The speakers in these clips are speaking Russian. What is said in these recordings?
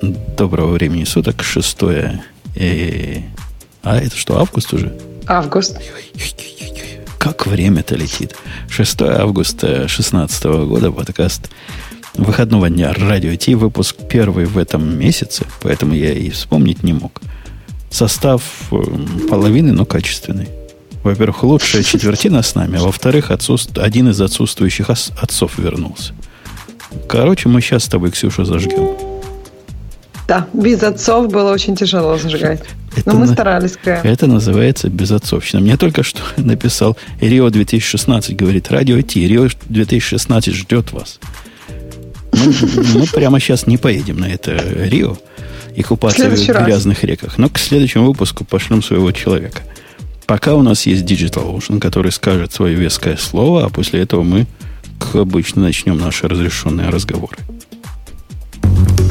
Доброго времени суток, 6-е. А это что, август уже? Август. Как время-то летит. 6 августа 2016 года, подкаст выходного дня Радио-Т, выпуск первый в этом месяце, поэтому я и вспомнить не мог. Состав половины, но качественный. Во-первых, лучшая четвертина с нами, а во-вторых, один из отсутствующих отцов вернулся. Короче, мы сейчас с тобой, Ксюша, зажгем. Да, без отцов было очень тяжело зажигать. Это, но мы старались. Это называется безотцовщина. Мне только что написал Рио 2016, говорит, Радио Ти, Рио 2016 ждет вас. Мы прямо сейчас не поедем на это Рио и купаться в грязных реках. Но к следующему выпуску пошлем своего человека. Пока у нас есть DigitalOcean, который скажет свое веское слово, а после этого мы, как обычно, начнем наши разрешенные разговоры.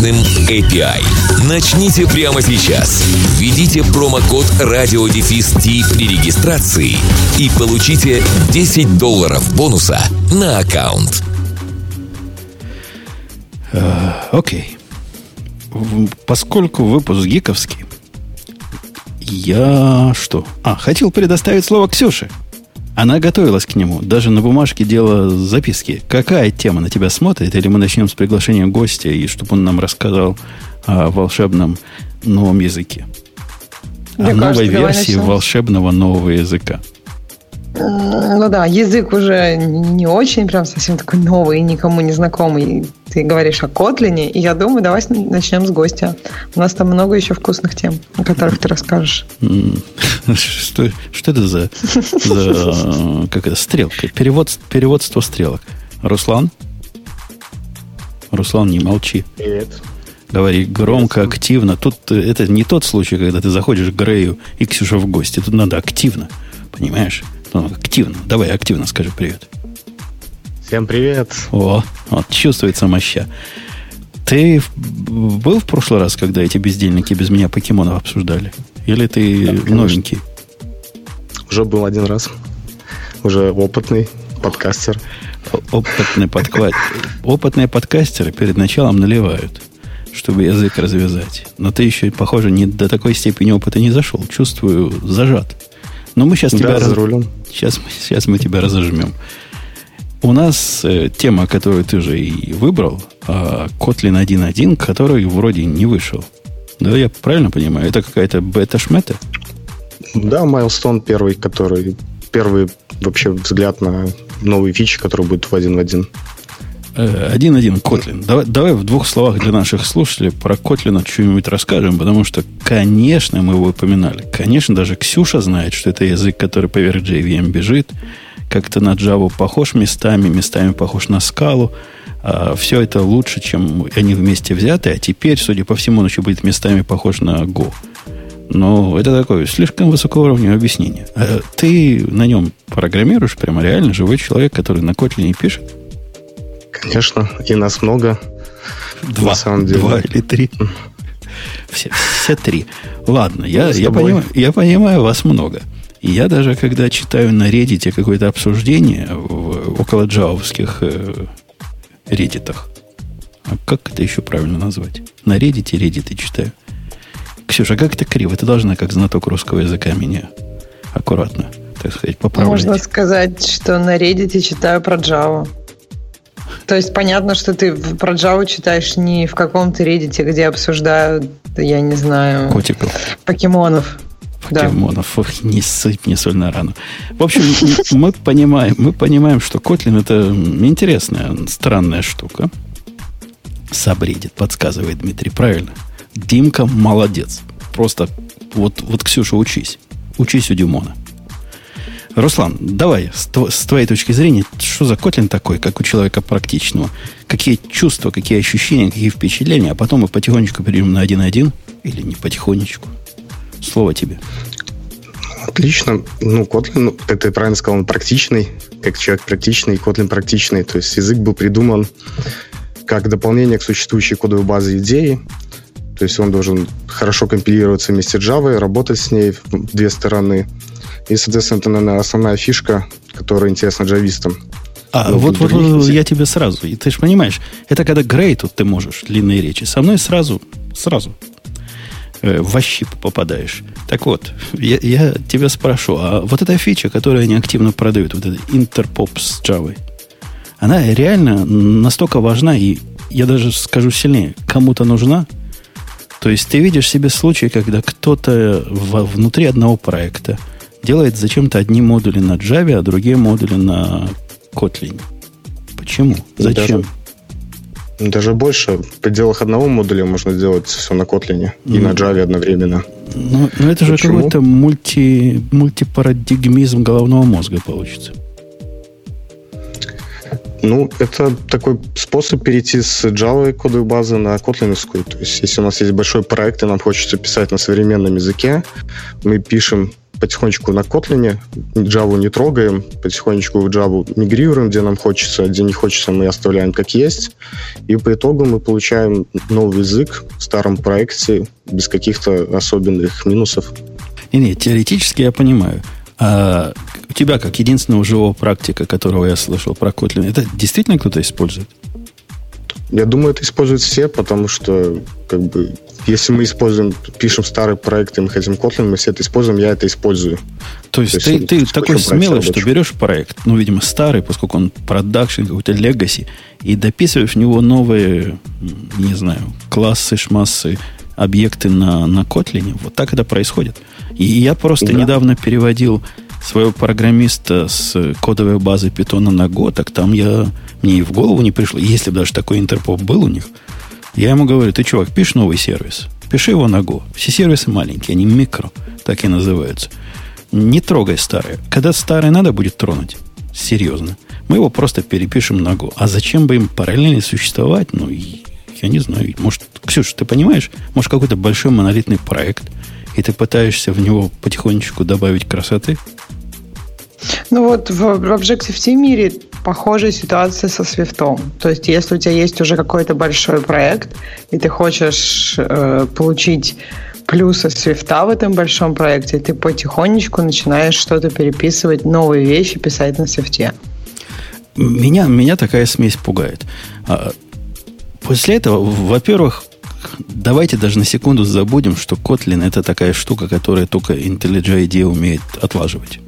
API. Начните прямо сейчас. Введите промокод RADIO-T при регистрации и получите $10 бонуса на аккаунт. Окей. Поскольку выпуск гиковский, я что? Хотел предоставить слово Ксюше. Она готовилась к нему. Даже на бумажке делала записки. Какая тема на тебя смотрит? Или мы начнем с приглашения гостя, и чтобы он нам рассказал о волшебном новом языке? Мне о кажется, новой версии волшебного нового языка. Ну да, язык уже не очень прям совсем такой новый и никому не знакомый. Ты говоришь о Котлине, и я думаю, давай начнем с гостя. У нас там много еще вкусных тем, о которых ты расскажешь. Что это за стрелка? Переводство стрелок. Руслан, не молчи. Привет. Говори громко, активно. Тут это не тот случай, когда ты заходишь к Грею и Ксюша в гости. Тут надо активно, понимаешь? Активно. Давай активно скажи привет. Всем привет. Вот чувствуется моща. Ты был в прошлый раз, когда эти бездельники без меня покемонов обсуждали? Или ты новенький? Уже был один раз. Уже опытный подкастер. Опытные подкастеры перед началом наливают, чтобы язык развязать. Но ты еще, похоже, не до такой степени опыта не зашел. Чувствую, зажат. Но мы сейчас тебя разрулим. Сейчас мы тебя разожмем. У нас тема, которую ты же и выбрал, Kotlin 1.1, который вроде не вышел. Да, я правильно понимаю? Это какая-то бета-шмета? Да, Майлстоун первый, который... Первый вообще взгляд на новые фичи, которые будут в 1.1. 1.1 Kotlin. Давай в двух словах для наших слушателей про Kotlin что-нибудь расскажем, потому что, конечно, мы его упоминали. Конечно, даже Ксюша знает, что это язык, который поверх JVM бежит. Как-то на Java похож местами похож на Scala. Все это лучше, чем они вместе взяты. А теперь, судя по всему, он еще будет местами похож на Go. Но это такое слишком высокого уровня объяснение. Ты на нем программируешь прямо реально живой человек, который на Kotlin пишет? Конечно, и нас много. Два, на самом деле. Два или три. Все три. Ладно, я понимаю, вас много. И я даже, когда читаю на Reddit какое-то обсуждение в около джавовских реддитах, а как это еще правильно назвать? На Reddit читаю. Ксюша, как это криво? Ты должна, как знаток русского языка, меня аккуратно, так сказать, поправлять. Можно сказать, что на Reddit читаю про Java. То есть понятно, что ты про Java читаешь не в каком-то Reddit, где обсуждают, я не знаю... Котиков. Покемонов. Да. Ох, не сыпь мне соль на рану. В общем, мы понимаем, что Kotlin это интересная, странная штука. Сабреддит, подсказывает Дмитрий, правильно? Димка молодец. Просто вот Ксюша, учись. Учись у Димона. Руслан, давай, с твоей точки зрения, что за Kotlin такой, как у человека практичного? Какие чувства, какие ощущения, какие впечатления? А потом мы потихонечку перейдем на 1.1. Или не потихонечку. Слово тебе. Отлично. Ну, Kotlin, ты правильно сказал, он практичный. Как человек практичный, Kotlin практичный. То есть язык был придуман как дополнение к существующей кодовой базе идеи. То есть он должен хорошо компилироваться вместе с Java, работать с ней в две стороны. И, соответственно, это, наверное, основная фишка, которая интересна джавистам. А вот я тебе сразу, и ты же понимаешь, это когда грей тут ты можешь, длинные речи. Со мной сразу в ощипу попадаешь. Так вот, я тебя спрошу, а вот эта фича, которую они активно продают, вот этот интерпоп с Java, она реально настолько важна, и я даже скажу сильнее, кому-то нужна? То есть ты видишь себе случаи, когда кто-то внутри одного проекта делает зачем-то одни модули на Java, а другие модули на Kotlin. Почему? Зачем? Даже больше. В пределах одного модуля можно делать все на Kotlin и на Java одновременно. Но это же какой-то мультипарадигмизм головного мозга получится. Ну, это такой способ перейти с Java кодовой базы на Kotlin-овскую. То есть, если у нас есть большой проект, и нам хочется писать на современном языке, мы пишем потихонечку на Kotlin, Java не трогаем, потихонечку Java мигрируем, где нам хочется, где не хочется, мы оставляем как есть. И по итогу мы получаем новый язык в старом проекте без каких-то особенных минусов. Не, теоретически я понимаю. А у тебя, как единственного живого практика, которого я слышал про Kotlin, это действительно кто-то использует? Я думаю, это используют все, потому что, как бы, если мы пишем старый проект, и мы хотим Kotlin, мы все это используем, я это использую. То есть ты такой смелый, что берешь проект, ну, видимо, старый, поскольку он продакшн, какой-то легаси, и дописываешь в него новые, не знаю, классы, шмассы, объекты на Kotlin. Вот так это происходит. И я просто недавно переводил своего программиста с кодовой базы питона на Go, так там мне и в голову не пришло, если бы даже такой интерпоп был у них, я ему говорю: ты, чувак, пишешь новый сервис, пиши его на Go. Все сервисы маленькие, они микро, так и называются. Не трогай старые. Когда старые надо будет тронуть, серьезно, мы его просто перепишем на Go. А зачем бы им параллельно существовать? Ну, я не знаю. Может, Ксюша, ты понимаешь? Может, какой-то большой монолитный проект, и ты пытаешься в него потихонечку добавить красоты? Ну вот в Objective-C мире похожая ситуация со Swift. То есть если у тебя есть уже какой-то большой проект, и ты хочешь получить плюсы Swift в этом большом проекте, ты потихонечку начинаешь что-то переписывать, новые вещи писать на Swift. Меня такая смесь пугает. После этого, во-первых, давайте даже на секунду забудем, что Kotlin — это такая штука, которая только IntelliJ IDEA умеет отлаживать.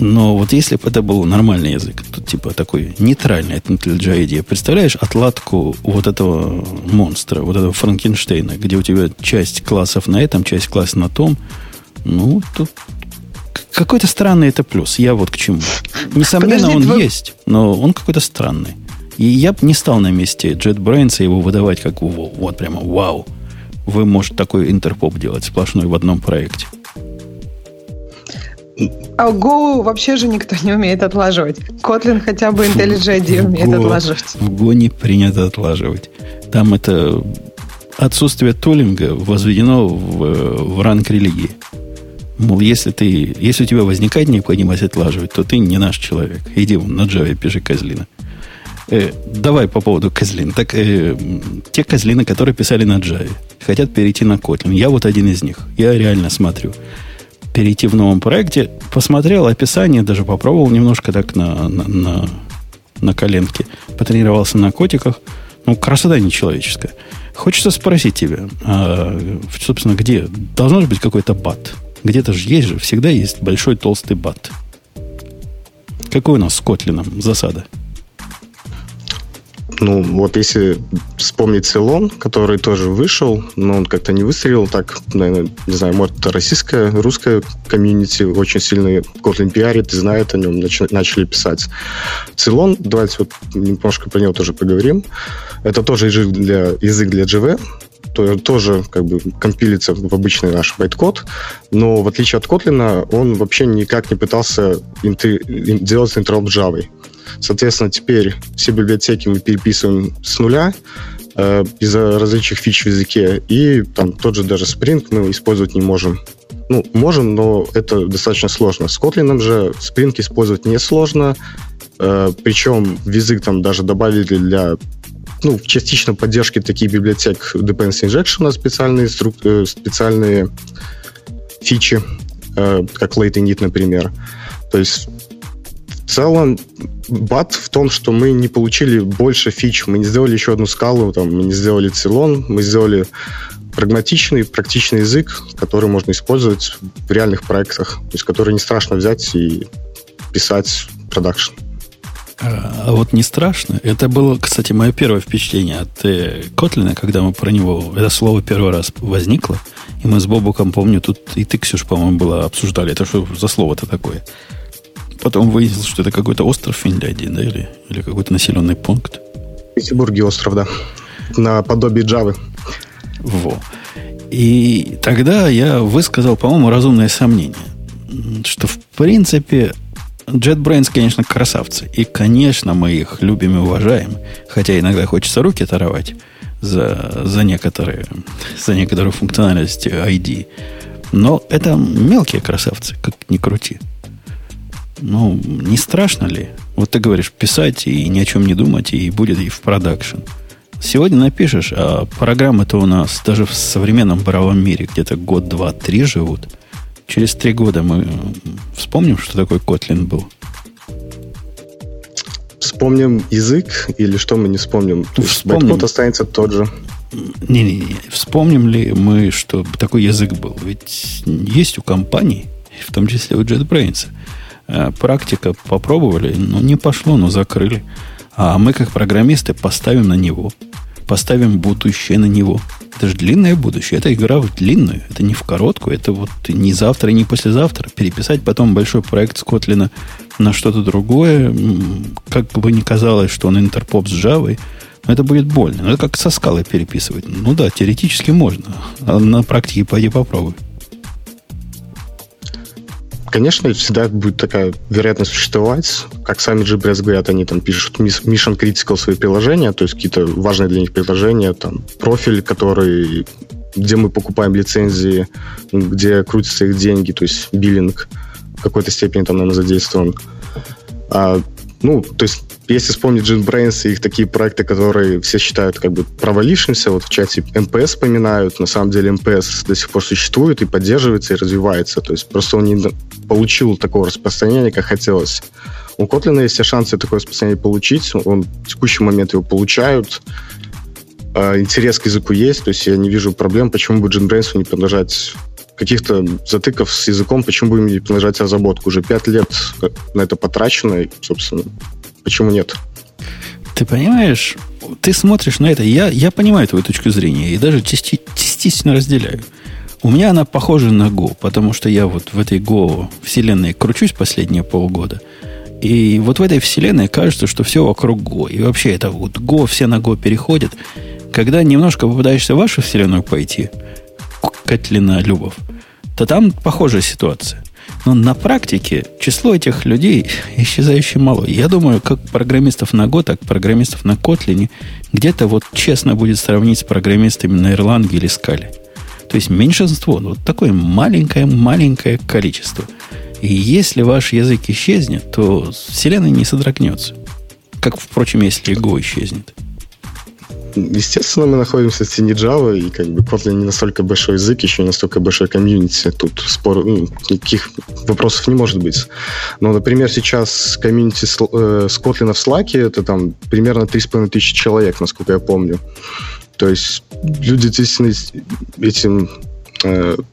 Но вот если бы это был нормальный язык, тут типа такой нейтральный от IntelliJ IDEA, представляешь отладку вот этого монстра, вот этого Франкенштейна, где у тебя часть классов на этом, часть классов на том, ну, тут какой-то странный это плюс. Я вот к чему. Несомненно, есть, но он какой-то странный. И я бы не стал на месте JetBrains его выдавать как вот прямо вау. Вы можете такой интерпоп делать сплошной в одном проекте. А Go вообще же никто не умеет отлаживать. Kotlin хотя бы IntelliJ IDEA умеет отлаживать. В Go не принято отлаживать. Там это отсутствие тулинга возведено в ранг религии. Мол, если у тебя возникает необходимость отлаживать, то ты не наш человек. Иди на Java пиши козлина. Давай по поводу козлин. Так, те козлины, которые писали на Java, хотят перейти на Kotlin. Я вот один из них. Я реально смотрю. Перейти в новом проекте. Посмотрел описание, даже попробовал немножко так на коленке. Потренировался на котиках. Ну, красота нечеловеческая. Хочется спросить тебя, собственно, где? Должно же быть какой-то бат. Где-то же есть же. Всегда есть большой толстый бат. Какой у нас с Kotlin засада? Ну, вот если вспомнить Ceylon, который тоже вышел, но он как-то не выстрелил, так, наверное, не знаю, может, это российская, русская комьюнити очень сильно Kotlin пиарит и знает о нем, начали писать. Ceylon, давайте вот немножко про него тоже поговорим. Это тоже язык для Java, тоже как бы компилится в обычный наш байткод, но в отличие от Kotlin, он вообще никак не пытался делать интероп Java. Соответственно, теперь все библиотеки мы переписываем с нуля, из-за различных фич в языке, и там тот же даже Spring мы использовать не можем. Ну, можем, но это достаточно сложно. С Kotlin же Spring использовать несложно, причем в язык там даже добавили для частично поддержки таких библиотек Dependency Injection специальные фичи, как Late Init, например. То есть в целом, бад в том, что мы не получили больше фич, мы не сделали еще одну скалу, там, мы не сделали цейлон, мы сделали прагматичный, практичный язык, который можно использовать в реальных проектах, то есть который не страшно взять и писать в продакшн. А вот не страшно. Это было, кстати, мое первое впечатление от Котлина, когда мы про него... Это слово первый раз возникло, и мы с Бобуком, помню, тут и ты, Ксюш, по-моему, было, обсуждали. Это что за слово-то такое? Потом выяснилось, что это какой-то остров в Финляндии, да, или какой-то населенный пункт. В Петербурге остров, да. Наподобие Java. Во. И тогда я высказал, по-моему, разумное сомнение, что, в принципе, JetBrains, конечно, красавцы. И, конечно, мы их любим и уважаем. Хотя иногда хочется руки оторвать за некоторую функциональность ID. Но это мелкие красавцы, как ни крути. Ну, не страшно ли? Вот ты говоришь, писать и ни о чем не думать, и будет и в продакшн. Сегодня напишешь, а программы-то у нас даже в современном правовом мире где-то год, два, три живут. Через 3 года мы вспомним, что такой Kotlin был? Вспомним язык или что мы не вспомним? Байткод останется тот же. Не-не-не. Вспомним ли мы, что такой язык был? Ведь есть у компаний, в том числе у JetBrains, практика, попробовали, но не пошло, но закрыли. А мы, как программисты, поставим на него. Поставим будущее на него. Это же длинное будущее. Это игра в длинную. Это не в короткую. Это вот не завтра и не послезавтра. Переписать потом большой проект с Котлина на что-то другое, как бы ни казалось, что он интерпоп с Java, но это будет больно. Но это как со скалой переписывать. Ну да, теоретически можно. А на практике пойди попробуй. Конечно, всегда будет такая вероятность существовать. Как сами JetBrains говорят, они там пишут Mission Critical свои приложения, то есть какие-то важные для них приложения, там профиль, который, где мы покупаем лицензии, где крутятся их деньги, то есть биллинг в какой-то степени там, наверное, задействован. То есть если вспомнить JetBrains и их такие проекты, которые все считают как бы провалившимся, вот в чате МПС вспоминают, на самом деле МПС до сих пор существует и поддерживается, и развивается. То есть просто он не получил такого распространения, как хотелось. У Котлина есть все шансы такое распространение получить, он в текущий момент его получают, интерес к языку есть, то есть я не вижу проблем, почему бы JetBrains не продолжать каких-то затыков с языком, почему бы им не продолжать разработку. Уже 5 лет на это потрачено, и, собственно, почему нет? Ты понимаешь, ты смотришь на это, я понимаю твою точку зрения, и даже частично разделяю. У меня она похожа на Go, потому что я вот в этой Go вселенной кручусь последние полгода, и вот в этой вселенной кажется, что все вокруг Go, и вообще это вот Go, все на Go переходят. Когда немножко попадаешься в вашу вселенную пойти, Котлина, Любов, то там похожая ситуация. Но на практике число этих людей исчезающе мало. Я думаю, как программистов на Go, так и программистов на Котлине где-то вот честно будет сравнить с программистами на Erlang или Scala. То есть меньшинство, вот такое маленькое-маленькое количество. И если ваш язык исчезнет, то вселенная не содрогнется. Как, впрочем, если Go исчезнет. Естественно, мы находимся в тени Java, и как бы Kotlin не настолько большой язык, еще не настолько большой комьюнити. Тут спор, никаких вопросов не может быть. Но, например, сейчас комьюнити с Kotlin в Slack, это там примерно 3500 человек, насколько я помню. То есть люди действительно этим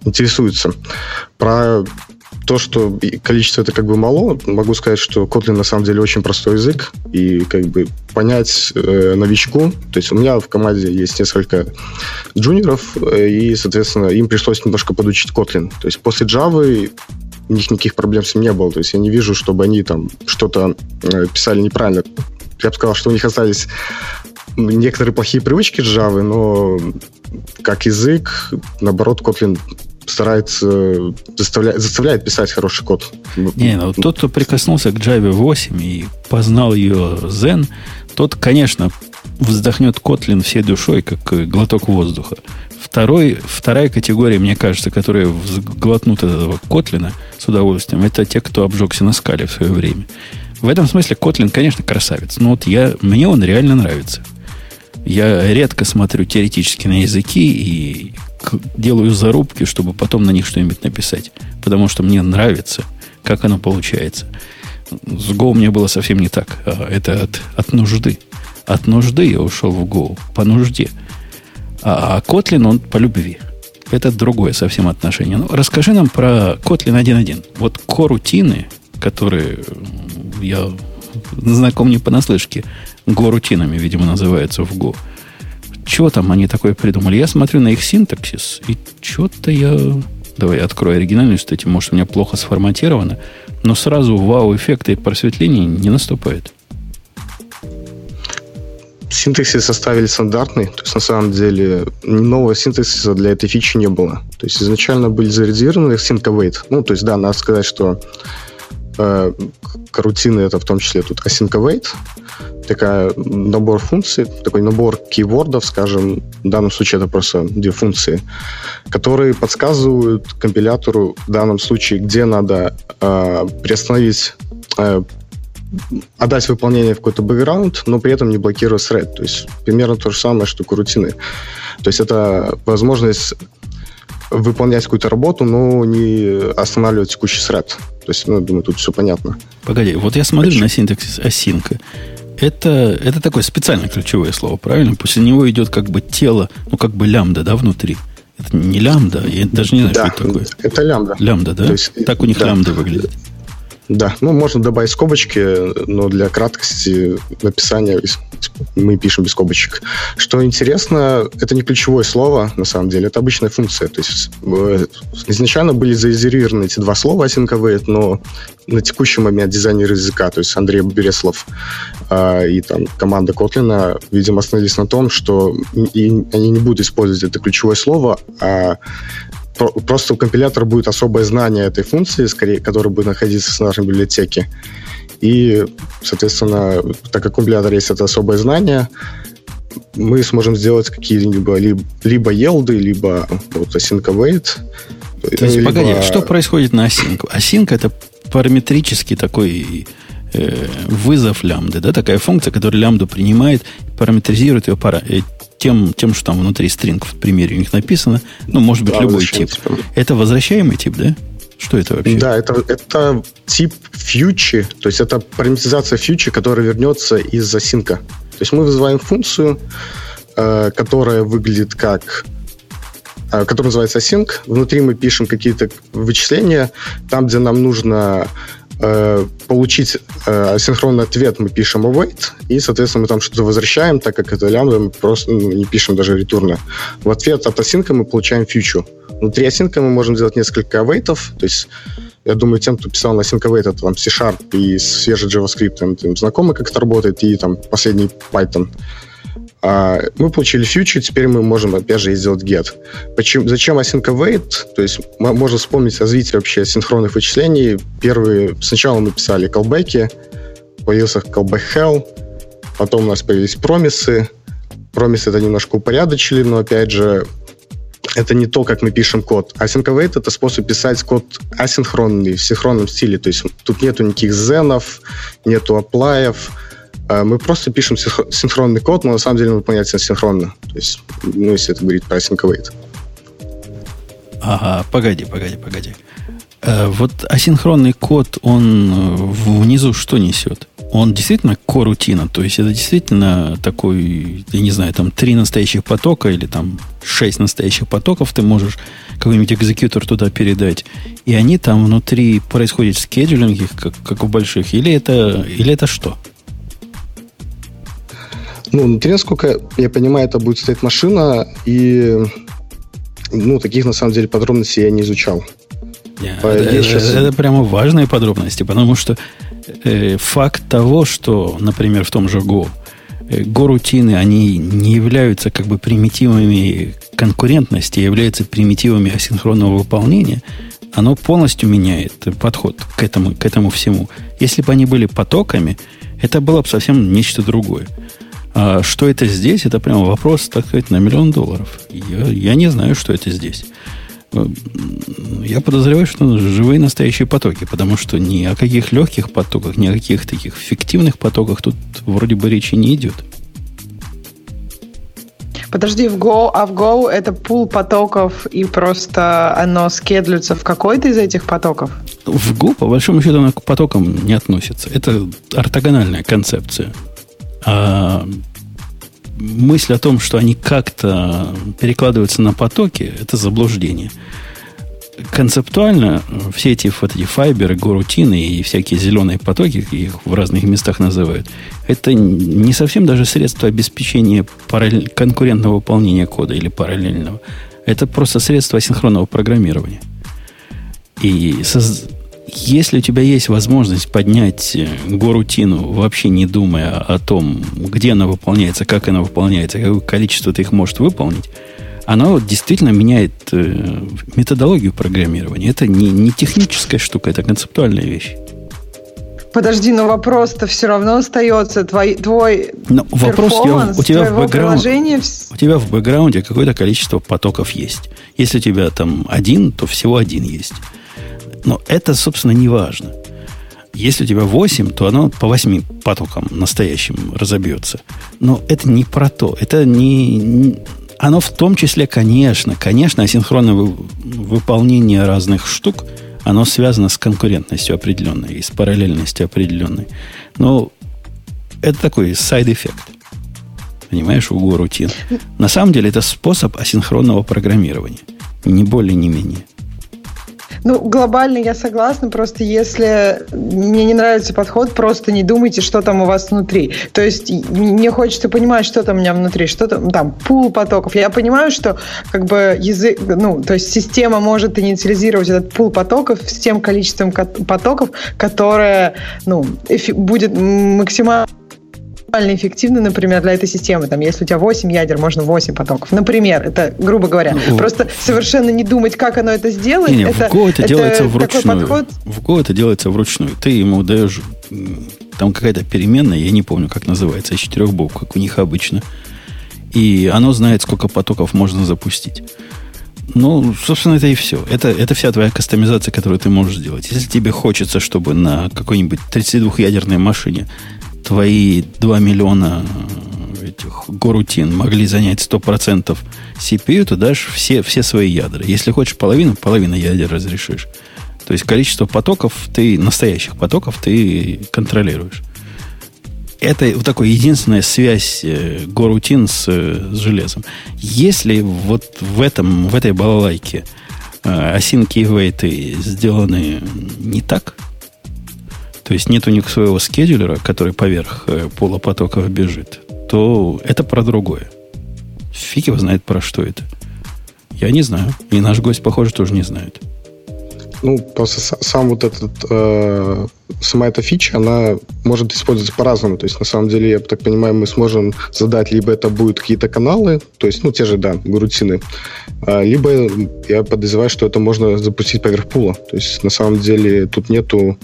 интересуются. Про то, что количество это как бы мало, могу сказать, что Kotlin на самом деле очень простой язык, и как бы понять новичку, то есть у меня в команде есть несколько джуниоров, и, соответственно, им пришлось немножко подучить Kotlin. То есть после Java у них никаких проблем с ним не было, то есть я не вижу, чтобы они там что-то писали неправильно. Я бы сказал, что у них остались некоторые плохие привычки с Java, но как язык, наоборот, Kotlin старается, заставляет писать хороший код. Не, ну тот, кто прикоснулся к Java 8 и познал ее Zen, тот, конечно, вздохнет Kotlin всей душой, как глоток воздуха. Вторая категория, мне кажется, которые глотнут этого Котлина с удовольствием, это те, кто обжегся на скале в свое время. В этом смысле Kotlin, конечно, красавец. Но вот мне он реально нравится. Я редко смотрю теоретически на языки и делаю зарубки, чтобы потом на них что-нибудь написать. Потому что мне нравится, как оно получается. С Go у меня было совсем не так. Это от нужды. От нужды я ушел в Go. По нужде. А Kotlin, он по любви. Это другое совсем отношение. Ну, расскажи нам про Kotlin 1.1. Вот корутины, которые я знаком не понаслышке, горутинами, видимо, называются в Go. Чего там они такое придумали? Я смотрю на их синтаксис, и что-то я... Давай я открою оригинальную статью, может, у меня плохо сформатировано, но сразу вау-эффекта и просветления не наступает. Синтаксис оставили стандартный, то есть на самом деле нового синтаксиса для этой фичи не было. То есть изначально были заредированы async-await. Ну, то есть, да, надо сказать, что корутины — это в том числе тут async-await, такой набор функций, такой набор кейвордов, скажем, в данном случае это просто две функции, которые подсказывают компилятору в данном случае, где надо приостановить, отдать выполнение в какой-то бэкграунд, но при этом не блокируя thread. То есть примерно то же самое, что корутины. То есть это возможность выполнять какую-то работу, но не останавливать текущий thread. То есть, ну, я думаю, тут все понятно. Погоди, вот я смотрю на синтаксис async. Это такое специально ключевое слово, правильно? После него идет как бы тело, ну, как бы лямбда, да, внутри. Это не лямбда, я даже не знаю, да, что это такое. Это лямбда. Лямбда, да? То есть, так у них, да, лямбда выглядит. Да, ну, можно добавить скобочки, но для краткости написания мы пишем без скобочек. Что интересно, это не ключевое слово, на самом деле, это обычная функция. То есть изначально были зарезервированы эти два слова async-await, но на текущий момент дизайнер языка, то есть Андрей Береслов и там команда Котлина, видимо, остановились на том, что они не будут использовать это ключевое слово, а просто у компилятора будет особое знание этой функции, скорее, которая будет находиться в стандартной библиотеке. И, соответственно, так как у компилятора есть это особое знание, мы сможем сделать какие-либо либо елды, либо вот async-await. То есть, либо... погоди, что происходит на async? Async — это параметрический такой вызов лямбды, да? Такая функция, которая лямбду принимает, параметризирует ее тем, что там внутри стринг, в примере у них написано. Ну, может быть, да, любой тип. Это возвращаемый тип, да? Что это вообще? Да, это тип фьючи, то есть это параметризация фьючи, которая вернется из-за синка. То есть мы вызываем функцию, которая выглядит как... которая называется async. Внутри мы пишем какие-то вычисления. Там, где нам нужно... получить асинхронный ответ, мы пишем await, и, соответственно, мы там что-то возвращаем, так как это лямбда, мы просто не пишем даже ретурно. В ответ от асинка мы получаем фьючу. Внутри асинка мы можем сделать несколько await-ов, то есть, я думаю, тем, кто писал на async-await, это там C# и свежий JavaScript, им знакомы, как это работает, и там последний Python. Мы получили фьючер, теперь мы можем, опять же, сделать get. Зачем async-await? То есть можно вспомнить развитие вообще синхронных вычислений. Сначала мы писали callback'и, появился callback hell, потом у нас появились промисы. Промисы это немножко упорядочили, но, опять же, это не то, как мы пишем код. Async-await — это способ писать код асинхронный, в синхронном стиле. То есть тут нету никаких зенов, нету аплаев. Мы просто пишем синхронный код, но на самом деле он выполняется синхронно. То есть, ну, если это говорить про async-await. Ага, погоди. Вот асинхронный код, он внизу что несет? Он действительно корутина, то есть это действительно такой, я не знаю, там 3 настоящих потока или там 6 настоящих потоков ты можешь какой-нибудь экзекьютор туда передать, и они там внутри происходят скеджулинг, как в больших, или это что? Ну, внутри, насколько я понимаю, это будет стоять машина, и, ну, таких, на самом деле, подробностей я не изучал. Это прямо важные подробности, потому что факт того, что, например, в том же Go, Go-рутины, они не являются как бы примитивами конкурентности является примитивами асинхронного выполнения, оно полностью меняет подход к этому всему. Если бы они были потоками, это было бы совсем нечто другое. А что это здесь, это прям вопрос, так сказать, на $1 миллион. Я не знаю, что это здесь. Я подозреваю, что живые настоящие потоки, потому что ни о каких легких потоках, ни о каких таких фиктивных потоках тут вроде бы речи не идет. Подожди, в Go это пул потоков, и просто оно скедлится в какой-то из этих потоков? В Go, по большому счету, оно к потокам не относится. Это ортогональная концепция. А мысль о том, что они как-то перекладываются на потоки, это заблуждение. Концептуально все эти файберы, горутины и всякие зеленые потоки, их в разных местах называют, это не совсем даже средство обеспечения конкурентного выполнения кода или параллельного. Это просто средство асинхронного программирования. И если у тебя есть возможность поднять горутину, вообще не думая о том, где она выполняется, какое количество ты их можешь выполнить, она вот действительно меняет методологию программирования. Это не техническая штука, это концептуальная вещь. Подожди, но вопрос-то все равно остается. Твой перформанс, твоего приложения... У тебя в бэкграунде какое-то количество потоков есть. Если у тебя там один, то всего один есть. Но это, собственно, не важно. Если у тебя 8, то оно по 8 потокам настоящим разобьется. Но это не про то. Это не... Оно в том числе, конечно, асинхронное выполнение разных штук, оно связано с конкурентностью определенной и с параллельностью определенной. Но это такой сайд-эффект. Понимаешь, у горутин. На самом деле это способ асинхронного программирования. Ни более, ни менее. Ну, глобально я согласна, просто если мне не нравится подход, просто не думайте, что там у вас внутри. То есть мне хочется понимать, что там у меня внутри, что там пул потоков. Я понимаю, что как бы язык, то есть система может инициализировать этот пул потоков с тем количеством потоков, которое, будет максимально эффективно, например, для этой системы. Там, если у тебя 8 ядер, можно 8 потоков. Например, это, грубо говоря. Просто совершенно не думать, как оно это сделает. В Go это делается вручную. Ты ему даешь... Там какая-то переменная, я не помню, как называется, из 4 букв, как у них обычно. И оно знает, сколько потоков можно запустить. Собственно, это и все. Это вся твоя кастомизация, которую ты можешь сделать. Если тебе хочется, чтобы на какой-нибудь 32-ядерной машине твои 2 миллиона этих горутин могли занять 100% CPU, ты дашь все свои ядра. Если хочешь половину ядер разрешишь. То есть количество настоящих потоков, ты контролируешь. Это вот такая единственная связь горутин с железом. Если вот в этой балалайке асинки и вейты сделаны не так, то есть нет у них своего скедулера, который поверх пула потоков бежит, то это про другое. Фиг его знает, про что это. Я не знаю. И наш гость, похоже, тоже не знает. Просто сам вот этот... Сама эта фича, она может использоваться по-разному. То есть, на самом деле, я так понимаю, мы сможем задать, либо это будут какие-то каналы, то есть, те же, горутины, либо, я подозреваю, что это можно запустить поверх пула. То есть, на самом деле, тут нету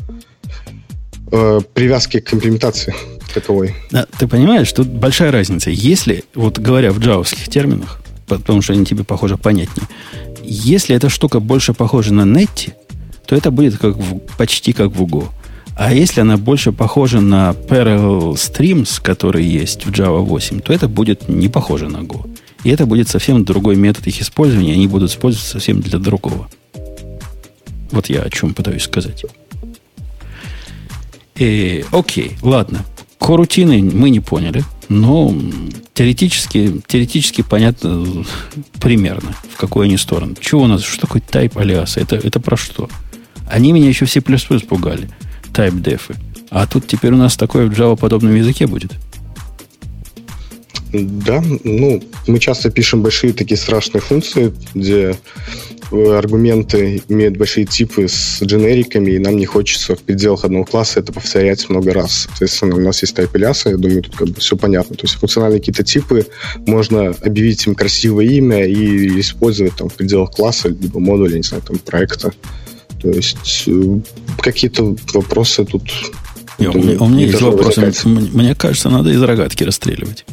привязки к имплементации таковой. Ты понимаешь, тут большая разница. Если, вот говоря в джавовских терминах, потому что они тебе, похоже, понятнее, если эта штука больше похожа на Netty, то это будет почти как в Go. А если она больше похожа на Parallel Streams, которые есть в Java 8, то это будет не похоже на Go. И это будет совсем другой метод их использования, они будут использоваться совсем для другого. Вот я о чем пытаюсь сказать. Окей, ладно. Корутины мы не поняли, но теоретически понятно примерно, в какую они сторону. Чего у нас? Что такое type alias? Это про что? Они меня еще все плюс-плюс пугали. Type дефы. А тут теперь у нас такое в Java-подобном языке будет? Да, мы часто пишем большие такие страшные функции, где аргументы имеют большие типы с дженериками, и нам не хочется в пределах одного класса это повторять много раз. Соответственно, у нас есть тайп-иляса, я думаю, тут как бы все понятно. То есть функциональные какие-то типы, можно объявить им красивое имя и использовать там в пределах класса, либо модуля, не знаю, там, проекта. То есть какие-то вопросы тут... У меня есть вопрос. Мне кажется, надо из рогатки расстреливать.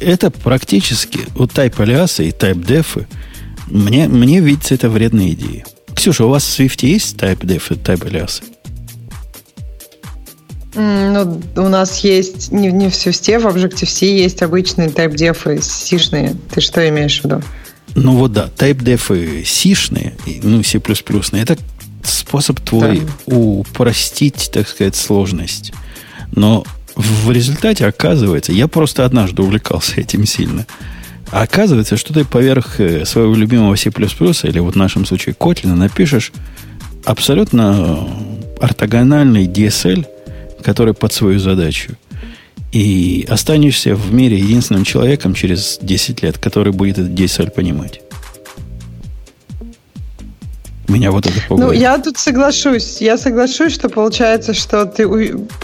Это практически вот тайп-алиасы и тайп-дефы. Мне видится это вредная идея. Ксюша, у вас в Swift есть тайп-дефы, тайп-алиасы? Ну, у нас есть не в Swift, в Objective-C есть обычные тайп-дефы сишные. Ты что имеешь в виду? Ну вот да, тайп-дефы сишные, ну C++-ные, это способ твой упростить, так сказать, сложность. Но в результате оказывается, я просто однажды увлекался этим сильно, а оказывается, что ты поверх своего любимого C++, или вот в нашем случае Kotlin, напишешь абсолютно ортогональный DSL, который под свою задачу. И останешься в мире единственным человеком через 10 лет, который будет этот DSL понимать. Меня вот это пугает. Ну, я тут соглашусь. Я соглашусь, что получается, что ты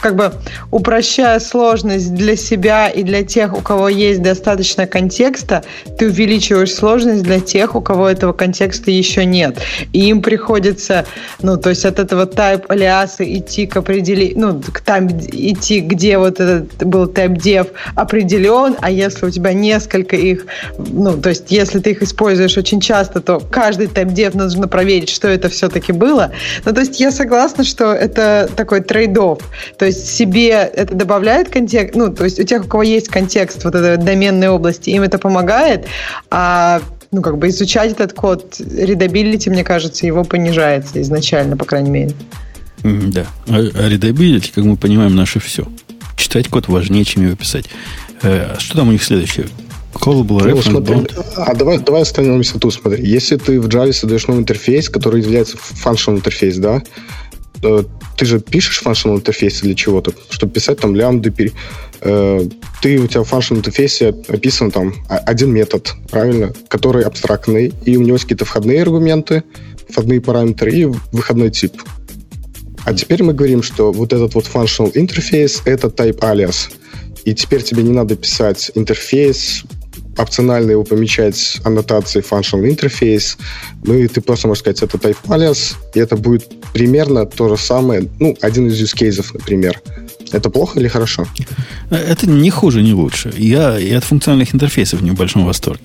как бы упрощая сложность для себя и для тех, у кого есть достаточно контекста, ты увеличиваешь сложность для тех, у кого этого контекста еще нет. И им приходится, ну, то есть от этого type алиаса идти к определению, ну, там идти, где вот этот был type dev определен, а если у тебя несколько их, ну, то есть если ты их используешь очень часто, то каждый type dev нужно проверить, что это все-таки было. Ну, то есть я согласна, что это такой трейд-офф. То есть себе это добавляет контекст, ну, то есть у тех, у кого есть контекст вот этой доменной области, им это помогает, а ну, как бы изучать этот код, редабилити, мне кажется, его понижается изначально, по крайней мере. Да. А редабилити, как мы понимаем, наше все. Читать код важнее, чем его писать. Что там у них следующее? Давай остановимся тут, смотри. Если ты в Java создаешь новый интерфейс, который является functional интерфейс, да, ты же пишешь functional интерфейс для чего-то, чтобы писать там лямбды. У тебя в functional интерфейсе описан там один метод, правильно, который абстрактный, и у него есть какие-то входные аргументы, входные параметры и выходной тип. А теперь мы говорим, что вот этот вот functional интерфейс — это type alias. И теперь тебе не надо писать интерфейс, опционально его помечать аннотацией functional interface. Ну и ты просто можешь сказать, это type alias, и это будет примерно то же самое, ну, один из use cases, например. Это плохо или хорошо? Это не хуже, не лучше. Я и от функциональных интерфейсов не в большом восторге.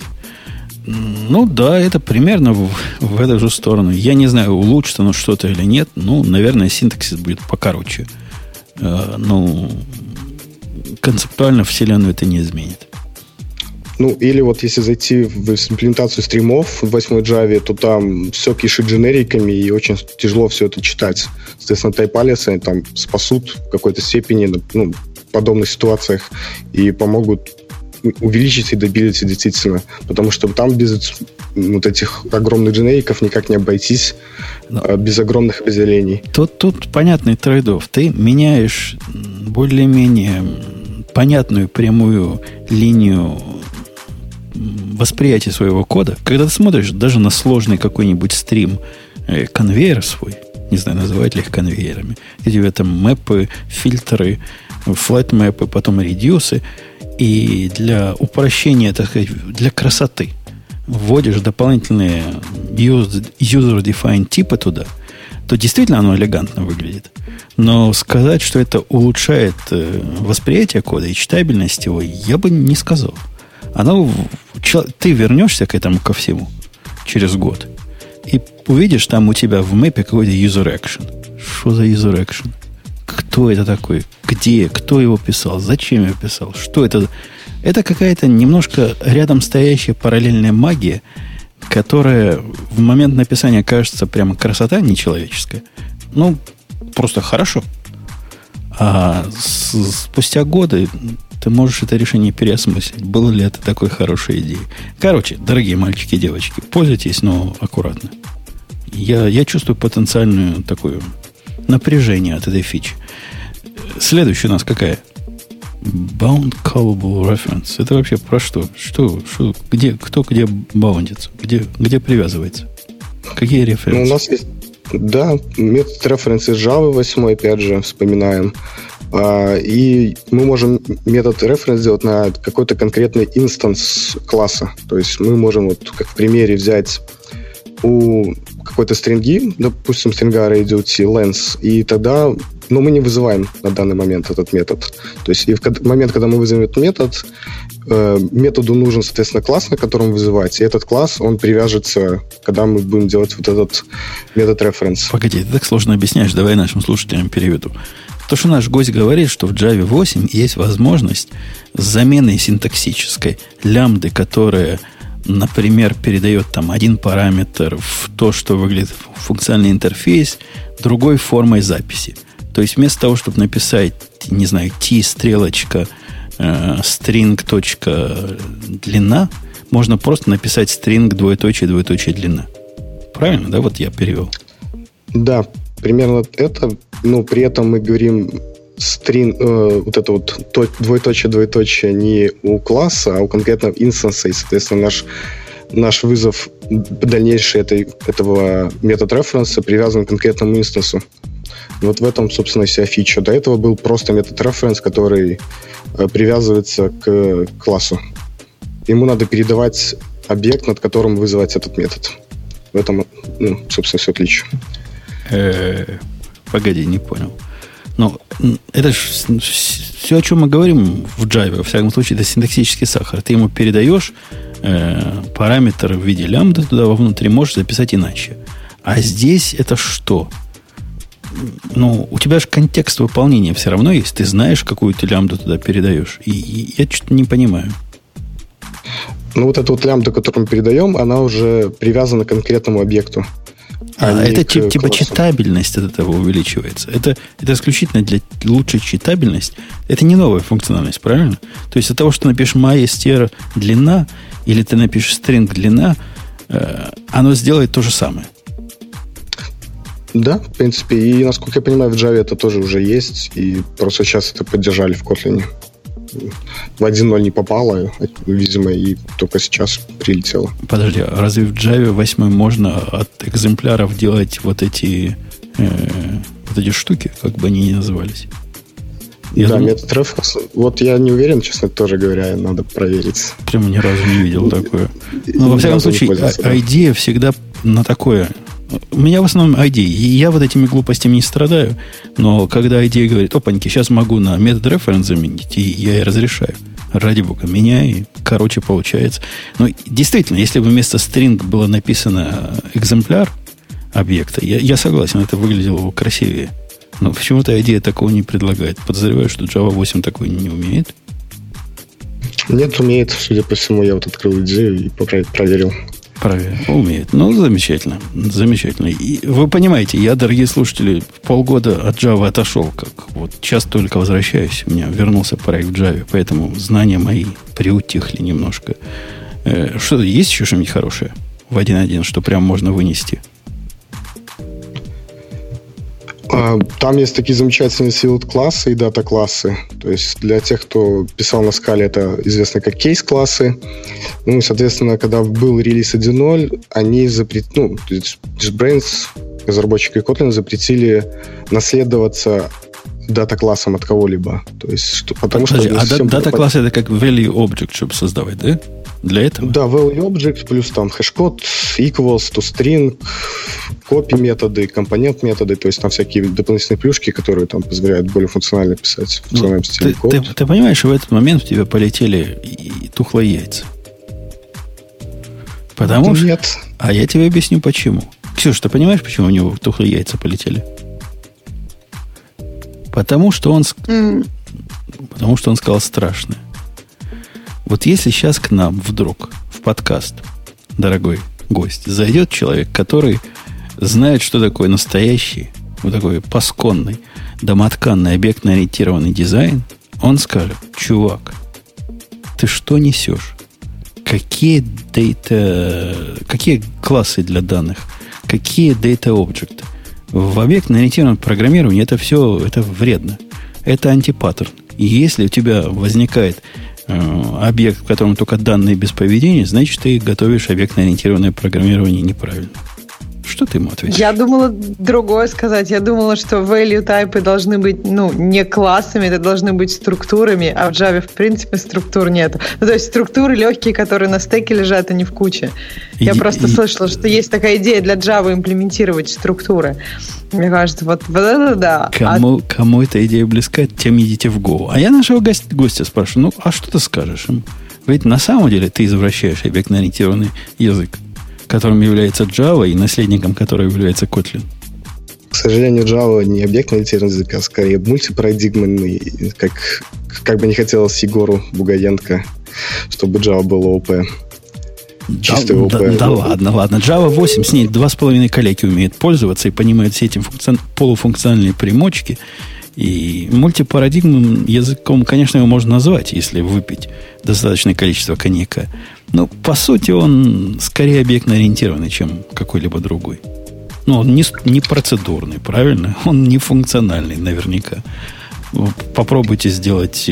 Ну да, это примерно в эту же сторону. Я не знаю, улучшит оно что-то или нет. Ну, наверное, синтаксис будет покороче. Концептуально вселенную это не изменит. Ну, или вот если зайти в имплементацию стримов в 8-й Java, то там все кишит дженериками, и очень тяжело все это читать. Соответственно, тайп-алиасы там спасут в какой-то степени, ну, в подобных ситуациях и помогут увеличить редабилити действительно. Потому что там без вот этих огромных дженериков никак не обойтись, без огромных определений. Тут понятный трейд-офф. Ты меняешь более-менее понятную прямую линию восприятия своего кода. Когда ты смотришь даже на сложный какой-нибудь стрим, конвейер свой, не знаю, называют ли их конвейерами, у тебя там мэпы, фильтры, флэт-мэпы, потом редюсы, и для упрощения, так сказать, для красоты вводишь дополнительные user-defined типы туда, то действительно оно элегантно выглядит. Но сказать, что это улучшает восприятие кода и читабельность его, я бы не сказал. Ты вернешься к этому ко всему через год и увидишь там у тебя в мэпе какой-то user action. Что за user action? Кто это такой? Где? Кто его писал? Зачем его писал? Что это? Это какая-то немножко рядом стоящая параллельная магия, которая в момент написания кажется прямо красота нечеловеческая. Ну, просто хорошо. А спустя годы ты можешь это решение переосмыслить. Было ли это такой хорошей идеей? Короче, дорогие мальчики и девочки, пользуйтесь, но аккуратно. Я чувствую потенциальную такую... напряжение от этой фичи. Следующая у нас какая? Bound Callable Reference. Это вообще про что? Где, кто где баундится? Где привязывается? Какие референсы? Ну, у нас есть, да, метод референса Java 8, опять же, вспоминаем. И мы можем метод референс сделать на какой-то конкретный инстанс класса. То есть мы можем, вот как в примере, взять у какой-то стринги, допустим, стринга Radio-T, lens, и тогда... Но мы не вызываем на данный момент этот метод. То есть и в момент, когда мы вызовем этот метод, методу нужен, соответственно, класс, на котором вызывать. И этот класс, он привяжется, когда мы будем делать вот этот метод референс. Погоди, ты так сложно объясняешь. Давай нашим слушателям переведу. То, что наш гость говорит, что в Java 8 есть возможность замены синтаксической лямбды, которая, например, передает там один параметр в то, что выглядит функциональный интерфейс, другой формой записи. То есть вместо того, чтобы написать, не знаю, t-стрелочка string.длина, можно просто написать string : длина. Правильно, да? Вот я перевел. Да, примерно это. Но при этом мы говорим string, вот это вот : не у класса, а у конкретного инстанса. И, соответственно, наш вызов дальнейший этого метод референса привязан к конкретному инстансу. Вот в этом, собственно, вся фича. До этого был просто метод референс, который привязывается к классу. Ему надо передавать объект, над которым вызывать этот метод. В этом, собственно, все отличие. Погоди, не понял. Но это же все, о чем мы говорим в Java, во всяком случае, это синтаксический сахар. Ты ему передаешь параметр в виде лямбда, туда вовнутрь можешь записать иначе. А здесь это что? Ну, у тебя же контекст выполнения все равно есть. Ты знаешь, какую ты лямбду туда передаешь. И я что-то не понимаю. Ну, вот эта вот лямбда, которую мы передаем, она уже привязана к конкретному объекту. А это типа читабельность от этого увеличивается. Это исключительно для лучшей читабельности. Это не новая функциональность, правильно? То есть от того, что ты напишешь myStr длина, или ты напишешь string длина, оно сделает то же самое. Да, в принципе. И, насколько я понимаю, в Java это тоже уже есть. И просто сейчас это поддержали в Kotlin. В 1.0 не попало, видимо, и только сейчас прилетело. Подожди, а разве в Java 8 можно от экземпляров делать вот эти штуки, как бы они ни назывались? Метод референс. Вот я не уверен, честно, тоже говоря, надо проверить. Прям ни разу не видел такое. Но, во всяком случае, идея всегда на такое... У меня в основном IDEA. И я вот этими глупостями не страдаю. Но когда IDEA говорит, опаньки, сейчас могу на метод референс заменить, и я и разрешаю. Ради бога, меня и короче получается. Но действительно, если бы вместо string было написано экземпляр объекта, я согласен, это выглядело бы красивее. Но почему-то IDEA такого не предлагает. Подозреваю, что Java 8 такой не умеет. Нет, умеет. Судя по всему, я вот открыл IDEA и проверил. Правильно, умеет. Ну, замечательно. Замечательно. И вы понимаете, я, дорогие слушатели, полгода от Java отошел. Как вот сейчас только возвращаюсь. У меня вернулся проект в Java, поэтому знания мои приутихли немножко. Что, есть еще что-нибудь хорошее в 1.1, что прям можно вынести? Там есть такие замечательные field-классы и дата-классы. То есть для тех, кто писал на скале, это известно как кейс-классы. Ну и, соответственно, когда был релиз 1.0, они запретили... Ну, JetBrains, разработчики Kotlin, запретили наследоваться дата-классом от кого-либо. То есть, потому что... дата-класс это как value object, чтобы создавать, да? Для этого? Да, value object, плюс там хэш-код, equals, toString, копи-методы, компонент-методы, то есть там всякие дополнительные плюшки, которые там позволяют более функционально писать функциональный стиль код. Ты понимаешь, в этот момент в тебя полетели и тухлые яйца. Потому что... Нет. А я тебе объясню, почему. Ксюш, ты понимаешь, почему у него тухлые яйца полетели? Потому что он сказал страшное. Вот если сейчас к нам вдруг в подкаст, дорогой гость, зайдет человек, который знает, что такое настоящий, вот такой пасконный, домотканный, объектно-ориентированный дизайн, он скажет: чувак, ты что несешь? Какие классы для данных? Какие data-объекты? В объектно-ориентированном программировании это все вредно. Это антипаттерн. И если у тебя возникает объект, в котором только данные без поведения, значит, ты готовишь объектно-ориентированное программирование неправильно. Что ты ему ответишь? Я думала другое сказать. Я думала, что value type должны быть, ну, не классами, это должны быть структурами, а в Java, в принципе, структур нет. Ну, то есть структуры легкие, которые на стеке лежат, они в куче. Я просто слышала, что есть такая идея для Java имплементировать структуры. Мне кажется, вот это да. Кому эта идея близка, тем идите в Go. А я нашего гостя спрашиваю, ну, а что ты скажешь им? Ведь на самом деле ты извращаешь объектно-ориентированный язык, которым является Java, и наследником которого является Kotlin. К сожалению, Java не объектно-ориентированный язык, а скорее мультипарадигменный, как бы не хотелось Егору Бугаенко, чтобы Java было ОП. Чистое ОП. Да ладно. Java 8, с ней 2,5 коллеги умеют пользоваться и понимают все эти полуфункциональные примочки. И мультипарадигмным языком, конечно, его можно назвать, если выпить достаточное количество коньяка. Но, по сути, он скорее объектно-ориентированный, чем какой-либо другой. Но он не процедурный, правильно? Он не функциональный, наверняка. Попробуйте сделать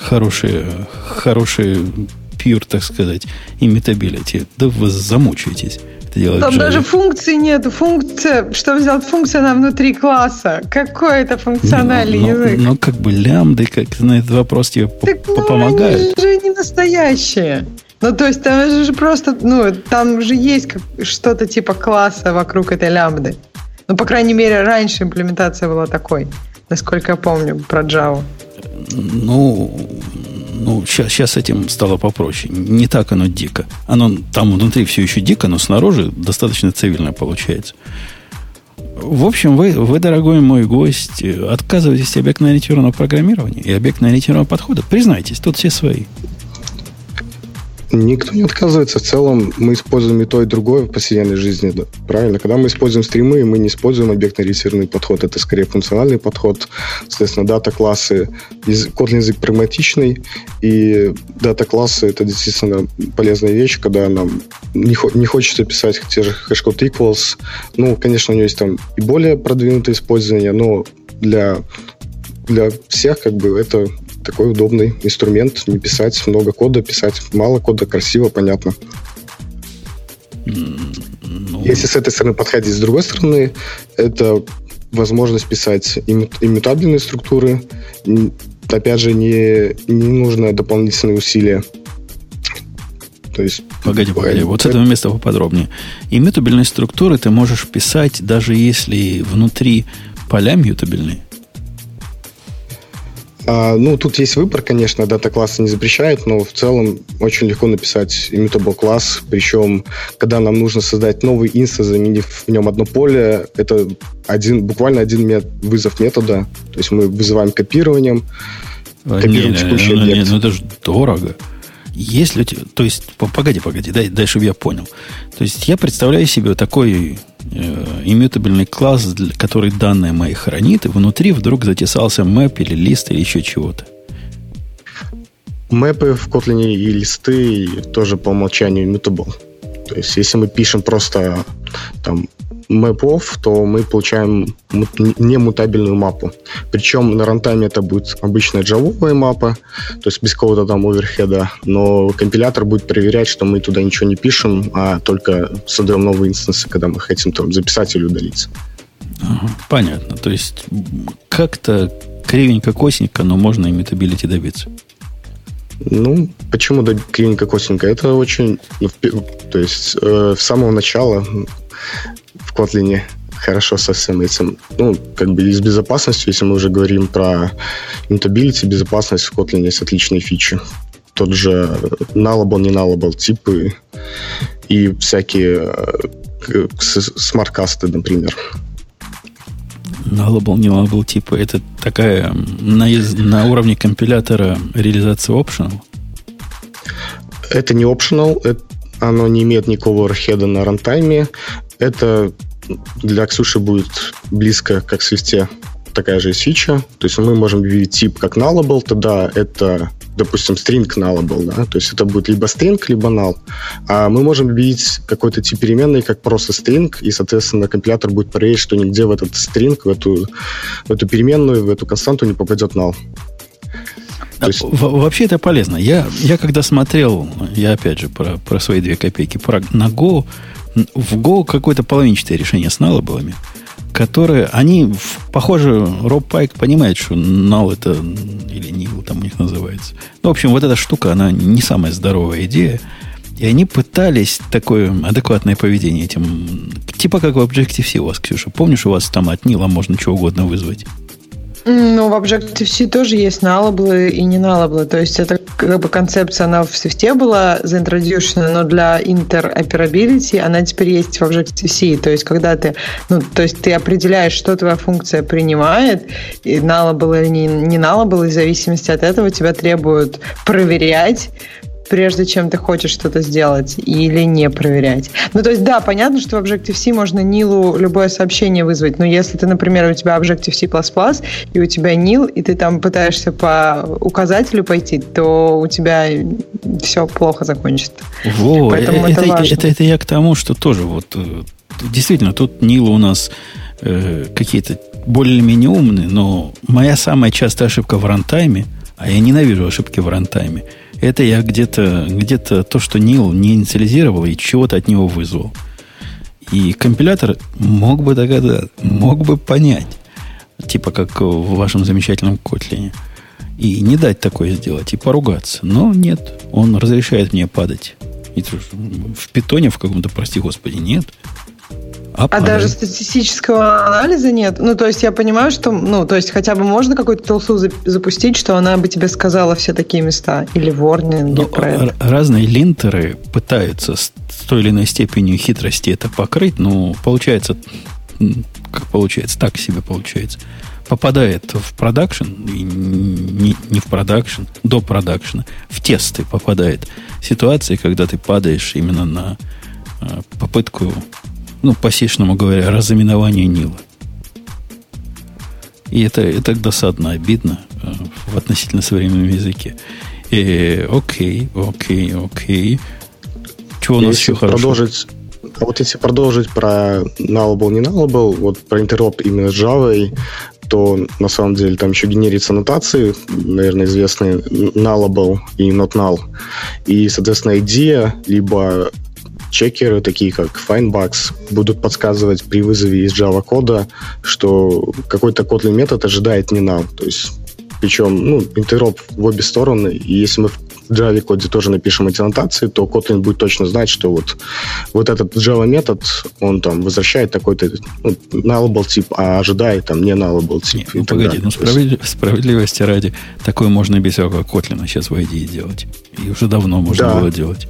хорошие пьюр, так сказать, имитабилити. Да вы замучаетесь. Там Java. Даже функции нету. Функция, что взял функция, она внутри класса. Какой это функциональный язык? Ну, как бы лямбды, как на этот вопрос тебе помогают. Они же не настоящие. Ну, то есть, там же просто, ну, там же есть что-то типа класса вокруг этой лямбды. Ну, по крайней мере, раньше имплементация была такой, насколько я помню, про Java. Ну, сейчас с этим стало попроще. Не так оно дико. Оно там внутри все еще дико, но снаружи достаточно цивильно получается. В общем, вы, дорогой мой гость, отказываетесь от объектно-ориентированного программирования и объектно-ориентированного подхода. Признайтесь, тут все свои. Никто не отказывается. В целом мы используем и то, и другое в повседневной жизни. Да. Правильно? Когда мы используем стримы, мы не используем объектно-ориентированный подход. Это скорее функциональный подход. Соответственно, дата-классы. Kotlin язык прагматичный. И дата-классы – это действительно полезная вещь, когда нам не хочется писать те же хэшкод equals. Ну, конечно, у него есть там и более продвинутое использование, но для всех как бы это... Такой удобный инструмент. Не писать много кода, писать мало кода, красиво, понятно. Если с этой стороны подходить, с другой стороны, это возможность писать иммутабельные структуры. Опять же, не нужно дополнительные усилия. То есть, погоди, вот с этого места поподробнее. Иммутабельные структуры ты можешь писать, даже если внутри поля мьютабельные. Ну, тут есть выбор, конечно, дата-классы не запрещает, но в целом очень легко написать immutable класс, причем, когда нам нужно создать новый инстанс, заменив в нем одно поле, это буквально один вызов метода, то есть мы вызываем копированием, копируем текущий объект. Нет, ну это же дорого. Если, то есть, погоди, дай, чтобы я понял. То есть я представляю себе такой иммютабельный класс, который данные мои хранит, и внутри вдруг затесался мэп или лист или еще чего-то. Мэпы в Kotlin и листы тоже по умолчанию immutable. То есть если мы пишем просто там мэпов, то мы получаем немутабельную мапу. Причем на рантайме это будет обычная джавовая мапа, то есть без какого-то там оверхеда, но компилятор будет проверять, что мы туда ничего не пишем, а только создаем новые инстансы, когда мы хотим там записать или удалить. Ага, понятно. То есть как-то кривенько-косенько, но можно иммутабилити добиться. Ну, почему кривенько-косенько? Это очень... То есть с самого начала... В Kotlin хорошо со всем этим. Ну, как бы и с безопасностью, если мы уже говорим про immutability, безопасность в Kotlin есть отличные фичи. Тот же nullable, не nullable типы и всякие смарт-касты, например. Nullable, не nullable типы. Это такая на уровне компилятора реализация optional? Это не optional, оно не имеет никакого оверхеда на рантайме. Это для Ксюши будет близко, как в Свифте, такая же фича. То есть мы можем ввести тип как nullable, тогда это, допустим, string nullable, да? То есть это будет либо string, либо null. А мы можем ввести какой-то тип переменной, как просто string, и, соответственно, компилятор будет проверять, что нигде в этот string, в эту переменную, в эту константу не попадет null. Есть... Вообще это полезно. Я когда смотрел, я опять же про свои 2 копейки, на Go, в Go какое-то половинчатое решение с наллами, которые, они, похоже, Роб Пайк понимает, что null это, или nil там у них называется. Ну, в общем, вот эта штука, она не самая здоровая идея. И они пытались такое адекватное поведение этим, типа как в Objective-C у вас, Ксюша. Помнишь, у вас там от нила можно чего угодно вызвать? Ну, в Objective-C тоже есть налаблы и не налаблы. То есть, это как бы концепция, она в Swift была заинтродюшена, но для interoperability она теперь есть в Objective-C. То есть, когда ты, ну, то есть, ты определяешь, что твоя функция принимает, и налабл или не налабл, и в зависимости от этого тебя требуют проверять, прежде чем ты хочешь что-то сделать или не проверять. Ну, то есть, да, понятно, что в Objective-C можно нилу любое сообщение вызвать, но если ты, например, у тебя Objective-C++, и у тебя нил, и ты там пытаешься по указателю пойти, то у тебя все плохо закончится. Во, это я к тому, что тоже вот действительно, тут нилы у нас какие-то более-менее умные, но моя самая частая ошибка в рантайме, а я ненавижу ошибки в рантайме, это я где-то то, что Нил не инициализировал и чего-то от него вызвал. И компилятор мог бы догадаться, мог бы понять, типа как в вашем замечательном Котлине, и не дать такое сделать, и поругаться. Но нет, он разрешает мне падать. И в питоне в каком-то, прости господи, нет. А даже статистического анализа нет. Ну, то есть я понимаю, что, ну, то есть хотя бы можно какую-то толсу запустить, что она бы тебе сказала все такие места. Или ворнинги про это. Разные линтеры пытаются с той или иной степенью хитрости это покрыть, но получается, как получается, так себе получается. Попадает в продакшн, не в продакшн, до продакшна, в тесты попадает ситуации, когда ты падаешь именно на попытку, ну, по-сечному говоря, разименование Нила. И это досадно, обидно в относительно современном языке. И, окей. Чего у нас еще хорошо? Вот если продолжить про nullable, не nullable, вот про интероп именно с Java, то на самом деле там еще генерятся аннотации, наверное, известные nullable и not null. И, соответственно, IDEA, либо чекеры, такие как Finebugs, будут подсказывать при вызове из Java кода, что какой-то Kotlin метод ожидает не null. То есть, причем, ну, интероп в обе стороны. И если мы в Java коде тоже напишем эти аннотации, то Kotlin будет точно знать, что вот этот Java метод, он там возвращает такой-то, ну, nullable тип, а ожидает там не nullable тип. Нет, ну, погоди, ну, справедливости ради, такое можно без всякого Kotlin сейчас в IDE делать. И уже давно можно было делать.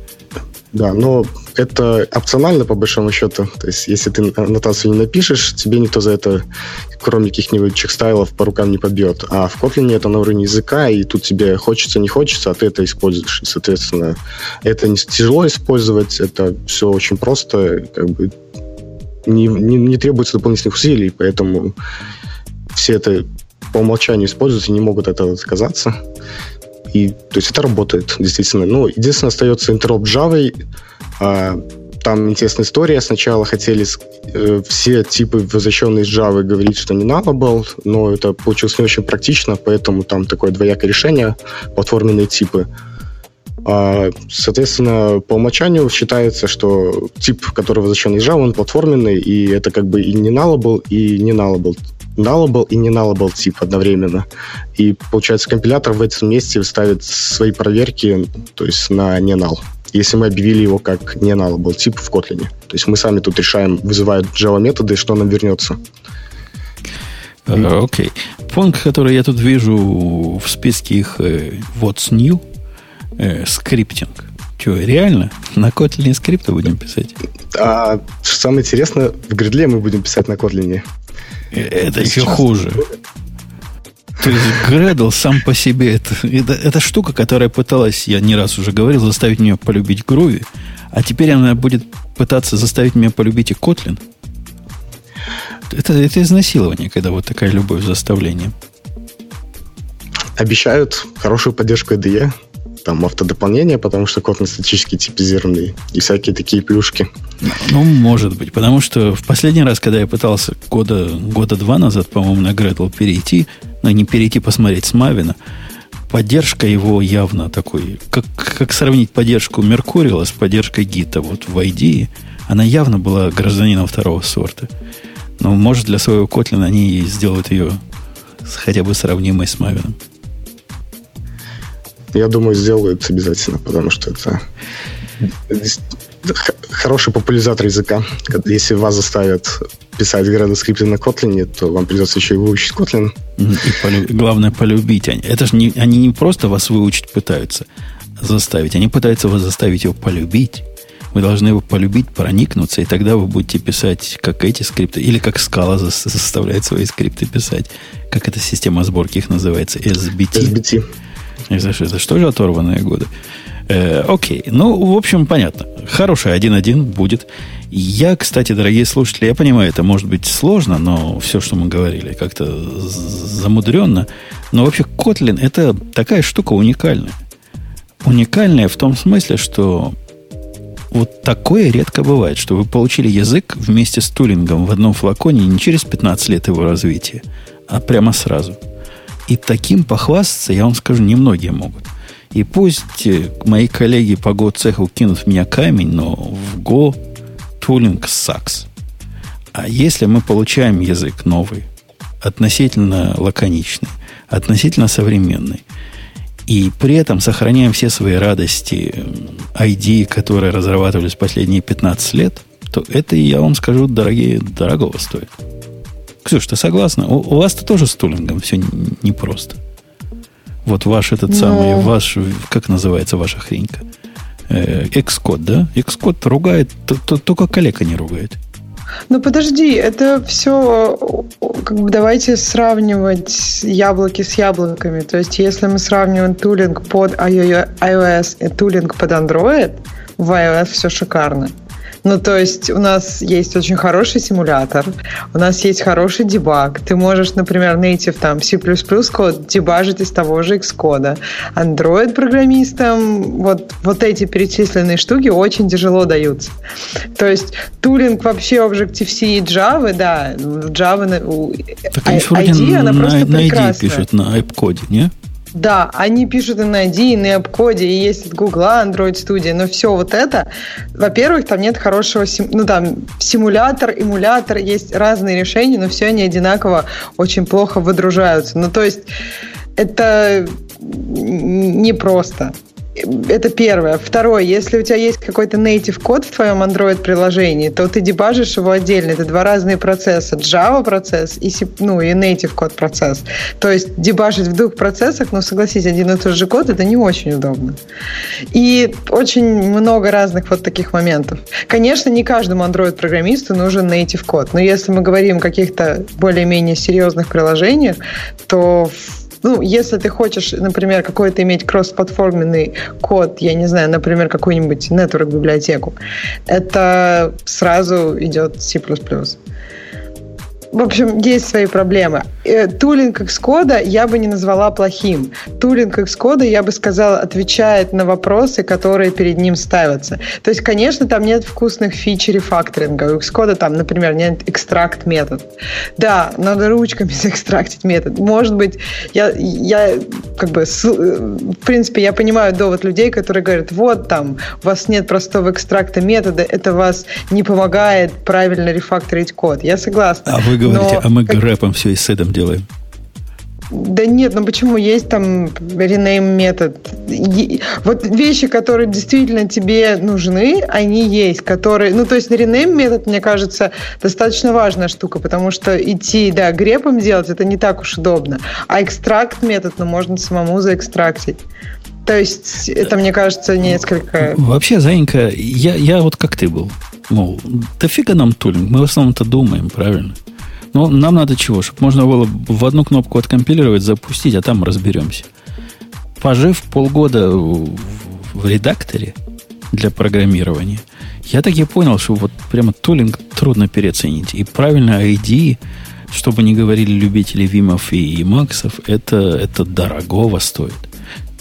Да, но это опционально, по большому счету. То есть, если ты аннотацию не напишешь, тебе никто за это, кроме каких-нибудь чекстайлов, по рукам не побьет. А в Kotlin это на уровне языка, и тут тебе хочется, не хочется, а ты это используешь. И, соответственно, это не тяжело использовать, это все очень просто, как бы не требуется дополнительных усилий, поэтому все это по умолчанию используются и не могут от этого отказаться. И, то есть это работает, действительно. Ну, единственное, остается интероп Java. Там интересная история. Сначала хотели все типы, возвращенные из Java, говорить, что не nullable, но это получилось не очень практично, поэтому там такое двоякое решение, платформенные типы. Соответственно, по умолчанию считается, что тип, который возвращен из Java, он платформенный, и это как бы и не nullable, и не nullable. Nullable и не nullable тип одновременно. И, получается, компилятор в этом месте ставит свои проверки, то есть на не null. Если мы объявили его как не nullable тип в Kotlin. То есть мы сами тут решаем, вызывают Java методы, что нам вернется. Окей. Понг, который я тут вижу в списке их what's new, скриптинг. Что, реально? На Kotlin скрипты будем писать? Самое интересное, в Gradle мы будем писать на Kotlin. Это еще хуже. То есть Gradle сам по себе это штука, которая пыталась, я не раз уже говорил, заставить меня полюбить Groovy, а теперь она будет пытаться заставить меня полюбить и Kotlin. Это изнасилование, когда вот такая любовь заставлением. Обещают хорошую поддержку IDE, там автодополнение, потому что Kotlin статически типизированный и всякие такие плюшки. Ну, может быть, потому что в последний раз, когда я пытался года 2 назад, по-моему, на Gradle перейти, но не перейти, посмотреть с Мавина, поддержка его явно такой. Как сравнить поддержку Меркуриала с поддержкой Гита? Вот в IDEA она явно была гражданином второго сорта. Но, может, для своего Kotlin они сделают ее хотя бы сравнимой с Maven. Я думаю, сделают обязательно, потому что это хороший популяризатор языка. Если вас заставят писать Gradle скрипты на Kotlin, то вам придется еще и выучить Kotlin. Главное, полюбить. Это ж не, они не просто вас выучить пытаются заставить, они пытаются вас заставить его полюбить. Вы должны его полюбить, проникнуться, и тогда вы будете писать, как эти скрипты, или как Scala заставляет свои скрипты писать. Как эта система сборки их называется? SBT. Это что же оторванные годы? Окей. Ну, в общем, понятно. Хорошая 1.1 будет. Я, кстати, дорогие слушатели, я понимаю, это может быть сложно, но все, что мы говорили, как-то замудренно. Но вообще Kotlin – это такая штука уникальная. Уникальная в том смысле, что вот такое редко бывает, что вы получили язык вместе с тулингом в одном флаконе не через 15 лет его развития, а прямо сразу. И таким похвастаться, я вам скажу, немногие могут. И пусть мои коллеги по Go-цеху кинут в меня камень, но в Go тулинг sucks. А если мы получаем язык новый, относительно лаконичный, относительно современный, и при этом сохраняем все свои радости, ID, которые разрабатывались последние 15 лет, то это, я вам скажу, дорогие, дорогого стоит. Ксюш, ты согласна? У вас-то тоже с тулингом все непросто. Вот ваш этот самый, ваш, как называется ваша хренька? Xcode, да? Xcode ругает, только коллега не ругает. Ну, подожди, это все, как бы, давайте сравнивать яблоки с яблоками. То есть, если мы сравниваем тулинг под iOS и тулинг под Android, в iOS все шикарно. Ну, то есть, у нас есть очень хороший симулятор, у нас есть хороший дебаг. Ты можешь, например, native там, C++ код дебажить из того же Xcode. Android-программистам вот эти перечисленные штуки очень тяжело даются. То есть, тулинг вообще Objective-C и Java, да, Java IDEA, она просто прекрасна. IDEA пишут на App-коде, не? Да, они пишут и на ID, и на App-коде, и есть от Google, Android Studio, но все вот это, во-первых, там нет хорошего, симулятор, эмулятор, есть разные решения, но все они одинаково очень плохо выдружаются. Ну, то есть, это непросто. Это первое. Второе, если у тебя есть какой-то native код в твоем Android-приложении, то ты дебажишь его отдельно. Это два разные процесса. Java процесс и native код процесс. То есть дебажить в двух процессах, согласись, один и тот же код, это не очень удобно. И очень много разных вот таких моментов. Конечно, не каждому Android-программисту нужен native код. Но если мы говорим о каких-то более-менее серьезных приложениях, то... если ты хочешь, например, какой-то иметь кросс-платформенный код, я не знаю, например, какую-нибудь network-библиотеку, это сразу идет C++. В общем, есть свои проблемы. Тулинг Xcode я бы не назвала плохим. Тулинг Xcode, я бы сказала, отвечает на вопросы, которые перед ним ставятся. То есть, конечно, там нет вкусных фич рефакторинга. У Xcode там, например, нет экстракт метод. Да, надо ручками заэкстрактить метод. Может быть, я как бы, в принципе, я понимаю довод людей, которые говорят, у вас нет простого экстракта метода, это вас не помогает правильно рефакторить код. Я согласна. А вы говорите, мы грэпом все и сэдом делаем. Да нет, почему есть там rename метод? Вот вещи, которые действительно тебе нужны, они есть, которые... то есть rename метод, мне кажется, достаточно важная штука, потому что идти, грепом делать, это не так уж удобно. А экстракт метод, можно самому заэкстрактить. То есть это, мне кажется, несколько... Вообще, Занька, я вот как ты был. Да фига нам тулинг, мы в основном-то думаем, правильно? Но нам надо чего? Чтобы можно было в одну кнопку откомпилировать, запустить, а там разберемся. Пожив полгода в редакторе для программирования, я так и понял, что вот прямо тулинг трудно переоценить. И правильно IDEA, чтобы не говорили любители Вимов и Максов, это дорогого стоит.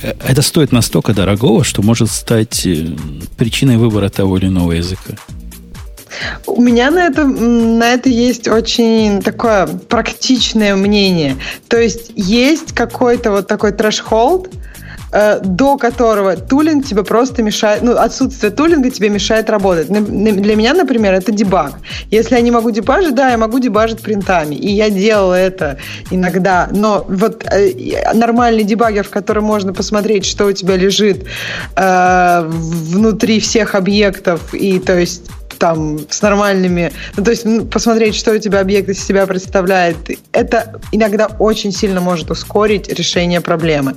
Это стоит настолько дорогого, что может стать причиной выбора того или иного языка. У меня на это есть очень такое практичное мнение. То есть какой-то вот такой трэш-холд, до которого тулинг тебе просто мешает, отсутствие тулинга тебе мешает работать. Для меня, например, это дебаг. Если я не могу дебажить, да, я могу дебажить принтами. И я делала это иногда. Но вот нормальный дебаггер, в котором можно посмотреть, что у тебя лежит внутри всех объектов, и то есть там с нормальными... посмотреть, что у тебя объект из себя представляет. Это иногда очень сильно может ускорить решение проблемы.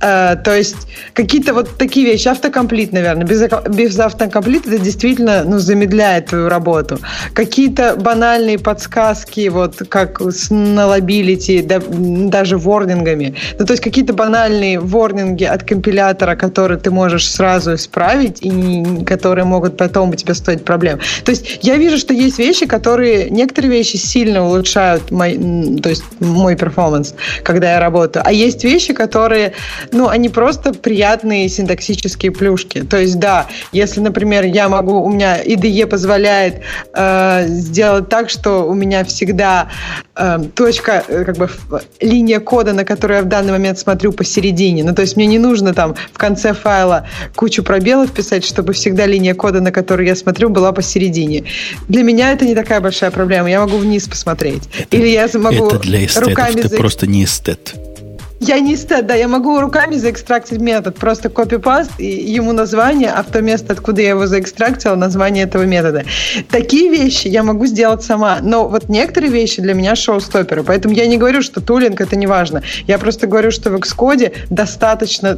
То есть какие-то вот такие вещи. Автокомплит, наверное. Без автокомплита это действительно замедляет твою работу. Какие-то банальные подсказки, вот как с налабилити, даже ворнингами. То есть какие-то банальные ворнинги от компилятора, которые ты можешь сразу исправить и которые могут потом у тебя стоить проблем. То есть я вижу, что есть вещи, некоторые вещи сильно улучшают мой перформанс, когда я работаю, а есть вещи, которые, они просто приятные синтаксические плюшки. То есть да, если, например, у меня IDE позволяет сделать так, что у меня всегда линия кода, на которую я в данный момент смотрю, посередине. То есть мне не нужно там в конце файла кучу пробелов писать, чтобы всегда линия кода, на которую я смотрю, была посередине. Для меня это не такая большая проблема. Я могу вниз посмотреть. Или я могу это для эстетов. Руками... Ты просто не эстет. Я не эстет, да. Я могу руками заэкстрактить метод. Просто копипаст и ему название, а в то место, откуда я его заэкстрактила, название этого метода. Такие вещи я могу сделать сама. Но вот некоторые вещи для меня шоу-стопперы. Поэтому я не говорю, что тулинг — это не важно. Я просто говорю, что в Xcode достаточно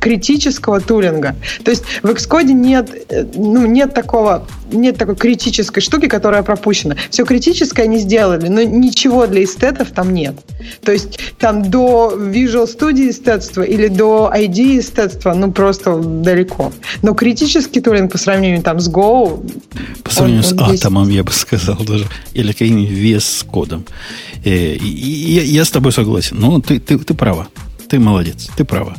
критического тулинга. То есть в Xcode нет такой критической штуки, которая пропущена. Все критическое они сделали, но ничего для эстетов там нет. То есть там до Visual Studio эстетства или до ID эстетства, просто далеко. Но критический тулинг по сравнению с Go... По сравнению с атомом, я бы сказал даже. Или каким-нибудь VS-кодом. Я с тобой согласен. Ты права. Ты молодец. Ты права.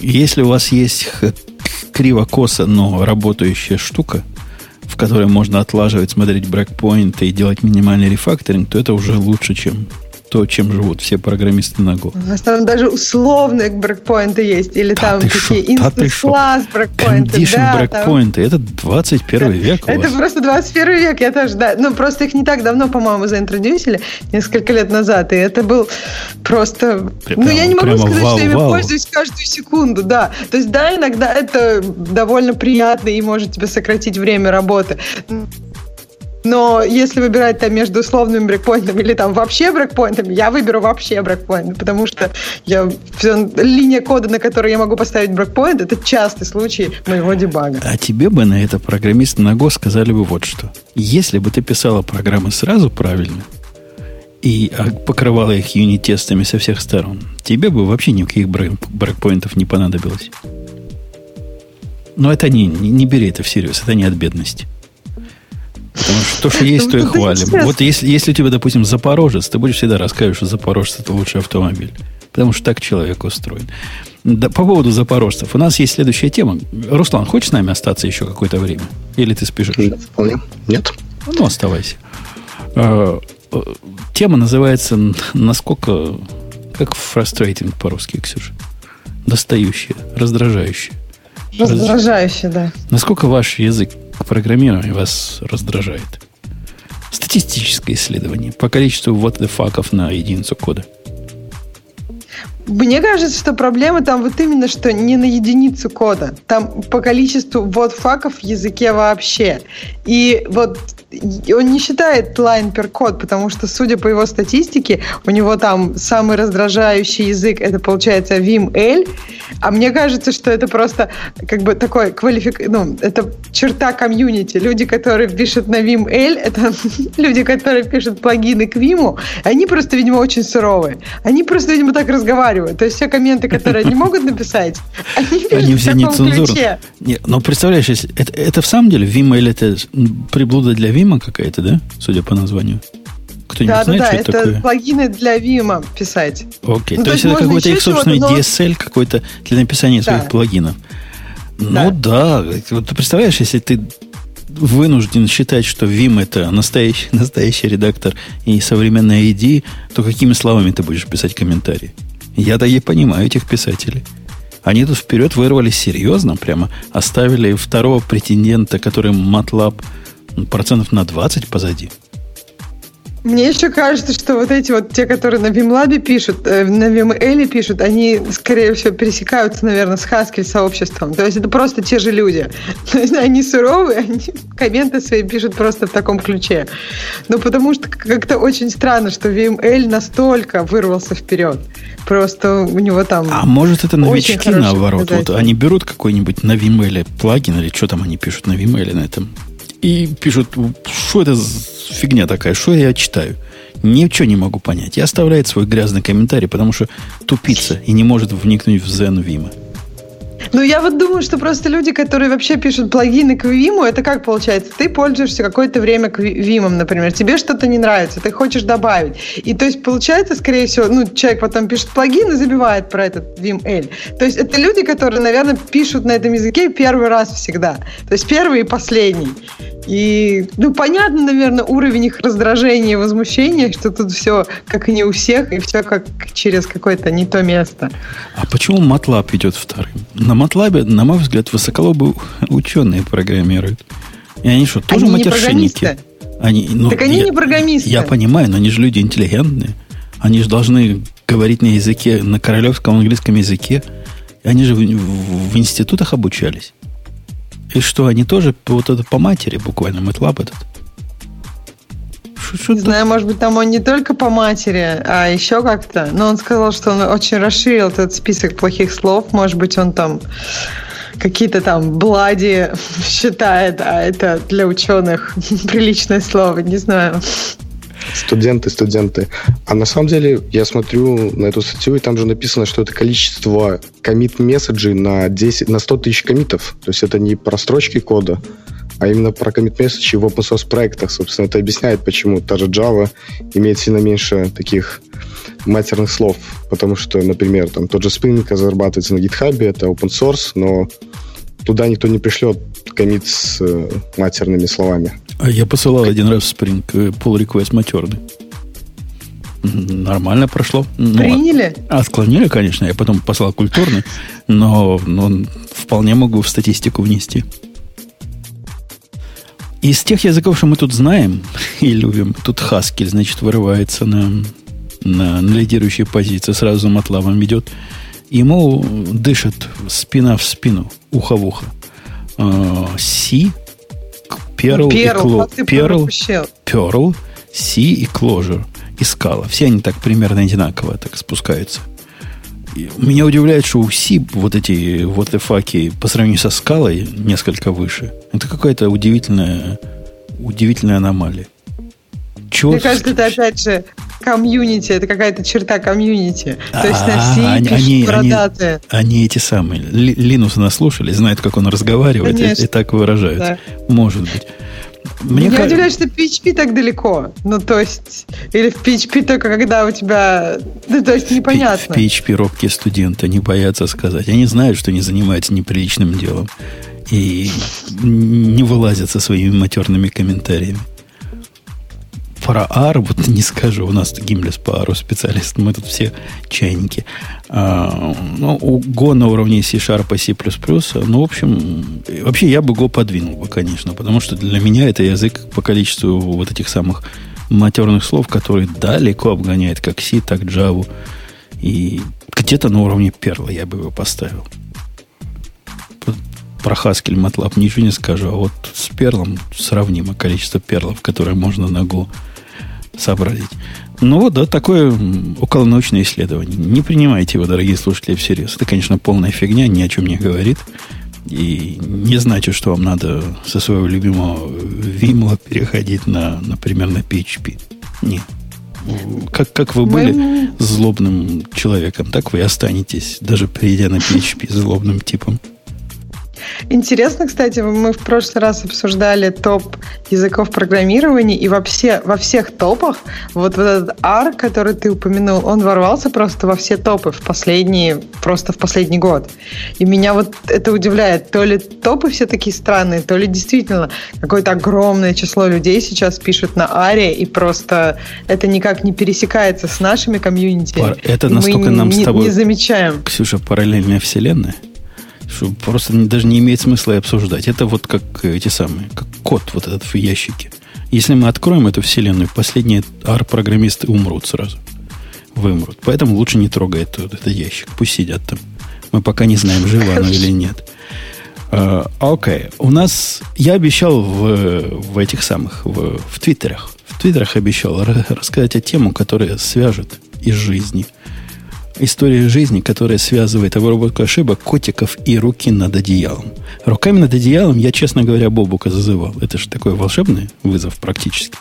Если у вас есть криво-косо, но работающая штука, в которой можно отлаживать, смотреть брейкпоинты и делать минимальный рефакторинг, то это уже лучше, чем то, чем живут все программисты на Go. У нас там даже условные брейкпоинты есть. Или инстанс-класс брейкпоинты. Кондишн брейкпоинты. Это 21 век у вас. Это просто 21 век. Я тоже, да. Просто их не так давно, по-моему, заинтродюсили. Несколько лет назад. И это был просто... я не могу сказать, что я ими пользуюсь каждую секунду. Да. То есть, да, иногда это довольно приятно и может тебе сократить время работы. Но если выбирать между условным брейкпоинтом или вообще брейкпоинтом, я выберу вообще брейкпоинт, потому что линия кода, на которую я могу поставить брейкпоинт, это частый случай моего дебага. А тебе бы на это программисты на Go сказали бы вот что. Если бы ты писала программы сразу правильно и покрывала их юнит-тестами со всех сторон, тебе бы вообще никаких брейкпоинтов не понадобилось. Но это не бери это всерьез, это не от бедности. Потому что то, что есть, то и хвалим. Вот если у тебя, допустим, запорожец, ты будешь всегда рассказывать, что запорожец – это лучший автомобиль. Потому что так человек устроен. Да, по поводу запорожцев. У нас есть следующая тема. Руслан, хочешь с нами остаться еще какое-то время? Или ты спешишь? Нет, вполне. Нет. Оставайся. Тема называется «Насколько...» Как frustrating по-русски, Ксюша? Достающая, раздражающая. Раздражающая, да. Насколько ваш язык программирование вас раздражает? Статистическое исследование по количеству what the fuck'ов на единицу кода. Мне кажется, что проблема именно, что не на единицу кода. Там по количеству вот факов в языке вообще. И он не считает line per code, потому что, судя по его статистике, у него самый раздражающий язык, это получается VimL, а мне кажется, что это просто такой это черта комьюнити. Люди, которые пишут на VimL, это люди, которые пишут плагины к Vim, они просто, видимо, очень суровые. Они просто, видимо, так разговаривают. То есть все комменты, которые они могут написать, они пишут в таком ключе. Но представляешь, если это в самом деле Vim или это приблуда для Vim какая-то, да? Судя по названию. Кто-нибудь знает, что это такое? Да, плагины для Vim писать. Окей, то есть это какой-то их собственный DSL какой-то для написания своих плагинов. Да. Ты представляешь, если ты вынужден считать, что Vim это настоящий редактор и современная IDEA, то какими словами ты будешь писать комментарии? Я-то и понимаю этих писателей. Они тут вперед вырвались серьезно, прямо оставили второго претендента, который MATLAB 20% позади. Мне еще кажется, что вот эти вот те, которые на VimLab пишут, на VimL пишут, они, скорее всего, пересекаются, наверное, с Haskell сообществом. То есть это просто те же люди. То есть они суровые, они комменты свои пишут просто в таком ключе. Но потому что как-то очень странно, что VimL настолько вырвался вперед. Просто у него там... А может, это новички, наоборот. Вот они берут какой-нибудь на VimL плагин, или что там они пишут на VimL на этом... И пишут, что это фигня такая, что я читаю. Ничего не могу понять. И оставляет свой грязный комментарий, потому что тупица и не может вникнуть в зен Вима. Ну, я вот думаю, что просто люди, которые вообще пишут плагины к Виму, это как получается? Ты пользуешься какое-то время к Вимам, например, тебе что-то не нравится, ты хочешь добавить. И то есть получается, скорее всего, ну, человек потом пишет плагин и забивает про этот VimL. То есть это люди, которые, наверное, пишут на этом языке первый раз всегда. То есть первый и последний. И, ну, понятно, наверное, уровень их раздражения и возмущения, что тут все как и не у всех, и все как через какое-то не то место. А почему MATLAB идет вторым? На MATLAB, на мой взгляд, высоколобые ученые программируют. И они что, тоже матершинники? Они не программисты. Я понимаю, но они же люди интеллигентные. Они же должны говорить на языке, на королевском английском языке. Они же в институтах обучались. И что, они тоже вот это по матери буквально MATLAB этот? Не знаю, может быть, там он не только по матери, а еще как-то. Но он сказал, что он очень расширил этот список плохих слов. Может быть, он там какие-то там блади считает, а это для ученых приличное слово, не знаю. Студенты. А на самом деле я смотрю на эту статью, и там же написано, что это количество коммит-месседжей на 100 тысяч коммитов. То есть это не про строчки кода, а именно про коммит-месседжи в open-source проектах. Собственно, это объясняет, почему та же Java имеет сильно меньше таких матерных слов. Потому что, например, там тот же Spring разрабатывается на GitHub, это open-source, но туда никто не пришлет коммит с матерными словами. А я посылал один раз в Spring pull request матерный. Нормально прошло. Приняли? Отклонили, конечно. Я потом послал культурный, но вполне могу в статистику внести. Из тех языков, что мы тут знаем и любим, тут Haskell, значит, вырывается на лидирующие позиции, сразу за матлабом идет. Ему дышит спина в спину, ухо в ухо. C, Perl и Clojure. Perl, C и Clojure. И Scala. Все они так примерно одинаково так спускаются. И меня удивляет, что у C вот эти вот факи по сравнению со Scala несколько выше. Это какая-то удивительная аномалия. Чего? Мне кажется, это опять же комьюнити, это какая-то черта комьюнити. То есть на все пишут бородатые. Они эти самые. Линуса наслушали, знают, как он разговаривает, и так выражаются. Да. Может быть. Мне удивляет, что PHP так далеко. Ну, то есть, или в PHP только когда у тебя... Ну, то есть, непонятно. В PHP робкие студенты не боятся сказать. Они знают, что они занимаются неприличным делом. И не вылазят со своими матерными комментариями. Про R вот не скажу. У нас Гимлес по R специалист. Мы тут все чайники. У Go на уровне C# и C++. Ну, в общем, вообще я бы Go подвинул бы, конечно. Потому что для меня это язык по количеству вот этих самых матерных слов, которые далеко обгоняет как C, так Java. И где-то на уровне Perl я бы его поставил. Про Haskell, MATLAB ничего не скажу. А вот с Perl'ом сравнимо количество перлов, которые можно на Go сообразить. Ну вот, да, такое околонаучное исследование. Не принимайте его, дорогие слушатели, всерьез. Это, конечно, полная фигня, ни о чем не говорит. И не значит, что вам надо со своего любимого Vim'ла переходить например, на PHP. Нет. Как вы были злобным человеком, так вы и останетесь, даже перейдя на PHP злобным типом. Интересно, кстати, мы в прошлый раз обсуждали топ языков программирования, и во всех топах вот этот R, который ты упомянул, он ворвался просто во все топы в последний год. И меня вот это удивляет. То ли топы все такие странные, то ли действительно какое-то огромное число людей сейчас пишут на R, и просто это никак не пересекается с нашими комьюнити. Это настолько нам с тобой, не замечаем. Ксюша, параллельная вселенная, что просто даже не имеет смысла обсуждать. Это вот как эти самые, как кот вот этот в ящике. Если мы откроем эту вселенную, последние R-программисты умрут сразу. Вымрут. Поэтому лучше не трогай этот ящик. Пусть сидят там. Мы пока не знаем, жива она или нет. Окей. У нас... Я обещал в твиттерах. В твиттерах обещал рассказать о тему, которая свяжет из жизни. История жизни, которая связывает обработку ошибок, котиков и руки над одеялом. Руками над одеялом я, честно говоря, Бобука зазывал. Это же такой волшебный вызов практически.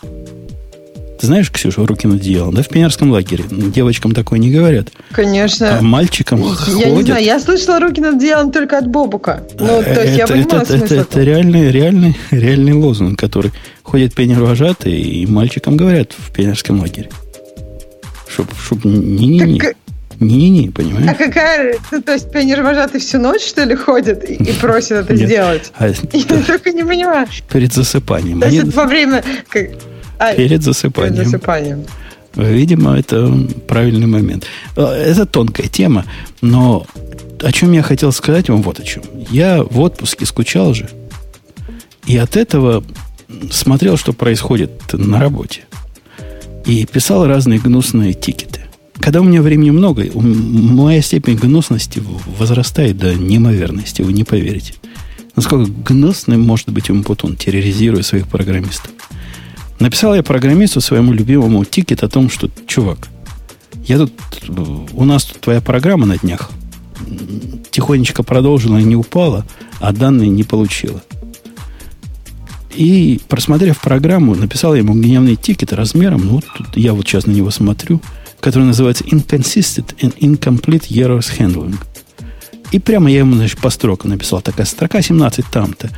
Ты знаешь, Ксюша, руки над одеялом, да? В пионерском лагере. Девочкам такое не говорят. Конечно. А мальчикам ходят. Я не знаю, я слышала руки над одеялом только от Бобука. Ну, то есть я понимала смысл. Это реальный лозунг, который ходят пионер-вожатые, и мальчикам говорят в пионерском лагере. Чтоб не-не-не. Не-не-не, понимаешь? А какая... Ну, то есть пионер-вожатый всю ночь, что ли, ходит и просит это сделать? Я только не понимаю. Перед засыпанием. То есть во время... Перед засыпанием. Видимо, это правильный момент. Это тонкая тема, но о чем я хотел сказать вам вот о чем. Я в отпуске скучал же, и от этого смотрел, что происходит на работе, и писал разные гнусные тикеты. Когда у меня времени много, моя степень гнусности возрастает до неимоверности, вы не поверите. Насколько гнусным может быть умпутун, терроризируя своих программистов. Написал я программисту своему любимому тикет о том, что, чувак, у нас тут твоя программа на днях тихонечко продолжила и не упала, а данные не получила. И, просмотрев программу, написал ему гневный тикет размером, я вот сейчас на него смотрю, который называется Inconsistent and Incomplete Errors Handling. И прямо я ему, по строкам написал. Такая строка 17 там-то.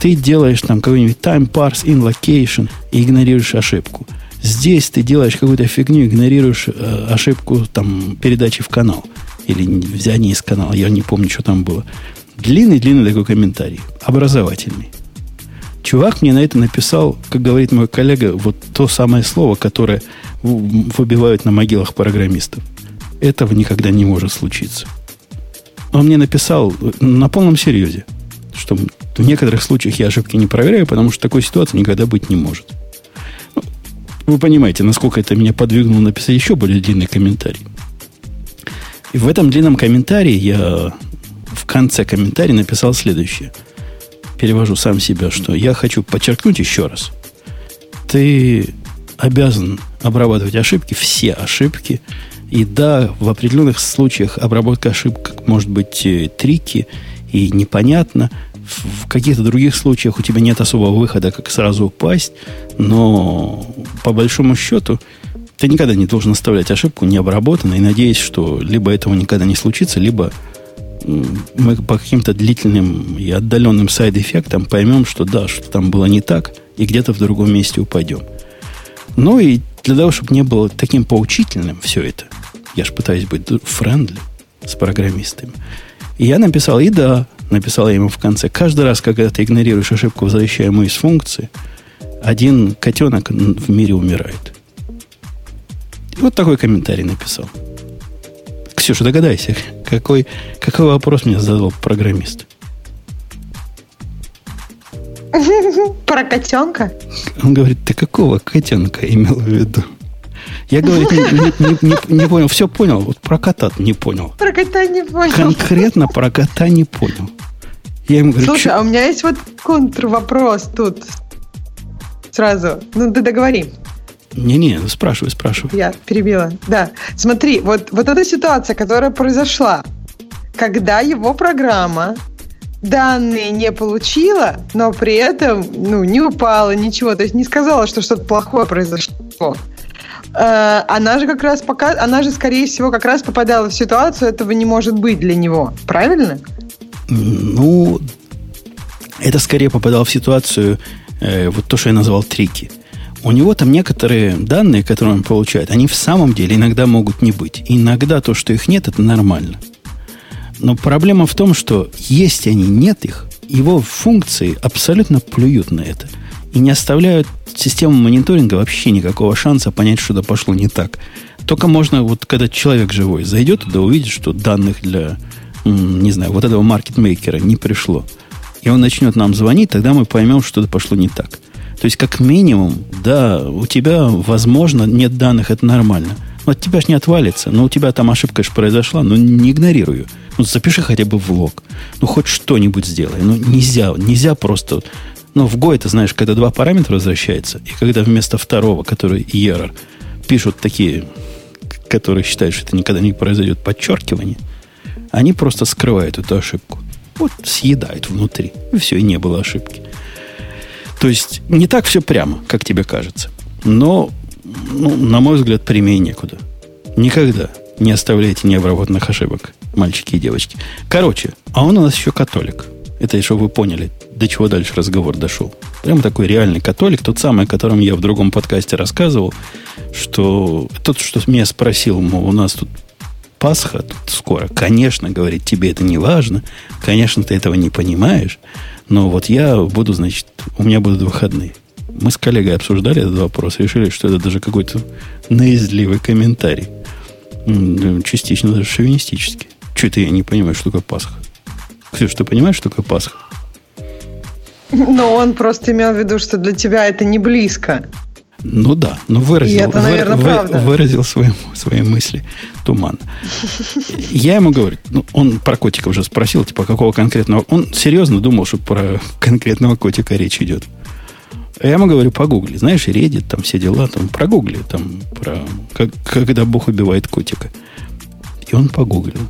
Ты делаешь там какой-нибудь time parse in location и игнорируешь ошибку. Здесь ты делаешь какую-то фигню, игнорируешь ошибку там, передачи в канал. Или взяние из канала. Я не помню, что там было. Длинный-длинный такой комментарий. Образовательный. Чувак мне на это написал, как говорит мой коллега, вот то самое слово, которое выбивают на могилах программистов. Этого никогда не может случиться. Он мне написал на полном серьезе, что в некоторых случаях я ошибки не проверяю, потому что такой ситуации никогда быть не может. Вы понимаете, насколько это меня подвигнуло написать еще более длинный комментарий. И в этом длинном комментарии я в конце комментария написал следующее. Перевожу сам себя, что я хочу подчеркнуть еще раз. Ты обязан обрабатывать ошибки, все ошибки. И да, в определенных случаях обработка ошибок может быть трики и непонятно. В каких-то других случаях у тебя нет особого выхода, как сразу упасть. Но по большому счету ты никогда не должен оставлять ошибку необработанной и надеясь, что либо этого никогда не случится, либо мы по каким-то длительным и отдаленным сайд-эффектам поймем, что да, что там было не так, и где-то в другом месте упадем. Ну и для того, чтобы не было таким поучительным все это, я же пытаюсь быть френдли с программистами. И я написал, написал я ему в конце. Каждый раз, когда ты игнорируешь ошибку, возвращаемую из функции, один котенок в мире умирает. И вот такой комментарий написал. Ксюша, догадайся, какой вопрос мне задал программист? Про котенка? Он говорит, ты какого котенка имел в виду? Я, говорит, не понял. Все понял, вот про кота не понял. Про кота не понял. Конкретно про кота не понял. Я ему говорю, слушай, а у меня есть вот контрвопрос тут. Сразу. Ну, ты договори. Не-не, спрашивай. Я перебила. Да. Смотри, вот эта ситуация, которая произошла, когда его программа данные не получила, но при этом не упала, ничего. То есть не сказала, что что-то плохое произошло. Она же скорее всего, как раз попадала в ситуацию, этого не может быть для него. Правильно? Ну, это скорее попадал в ситуацию, вот то, что я назвал трики. У него там некоторые данные, которые он получает, они в самом деле иногда могут не быть. Иногда то, что их нет, это нормально. Но проблема в том, что есть они, нет их, его функции абсолютно плюют на это. И не оставляют систему мониторинга вообще никакого шанса понять, что-то пошло не так. Только можно, вот когда человек живой зайдет туда, увидит, что данных для, не знаю, вот этого маркетмейкера не пришло. И он начнет нам звонить, тогда мы поймем, что что-то пошло не так. То есть, как минимум, да, у тебя, возможно, нет данных, это нормально. Но от тебя ж не отвалится. Но у тебя там ошибка же произошла, но не игнорируй ее. Ну, запиши хотя бы в лог. Ну, хоть что-нибудь сделай. Ну, нельзя просто... Ну, в Go это, знаешь, когда два параметра возвращаются, и когда вместо второго, который error, пишут такие, которые считают, что это никогда не произойдет, подчеркивание, они просто скрывают эту ошибку. Вот съедают внутри. И все, и не было ошибки. То есть не так все прямо, как тебе кажется. Но, ну, на мой взгляд, прямее некуда. Никогда не оставляйте необработанных ошибок, мальчики и девочки. Короче, а он у нас еще католик. Это, чтобы вы поняли, до чего дальше разговор дошел. Прям такой реальный католик, тот самый, о котором я в другом подкасте рассказывал, что тот, что меня спросил, мол, у нас тут Пасха, тут скоро. Конечно, говорит, тебе это не важно, конечно, ты этого не понимаешь, но вот я буду, значит, у меня будут выходные. Мы с коллегой обсуждали этот вопрос, решили, что это даже какой-то наизливый комментарий. Частично даже шовинистический. Чего-то я не понимаю, что такое Пасха. Ксюш, ты понимаешь, что такое Пасха? Но он просто имел в виду, что для тебя это не близко. Ну да, но выразил, это, наверное, выразил свои мысли туманно. Я ему говорю, ну, он про котика уже спросил, типа, какого конкретного... Он серьезно думал, что про конкретного котика речь идет. Я ему говорю, погугли. Знаешь, Reddit, там все дела, там прогугли, там про... когда Бог убивает котика. И он погуглил.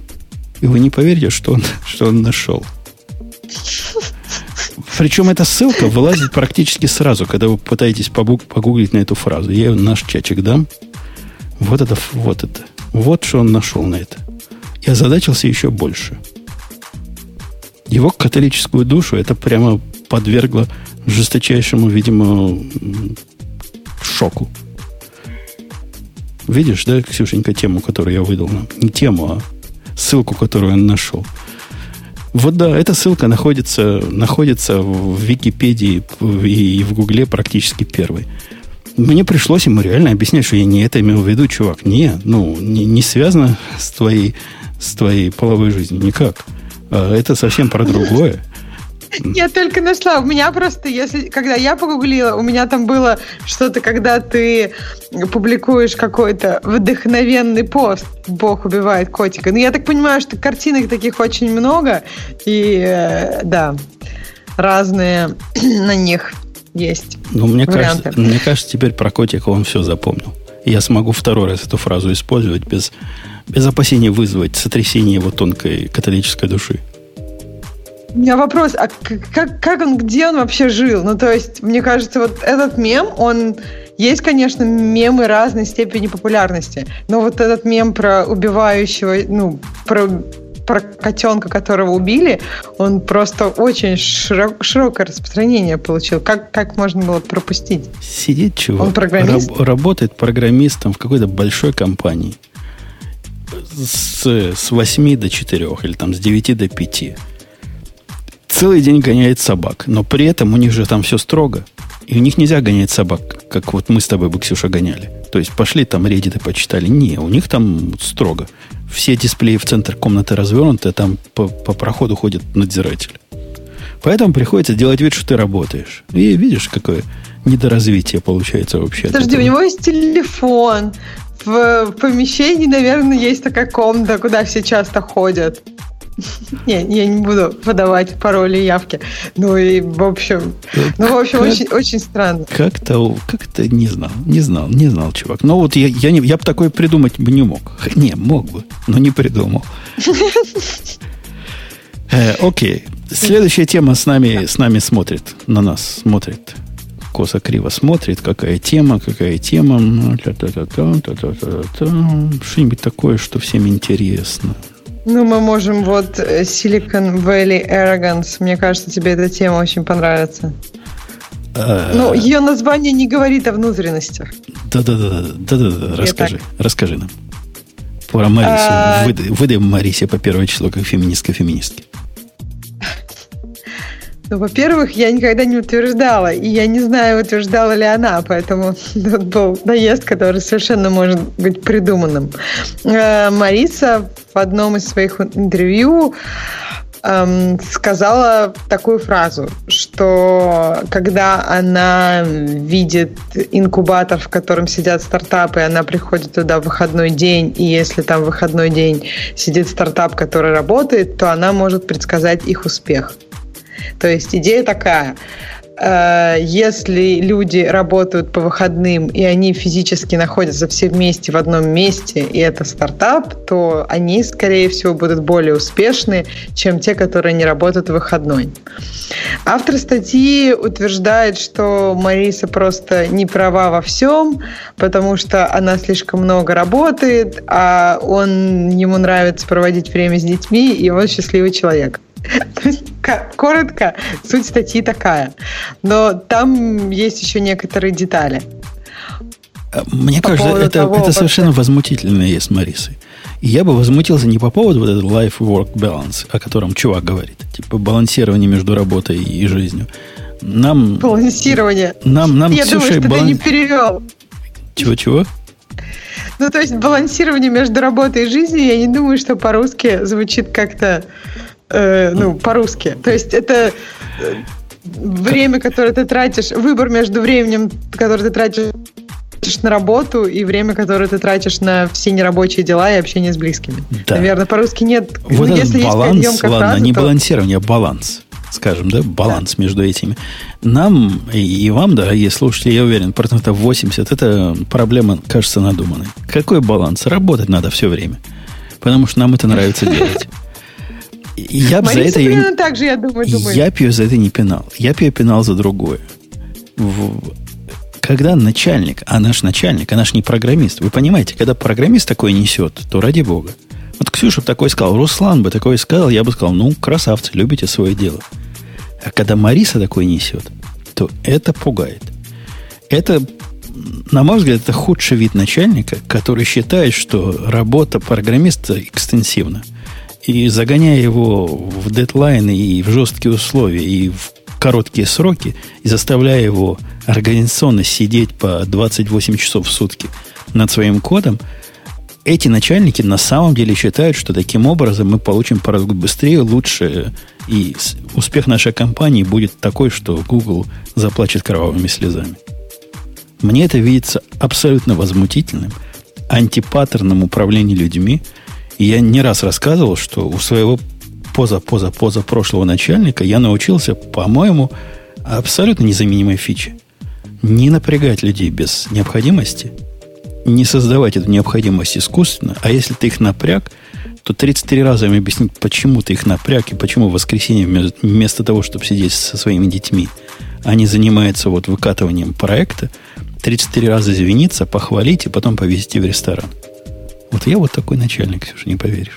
И вы не поверите, что он нашел. Причем эта ссылка вылазит практически сразу, когда вы пытаетесь погуглить на эту фразу. Я ее наш чачик дам. Вот это. Вот что он нашел на это. И озадачился еще больше. Его католическую душу это прямо подвергло жесточайшему, видимо, шоку. Видишь, да, Ксюшенька, тему, которую я выдал нам? Не тему, а ссылку, которую он нашел. Вот да, эта ссылка находится в Википедии и в Гугле практически первой. Мне пришлось ему реально объяснять, что я не это имел в виду, чувак. Не связано с твоей половой жизнью никак. Это совсем про другое. Я только нашла. У меня просто, когда я погуглила, у меня там было что-то, когда ты публикуешь какой-то вдохновенный пост «Бог убивает котика». Но я так понимаю, что картинок таких очень много, и да, разные на них есть варианты. Мне кажется, теперь про котика он все запомнил. Я смогу второй раз эту фразу использовать без опасения вызвать сотрясение его тонкой католической души. У меня вопрос, а где он вообще жил? Ну, то есть, мне кажется, вот этот мем, он... Есть, конечно, мемы разной степени популярности, но вот этот мем про убивающего, ну, про котенка, которого убили, он просто очень широкое распространение получил. Как можно было пропустить? Сидит чего? Он программист? Работает программистом в какой-то большой компании с 8 до 4 или там с 9 до 5. Целый день гоняет собак, но при этом у них же там все строго. И у них нельзя гонять собак, как вот мы с тобой бы, Ксюша, гоняли. То есть пошли там Reddit и почитали. Не, у них там строго. Все дисплеи в центр комнаты развернуты, а там по проходу ходит надзиратель. Поэтому приходится делать вид, что ты работаешь. И видишь, какое недоразвитие получается вообще. Подожди, у него есть телефон. В помещении, наверное, есть такая комната, куда все часто ходят. Не, я не буду выдавать пароли и явки. В общем, очень, очень странно. Как-то не знал, чувак. Но вот я бы такое придумать бы не мог. Не, мог бы, но не придумал. Окей. Следующая тема с нами смотрит. На нас смотрит. Косо-криво смотрит. Какая тема. Что-нибудь такое, что всем интересно. Ну, мы можем вот Silicon Valley Arrogance. Мне кажется, тебе эта тема очень понравится. Ну, ее название не говорит о внутренностях. Да-да-да, расскажи нам. Про Марису. Выдай Марисе по первое число как феминистки. Ну, во-первых, я никогда не утверждала, и я не знаю, утверждала ли она, поэтому тут был наезд, который совершенно может быть придуманным. Мариса в одном из своих интервью сказала такую фразу, что когда она видит инкубатор, в котором сидят стартапы, она приходит туда в выходной день, и если там в выходной день сидит стартап, который работает, то она может предсказать их успех. То есть идея такая: если люди работают по выходным и они физически находятся все вместе в одном месте, и это стартап, то они, скорее всего, будут более успешны, чем те, которые не работают в выходной. Автор статьи утверждает, что Мариса просто не права во всем, потому что она слишком много работает, а ему нравится проводить время с детьми, и он счастливый человек. То есть, коротко, суть статьи такая. Но там есть еще некоторые детали. Мне кажется, это совершенно возмутительно есть с Марисой. Я бы возмутился не по поводу вот этого life-work balance, о котором чувак говорит. Типа балансирование между работой и жизнью. Балансирование. Я думаю, что ты не перевел. Чего-чего? Ну, то есть балансирование между работой и жизнью, я не думаю, что по-русски звучит как-то... по-русски. То есть это время, которое ты тратишь, выбор между временем, которое ты тратишь на работу, и время, которое ты тратишь на все нерабочие дела и общение с близкими. Да. Наверное, по-русски нет. Вот ну, если баланс, есть емкая фраза, не балансирование, а баланс. Скажем, да, баланс между этими. Нам и вам, дорогие слушатели, я уверен, 80% это проблема, кажется, надуманной. Какой баланс? Работать надо все время. Потому что нам это нравится делать. Я бы за это не пенал. Я бы ее пенал за другое. Когда начальник, она ж не программист. Вы понимаете, когда программист такой несет, то ради бога. Вот Ксюша бы такой сказал, Руслан бы такой сказал, я бы сказал, ну, красавцы, любите свое дело. А когда Мариса такой несет, то это пугает. Это, на мой взгляд, это худший вид начальника, который считает, что работа программиста экстенсивна. И загоняя его в дедлайны, и в жесткие условия, и в короткие сроки, и заставляя его организационно сидеть по 28 часов в сутки над своим кодом, эти начальники на самом деле считают, что таким образом мы получим продукт быстрее, лучше, и успех нашей компании будет такой, что Google заплачет кровавыми слезами. Мне это видится абсолютно возмутительным, антипаттерном управлении людьми. И я не раз рассказывал, что у своего позапрошлого начальника я научился, по-моему, абсолютно незаменимой фиче. Не напрягать людей без необходимости, не создавать эту необходимость искусственно, а если ты их напряг, то 33 раза им объяснить, почему ты их напряг и почему в воскресенье вместо того, чтобы сидеть со своими детьми, они занимаются вот выкатыванием проекта, 33 раза извиниться, похвалить и потом повезти в ресторан. Вот я вот такой начальник, Ксюша, не поверишь.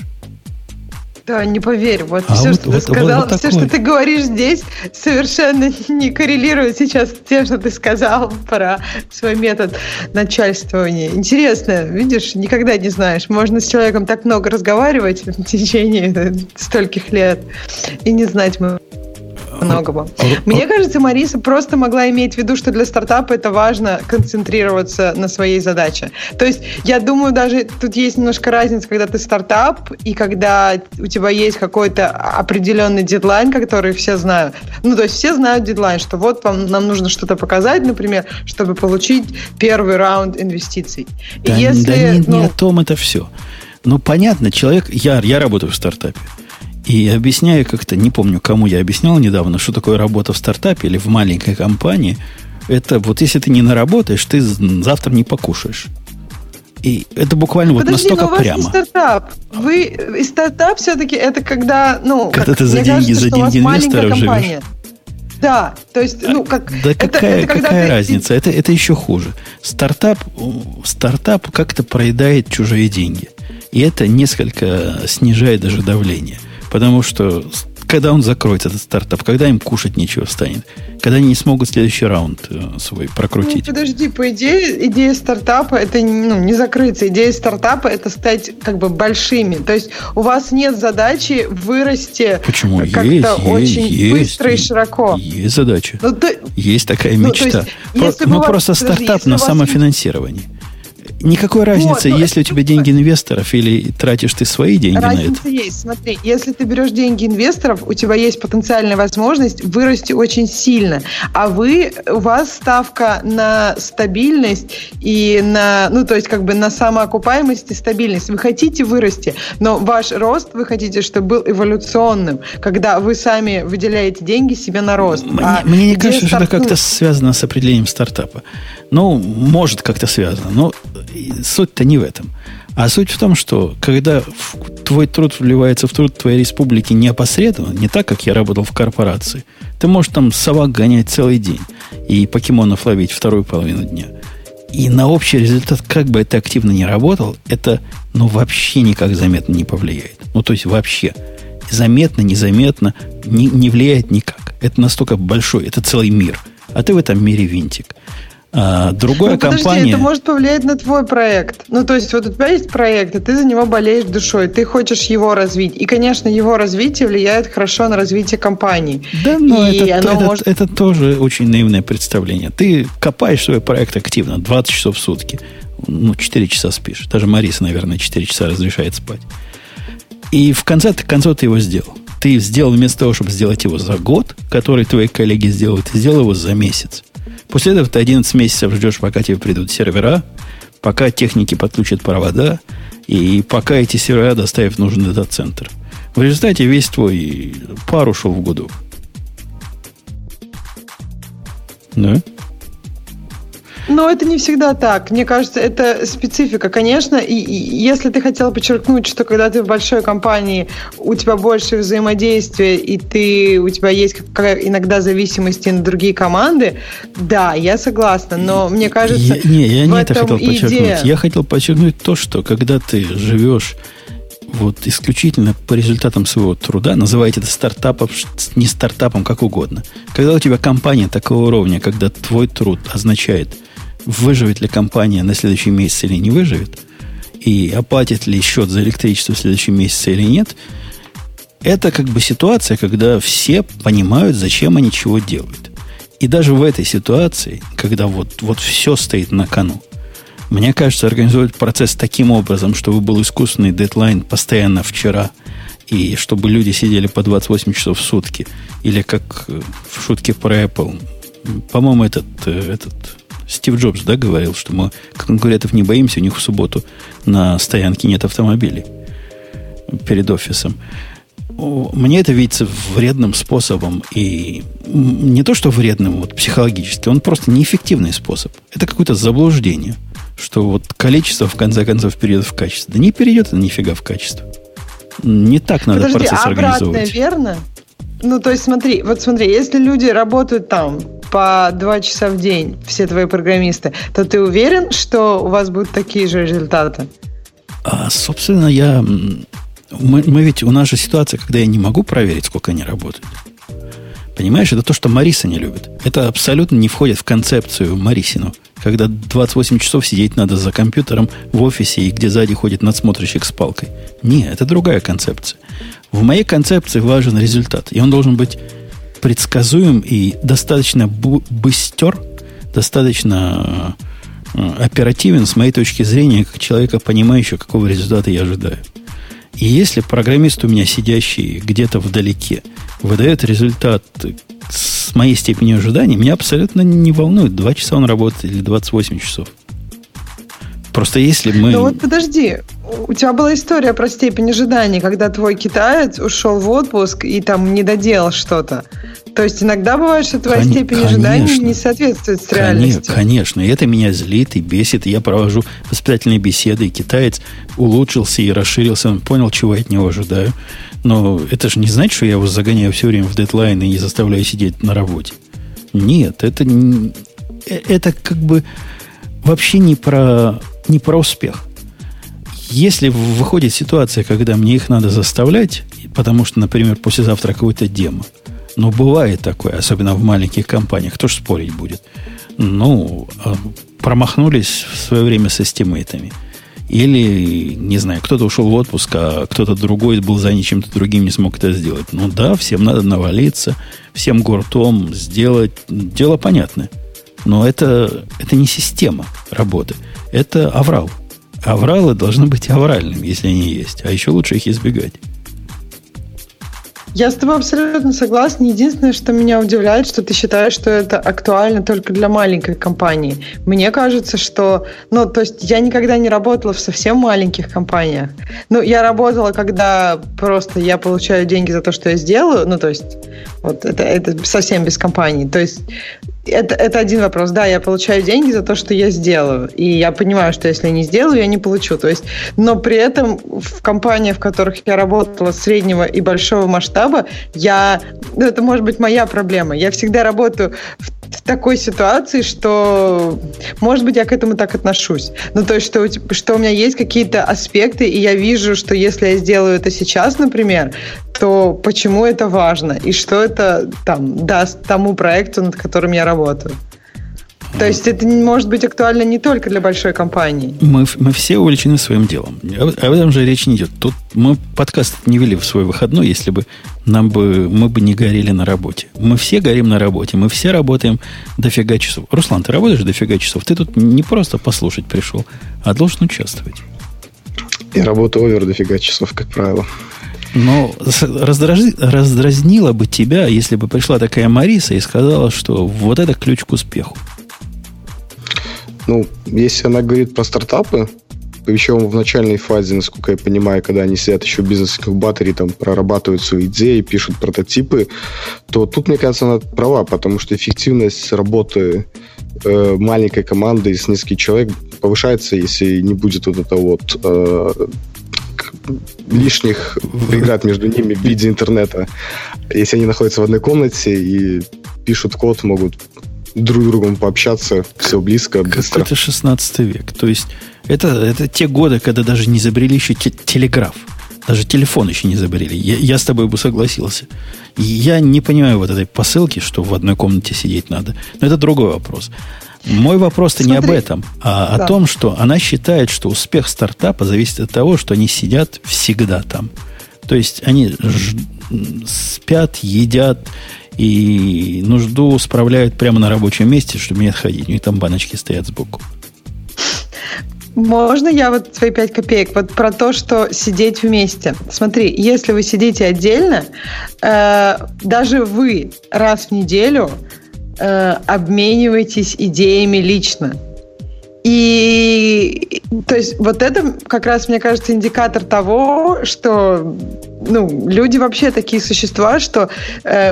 Да, не поверь. Вот все, что ты сказал, все, что ты говоришь здесь, совершенно не коррелирует сейчас с тем, что ты сказал про свой метод начальствования. Интересно, видишь, никогда не знаешь. Можно с человеком так много разговаривать в течение стольких лет и не знать многого. Мне кажется, Мариса просто могла иметь в виду, что для стартапа это важно концентрироваться на своей задаче. То есть, я думаю, даже тут есть немножко разница, когда ты стартап и когда у тебя есть какой-то определенный дедлайн, который все знают. Ну, то есть, все знают дедлайн, что вот нам нужно что-то показать, например, чтобы получить первый раунд инвестиций. Да, не о том это все. Ну, понятно, человек... Я работаю в стартапе. И объясняю как-то, не помню, кому я объяснял недавно, что такое работа в стартапе или в маленькой компании. Это вот если ты не наработаешь, ты завтра не покушаешь. И это буквально настолько прямо. Подожди, но у вас не стартап. Вы стартап все-таки это когда... Ну, когда ты за деньги инвесторов живешь. Да, то есть, ну, как... Да какая разница? Это еще хуже. Стартап как-то проедает чужие деньги. И это несколько снижает даже давление. Потому что, когда он закроет этот стартап, когда им кушать нечего станет, когда они не смогут следующий раунд свой прокрутить. Ну, подожди, по идее, идея стартапа — это не закрыться. Идея стартапа — это стать как бы большими. То есть у вас нет задачи вырасти быстро и широко. Есть задача. Есть такая мечта. Просто стартап на самофинансирование. Никакой разницы, если у тебя деньги инвесторов или тратишь ты свои деньги на это. Разница есть. Смотри, если ты берешь деньги инвесторов, у тебя есть потенциальная возможность вырасти очень сильно. А у вас ставка на стабильность и на, то есть как бы на самоокупаемость и стабильность. Вы хотите вырасти, но ваш рост вы хотите, чтобы был эволюционным, когда вы сами выделяете деньги себе на рост. Мне не кажется, что это как-то связано с определением стартапа. Может как-то связано, но суть-то не в этом. А суть в том, что когда твой труд вливается в труд твоей республики неопосредованно, не так, как я работал в корпорации, ты можешь там собак гонять целый день и покемонов ловить вторую половину дня. И на общий результат, как бы это активно ни работал, это вообще никак заметно не повлияет. То есть вообще заметно, незаметно, не влияет никак. Это настолько большой, это целый мир. А ты в этом мире винтик. Подожди, это может повлиять на твой проект. То есть, вот у тебя есть проект, и ты за него болеешь душой, ты хочешь его развить. И, конечно, его развитие влияет хорошо на развитие компании. Да, но это тоже очень наивное представление. Ты копаешь свой проект активно, 20 часов в сутки. 4 часа спишь. Даже Мариса, наверное, 4 часа разрешает спать. И в конце концов ты его сделал. Ты сделал вместо того, чтобы сделать его за год, который твои коллеги сделают, ты сделал его за месяц. После этого ты 11 месяцев ждешь, пока тебе придут сервера, пока техники подключат провода, и пока эти сервера доставят в нужный дата-центр. В результате весь твой пар ушел в году. Да? Но это не всегда так. Мне кажется, это специфика. Конечно, и если ты хотела подчеркнуть, что когда ты в большой компании, у тебя больше взаимодействия, и у тебя есть иногда зависимости на другие команды, да, я согласна. Но мне кажется, я не это хотел подчеркнуть. Идея. Я хотел подчеркнуть то, что когда ты живешь исключительно по результатам своего труда, называйте это стартапом, не стартапом, как угодно. Когда у тебя компания такого уровня, когда твой труд означает, выживет ли компания на следующий месяц или не выживет, и оплатит ли счет за электричество в следующем месяце или нет, это как бы ситуация, когда все понимают, зачем они чего делают. И даже в этой ситуации, когда вот все стоит на кону, мне кажется, организовать процесс таким образом, чтобы был искусственный дедлайн постоянно вчера, и чтобы люди сидели по 28 часов в сутки, или как в шутке про Apple. По-моему, этот Стив Джобс, да, говорил, что мы конкурентов не боимся, у них в субботу на стоянке нет автомобилей перед офисом. Мне это видится вредным способом, и не то, что вредным психологически, он просто неэффективный способ. Это какое-то заблуждение, что количество в конце концов перейдет в качество. Да не перейдет это нифига в качество. Не так надо процесс организовывать. Обратное верно? То есть смотри, если люди работают там по 2 часа в день, все твои программисты, то ты уверен, что у вас будут такие же результаты? Собственно, мы ведь, у нас же ситуация, когда я не могу проверить, сколько они работают. Понимаешь, это то, что Мариса не любит. Это абсолютно не входит в концепцию Марисину, когда 28 часов сидеть надо за компьютером в офисе, и где сзади ходит надсмотрщик с палкой. Нет, это другая концепция. В моей концепции важен результат, и он должен быть предсказуем и достаточно быстер, достаточно оперативен с моей точки зрения, как человека, понимающего, какого результата я ожидаю. И если программист у меня, сидящий где-то вдалеке, выдает результат с моей степенью ожидания, меня абсолютно не волнует, 2 часа он работает или 28 часов. Просто если мы... подожди, у тебя была история про степень ожидания, когда твой китаец ушел в отпуск и там не доделал что-то. То есть иногда бывает, что твоя степень ожидания не соответствует с реальности. Конечно, и это меня злит и бесит. Я провожу воспитательные беседы, и китаец улучшился и расширился. Он понял, чего я от него ожидаю. Но это же не значит, что я его загоняю все время в дедлайны и заставляю сидеть на работе. Нет, это как бы вообще не про успех. Если выходит ситуация, когда мне их надо заставлять, потому что, например, послезавтра какой-то демо. Но бывает такое, особенно в маленьких компаниях. Кто ж спорить будет? Ну, промахнулись в свое время со стимейтами. Или, не знаю, кто-то ушел в отпуск, а кто-то другой был занят чем-то другим, не смог это сделать. Ну да, всем надо навалиться, всем гуртом сделать. Дело понятное. Но это не система работы. Это аврал. Авралы должны быть авральными, если они есть. А еще лучше их избегать. Я с тобой абсолютно согласна. Единственное, что меня удивляет, что ты считаешь, что это актуально только для маленькой компании. Мне кажется, что... Ну, то есть я никогда не работала в совсем маленьких компаниях. Ну, я работала, когда просто я получаю деньги за то, что я сделаю. Ну, то есть вот это совсем без компании. То есть это один вопрос. Да, я получаю деньги за то, что я сделаю. И я понимаю, что если я не сделаю, я не получу. То есть, но при этом в компаниях, в которых я работала среднего и большого масштаба, это может быть моя проблема. Я всегда работаю в такой ситуации, что, может быть, я к этому так отношусь. Ну, то есть, что у меня есть какие-то аспекты, и я вижу, что если я сделаю это сейчас, например, то почему это важно, и что это там даст тому проекту, над которым я работаю. То есть это может быть актуально не только для большой компании. Мы все увлечены своим делом. Об этом же речь не идет. Тут мы подкаст не вели в свой выходной, если бы мы бы не горели на работе. Мы все горим на работе, мы все работаем дофига часов. Руслан, ты работаешь дофига часов? Ты тут не просто послушать пришел, а должен участвовать. Я работаю овер дофига часов, как правило. Но раздразнило бы тебя, если бы пришла такая Мариса и сказала, что вот это ключ к успеху. Ну, если она говорит про стартапы, причем в начальной фазе, насколько я понимаю, когда они сидят еще в бизнес-инкубаторе, там прорабатывают свои идеи, пишут прототипы, то тут, мне кажется, она права, потому что эффективность работы маленькой команды с нескольких человек повышается, если не будет вот этого вот... лишних преград между ними в виде интернета. Если они находятся в одной комнате и пишут код, могут друг с другом пообщаться, все близко, быстро. Это 16 век. То есть это те годы, когда даже не изобрели еще телеграф. Даже телефон еще не изобрели. Я с тобой бы согласился. Я не понимаю вот этой посылки, что в одной комнате сидеть надо. Но это другой вопрос. Мой вопрос-то не об этом, а о том, что она считает, что успех стартапа зависит от того, что они сидят всегда там. То есть они спят, едят и нужду справляют прямо на рабочем месте, чтобы не отходить. У них там баночки стоят сбоку. Можно я вот свои 5 копеек? Вот про то, что сидеть вместе. Смотри, если вы сидите отдельно, даже вы раз в неделю... обменивайтесь идеями лично. И то есть вот это как раз, мне кажется, индикатор того, что люди вообще такие существа, что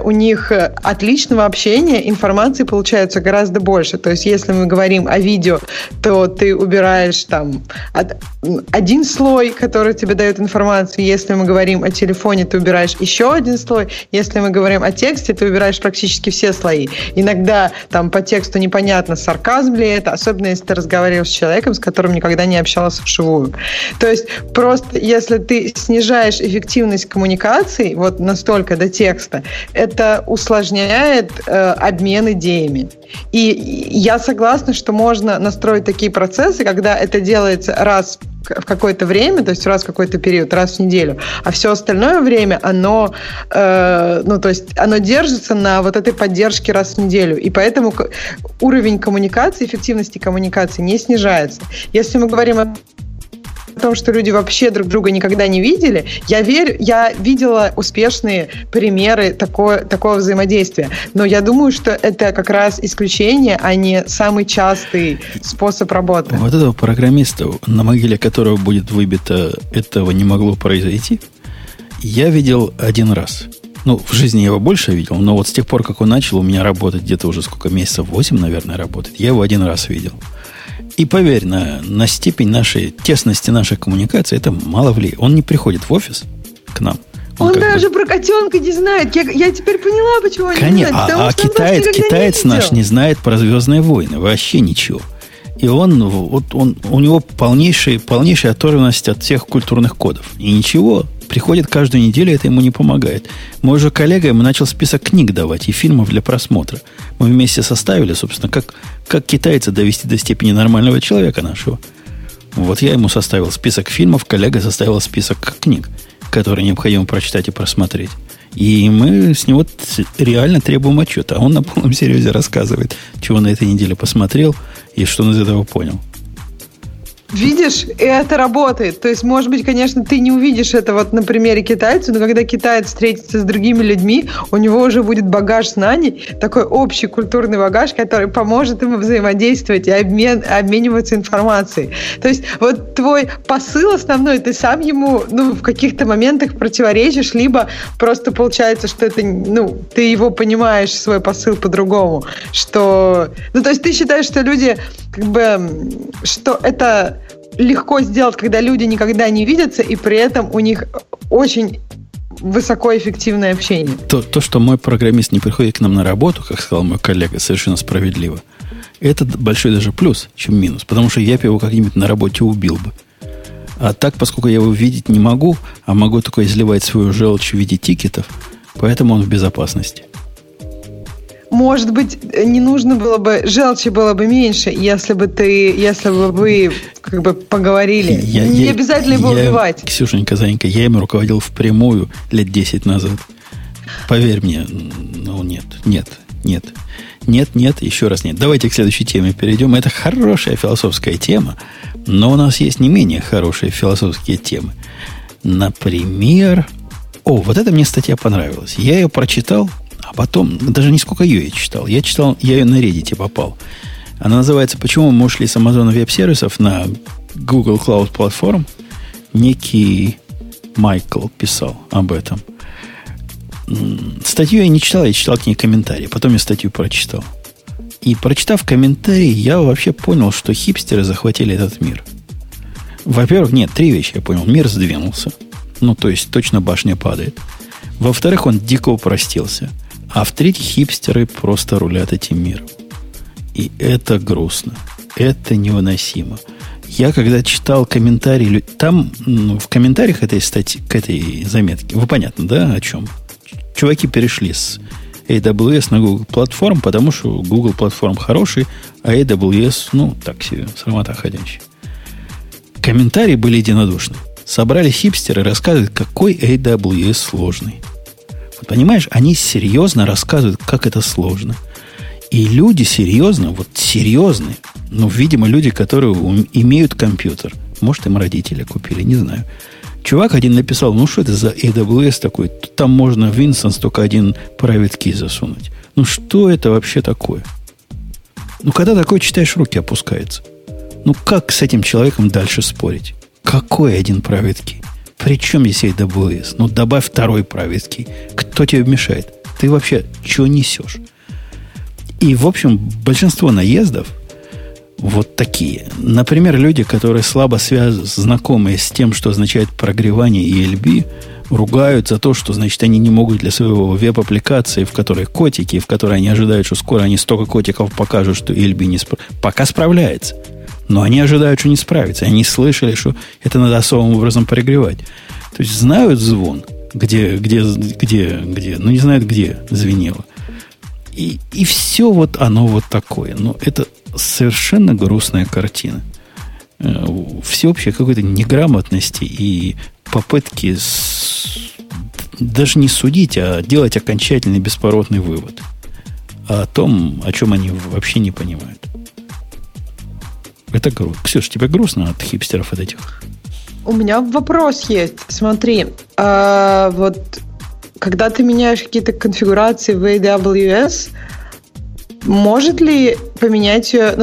у них от личного общения информации получается гораздо больше. То есть если мы говорим о видео, то ты убираешь там один слой, который тебе дает информацию. Если мы говорим о телефоне, ты убираешь еще один слой. Если мы говорим о тексте, ты убираешь практически все слои. Иногда там по тексту непонятно, сарказм ли это, особенно если ты разговариваешь с человеком, с которым никогда не общалась вживую. То есть просто если ты снижаешь эффективность коммуникаций вот настолько до текста, это усложняет обмен идеями. И я согласна, что можно настроить такие процессы, когда это делается раз в какое-то время, то есть раз в какой-то период, раз в неделю, а все остальное время оно, то есть оно держится на вот этой поддержке раз в неделю, и поэтому уровень коммуникации, эффективности коммуникации не снижается. Если мы говорим о том, что люди вообще друг друга никогда не видели, я верю, я видела успешные примеры такого взаимодействия. Но я думаю, что это как раз исключение, а не самый частый способ работы. Вот этого программиста, на могиле которого будет выбито, этого не могло произойти, я видел один раз. Ну, в жизни я его больше видел, но вот с тех пор, как он начал у меня работать, где-то уже сколько месяцев, 8, наверное, работает, я его один раз видел. И поверь, на степень нашей тесности наших коммуникаций это мало влияет. Он не приходит в офис к нам. Он даже про котенка не знает. Я теперь поняла, почему они не знают. А китаец наш не знает про «Звездные войны». Вообще ничего. И у него полнейшая оторванность от всех культурных кодов. И ничего, приходит каждую неделю, это ему не помогает. Мой же коллега ему начал список книг давать и фильмов для просмотра. Мы вместе составили, собственно, как китайца довести до степени нормального человека нашего. Вот я ему составил список фильмов, коллега составил список книг, которые необходимо прочитать и просмотреть. И мы с него реально требуем отчета. А он на полном серьезе рассказывает, чего на этой неделе посмотрел и что он из этого понял. Видишь, это работает. То есть, может быть, конечно, ты не увидишь это вот на примере китайца, но когда китаец встретится с другими людьми, у него уже будет багаж знаний, такой общий культурный багаж, который поможет ему взаимодействовать и обмениваться информацией. То есть, вот твой посыл основной, ты сам ему в каких-то моментах противоречишь, либо просто получается, что это, ты его понимаешь, свой посыл по-другому. Что... то есть, ты считаешь, что люди, что это... легко сделать, когда люди никогда не видятся, и при этом у них очень высокоэффективное общение. То, что мой программист не приходит к нам на работу, как сказал мой коллега, совершенно справедливо, это большой даже плюс, чем минус, потому что я бы его как-нибудь на работе убил бы. А так, поскольку я его видеть не могу, а могу только изливать свою желчь в виде тикетов, поэтому он в безопасности. Может быть, не нужно было бы, желчи было бы меньше, если бы вы поговорили. Не обязательно его убивать. Ксюшенька, Занька, я им руководил впрямую лет 10 назад. Поверь мне, нет. Давайте к следующей теме перейдем. Это хорошая философская тема, но у нас есть не менее хорошие философские темы. Например, вот эта мне статья понравилась. Я ее прочитал. А потом, даже не сколько ее я читал. Я ее на Reddit попал. Она называется «Почему мы ушли с Amazon Web Services на Google Cloud Platform?» Некий Майкл писал об этом. Статью я не читал, я читал к ней комментарии. Потом я статью прочитал. И прочитав комментарии, я вообще понял, что хипстеры захватили этот мир. Во-первых, три вещи я понял. Мир сдвинулся. То есть точно башня падает. Во-вторых, он дико упростился. А в-третьих, хипстеры просто рулят этим миром. И это грустно. Это невыносимо. Я когда читал комментарии... Там в комментариях этой статьи, к этой заметке... Вы понятно, да, о чем? Чуваки перешли с AWS на Google платформ, потому что Google платформ хороший, а AWS, так себе, срамота ходячая. Комментарии были единодушны. Собрали хипстеры и рассказывают, какой AWS сложный. Понимаешь, они серьезно рассказывают, как это сложно. И люди серьезно, серьезные, видимо, люди, которые имеют компьютер. Может, им родители купили, не знаю. Чувак один написал, что это за AWS такой? Там можно в инстанс только один private key засунуть. Что это вообще такое? Когда такое читаешь, руки опускаются. Как с этим человеком дальше спорить? Какой один private key? Причем если AWS? Добавь второй private key. Кто тебе мешает? Ты вообще чего несешь? И, в общем, большинство наездов вот такие. Например, люди, которые слабо знакомые с тем, что означает прогревание ELB, ругают за то, что, значит, они не могут для своего веб-аппликации, в которой котики, в которой они ожидают, что скоро они столько котиков покажут, что ELB не пока справляется. Но они ожидают, что не справится. Они слышали, что это надо особым образом прогревать. То есть знают звон, где не знают, где звенело. И все оно такое. Это совершенно грустная картина. Всеобщей какой-то неграмотности и попытки даже не судить, а делать окончательный бесповоротный вывод о том, о чем они вообще не понимают. Это грустно. Ксюш, тебе грустно от хипстеров от этих? У меня вопрос есть. Смотри, когда ты меняешь какие-то конфигурации в AWS, может ли поменять ее...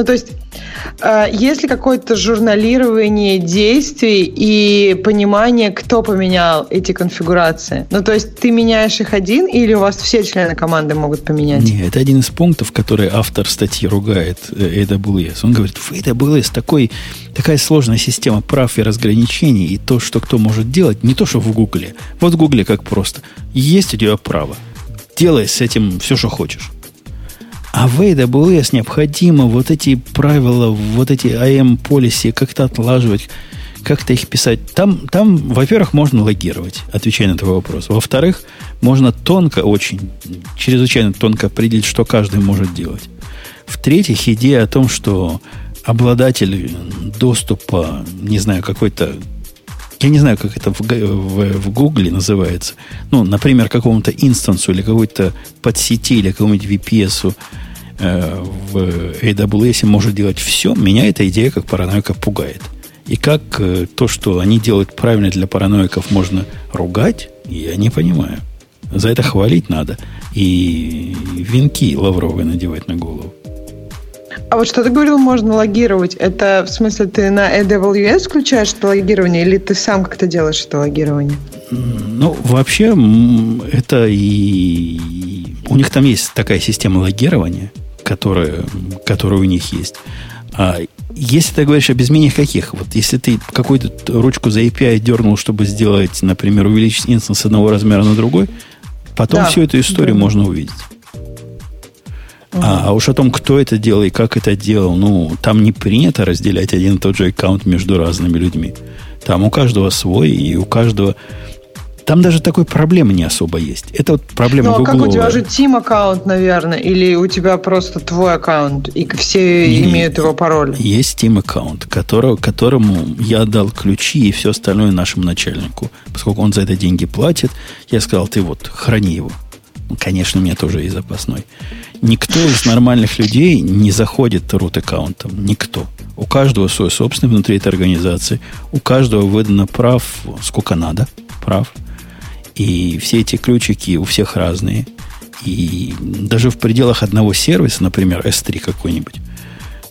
Есть ли какое-то журналирование действий и понимание, кто поменял эти конфигурации? Ну, то есть ты меняешь их один, или у вас все члены команды могут поменять? Нет, это один из пунктов, который автор статьи ругает AWS. Он говорит, в AWS такая сложная система прав и разграничений, и то, что кто может делать, не то, что в Гугле. Вот в Гугле как просто. Есть у тебя право. Делай с этим все, что хочешь. А в AWS необходимо вот эти правила, вот эти IAM policy как-то отлаживать, как-то их писать. Там, во-первых, можно логировать, отвечая на твой вопрос. Во-вторых, можно тонко очень, чрезвычайно тонко определить, что каждый может делать. В-третьих, идея о том, что обладатель доступа, не знаю, какой-то, я не знаю, как это в Гугле называется. Ну, например, какому-то инстансу или какой-то подсети или какому-нибудь VPS в AWS может делать все. Меня эта идея как параноика пугает. И как то, что они делают правильно для параноиков, можно ругать, я не понимаю. За это хвалить надо. И венки лавровые надевать на голову. А вот что ты говорил, можно логировать. Это в смысле ты на AWS включаешь это логирование, или ты сам как-то делаешь это логирование? Ну, вообще, это и... У них там есть такая система логирования, которая у них есть. А если ты говоришь об изменениях каких? Вот если ты какую-то ручку за API дернул, чтобы сделать, например, увеличить инстанс с одного размера на другой, потом всю эту историю можно увидеть. А уж о том, кто это делал и как это делал, ну, там не принято разделять один и тот же аккаунт между разными людьми. Там у каждого свой, и у каждого... Там даже такой проблемы не особо есть. Это вот проблема Google. Ну, а как у тебя же Team-аккаунт, наверное, или у тебя просто твой аккаунт, и все имеют его пароль? Есть Team-аккаунт, которому я дал ключи и все остальное нашему начальнику. Поскольку он за это деньги платит, я сказал, ты вот, храни его. Конечно, у меня тоже и запасной. Никто из нормальных людей не заходит root-аккаунтом. Никто. У каждого свой собственный внутри этой организации. У каждого выдано прав, сколько надо прав. И все эти ключики у всех разные. И даже в пределах одного сервиса, например, S3 какой-нибудь.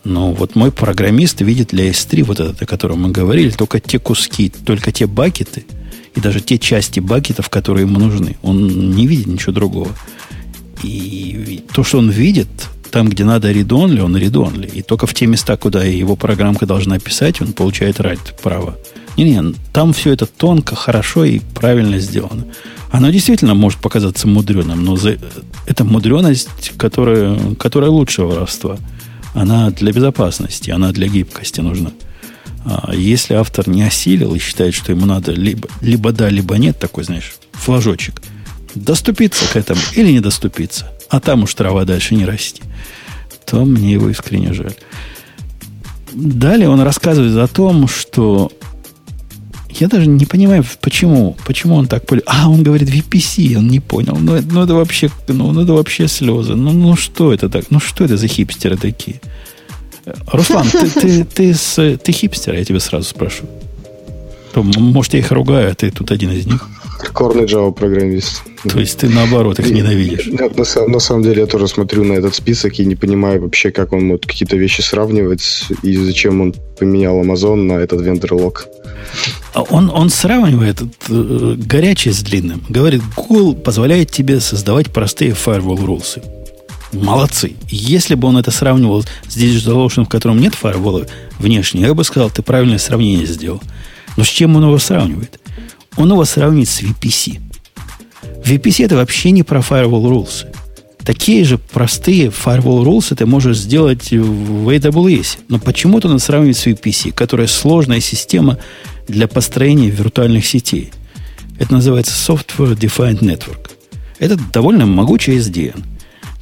Ну, вот мой программист видит для S3, вот этот, о котором мы говорили, только те куски, только те бакеты, и даже те части бакетов, которые ему нужны. Он не видит ничего другого. И то, что он видит, там, где надо read-only, он read-only. И только в те места, куда его программка должна писать, он получает право. Не-не, там все это тонко, хорошо и правильно сделано. Оно действительно может показаться мудреным, но это мудреность, которая лучше воровства. Она для безопасности, она для гибкости нужна. Если автор не осилил и считает, что ему надо либо да, либо нет, такой, знаешь, флажочек, доступиться к этому или не доступиться, а там уж трава дальше не расти, то мне его искренне жаль. Далее он рассказывает о том, что я даже не понимаю, почему он так понял. А, он говорит VPC, он не понял. Ну это вообще слезы. Ну что это так? Ну что это за хипстеры такие? Руслан, ты хипстер, я тебя сразу спрошу. Может, я их ругаю, а ты тут один из них. Корный Java-программист. То есть ты наоборот их ненавидишь. Нет, на самом деле я тоже смотрю на этот список и не понимаю вообще, как он может какие-то вещи сравнивать и зачем он поменял Amazon на этот вендор-лог. Он сравнивает горячее с длинным. Говорит, Google позволяет тебе создавать простые firewall-рулсы. Молодцы. Если бы он это сравнивал с DigitalOcean, в котором нет фаервола внешне, я бы сказал, ты правильное сравнение сделал. Но с чем он его сравнивает? Он его сравнивает с VPC. VPC это вообще не про firewall rules. Такие же простые firewall rules ты можешь сделать в AWS. Но почему-то он сравнивает с VPC, которая сложная система для построения виртуальных сетей. Это называется Software Defined Network. Это довольно могучая SDN,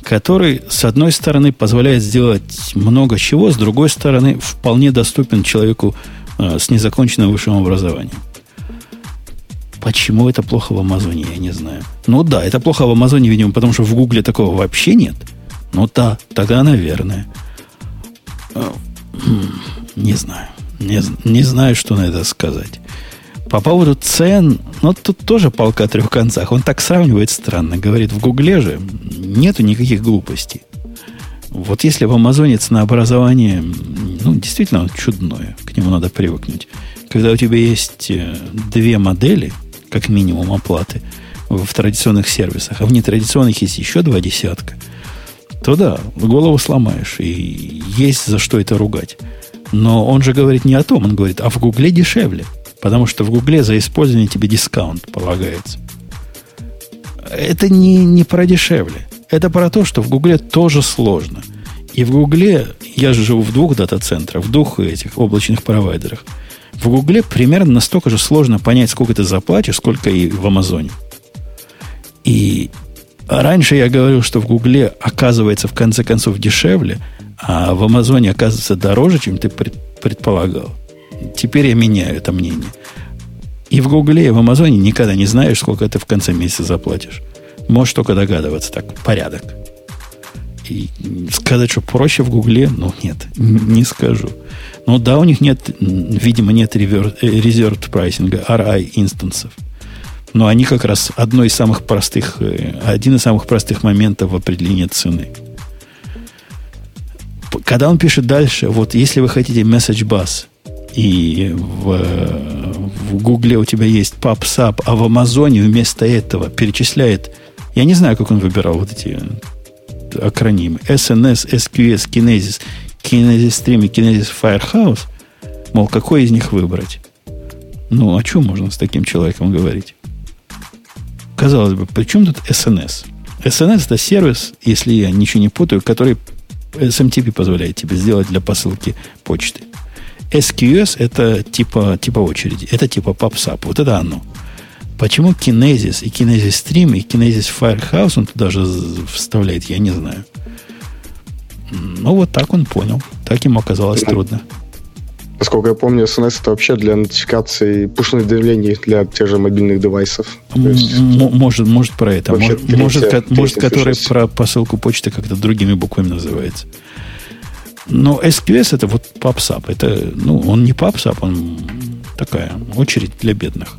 который, с одной стороны, позволяет сделать много чего, с другой стороны, вполне доступен человеку с незаконченным высшим образованием. Почему это плохо в Амазоне, я не знаю. Ну да, это плохо в Амазоне, видимо, потому что в Гугле такого вообще нет. Ну да, тогда, наверное. Не знаю. Не знаю, что на это сказать. По поводу цен, ну, тут тоже палка о трех концах. Он так сравнивает странно. Говорит, в Гугле же нету никаких глупостей. Вот если в Амазоне ценообразование, ну, действительно чудное, к нему надо привыкнуть. Когда у тебя есть две модели, как минимум, оплаты в традиционных сервисах, а в нетрадиционных есть еще 20, то да, голову сломаешь, и есть за что это ругать. Но он же говорит не о том, он говорит, а в Гугле дешевле, потому что в Гугле за использование тебе дисконт полагается. Это не про дешевле. Это про то, что в Гугле тоже сложно. И в Гугле, я же живу в двух дата-центрах, в двух этих облачных провайдерах. В Гугле примерно настолько же сложно понять, сколько ты заплатишь, сколько и в Амазоне. И раньше я говорил, что в Гугле оказывается в конце концов дешевле, а в Амазоне оказывается дороже, чем ты предполагал. Теперь я меняю это мнение. И в Гугле, и в Амазоне никогда не знаешь, сколько ты в конце месяца заплатишь. Можешь только догадываться, так, порядок. И сказать, что проще в Гугле, ну, нет, не скажу. Ну, да, у них нет, видимо, нет резерв прайсинга, RI инстансов. Но они как раз один из самых простых моментов в определении цены. Когда он пишет дальше, вот если вы хотите message bus, и в Гугле у тебя есть PubSub, а в Амазоне вместо этого перечисляет, я не знаю, как он выбирал вот эти акронимы, SNS, SQS, Kinesis, Kinesis Stream и Kinesis Firehouse, мол, какой из них выбрать? Ну, о чем можно с таким человеком говорить? Казалось бы, при чем тут SNS? SNS – это сервис, если я ничего не путаю, который SMTP позволяет тебе сделать для посылки почты. SQS – это типа очереди, это типа PubSub, вот это оно. Почему Kinesis и Kinesis Stream и Kinesis Firehouse он туда же вставляет, я не знаю. Ну, вот так он понял, так ему оказалось трудно. Насколько я помню, SNS это вообще для нотификации пуш-уведомлений для тех же мобильных девайсов. Может про это. Может, который про посылку почты как-то другими буквами называется. Но SQS это вот PubSub. Это, ну, он не PubSub, он такая очередь для бедных.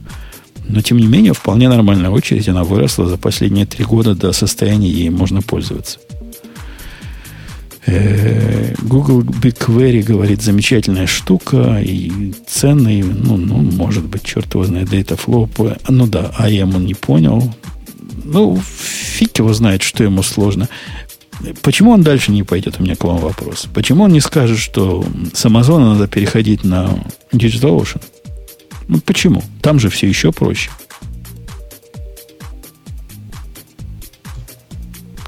Но, тем не менее, вполне нормальная очередь. Она выросла за последние 3 года до состояния, ей можно пользоваться. Google BigQuery говорит, замечательная штука, и ценный, ну, может быть, черт его знает, DataFlow. Ну да, IAM он не понял. Ну, фиг его знает, что ему сложно. Почему он дальше не пойдет, у меня к вам вопрос. Почему он не скажет, что с Амазона надо переходить на DigitalOcean? Ну, почему? Там же все еще проще.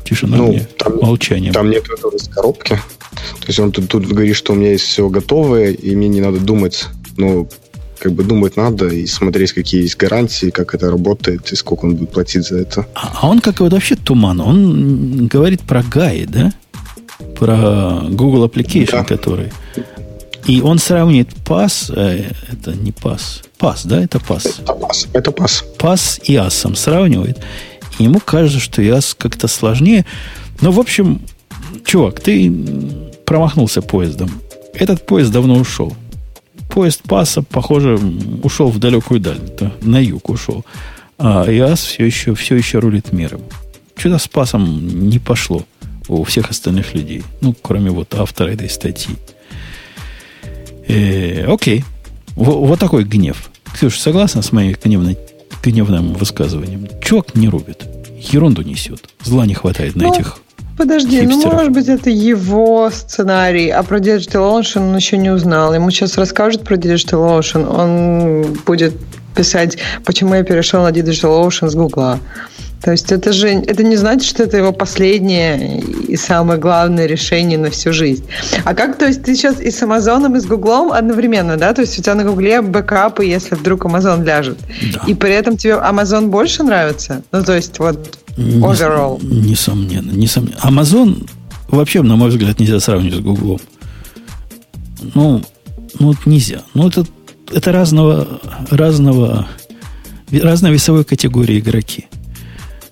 Тишина, ну, там, молчание. Там нет этого из коробки. То есть он тут говорит, что у меня есть все готовое, и мне не надо думать. Ну, как бы думать надо и смотреть, какие есть гарантии, как это работает и сколько он будет платить за это. А он как вот вообще туман. Он говорит про Гай, да? Про Google Application, да. Который... И он сравнит PASS, это не PASS. PASS, да, это PASS. Это PASS. PASS и ASM сравнивает. И ему кажется, что IaaS как-то сложнее. Но, в общем, чувак, ты промахнулся поездом. Этот поезд давно ушел. Поезд PASS, похоже, ушел в далекую даль. На юг ушел. А IaaS все еще рулит миром. Что-то с PASS не пошло у всех остальных людей. Ну, кроме вот автора этой статьи. Окей. Вот такой гнев. Ксюша, согласна с моей гневным высказыванием? Чувак не рубит. Ерунду несет. Зла не хватает на этих хипстеров. Может быть, это его сценарий. А про DigitalOcean он еще не узнал. Ему сейчас расскажут про DigitalOcean. Он будет писать, почему я перешел на DigitalOcean с Гугла. То есть это не значит, что это его последнее и самое главное решение на всю жизнь. А как, то есть ты сейчас и с Амазоном, и с Гуглом одновременно, да? То есть у тебя на Гугле бэкапы, если вдруг Амазон ляжет. Да. И при этом тебе Амазон больше нравится? Ну, то есть вот overall. Несомненно. Амазон вообще, на мой взгляд, нельзя сравнивать с Гуглом. Вот нельзя. Это разной весовой категории игроки.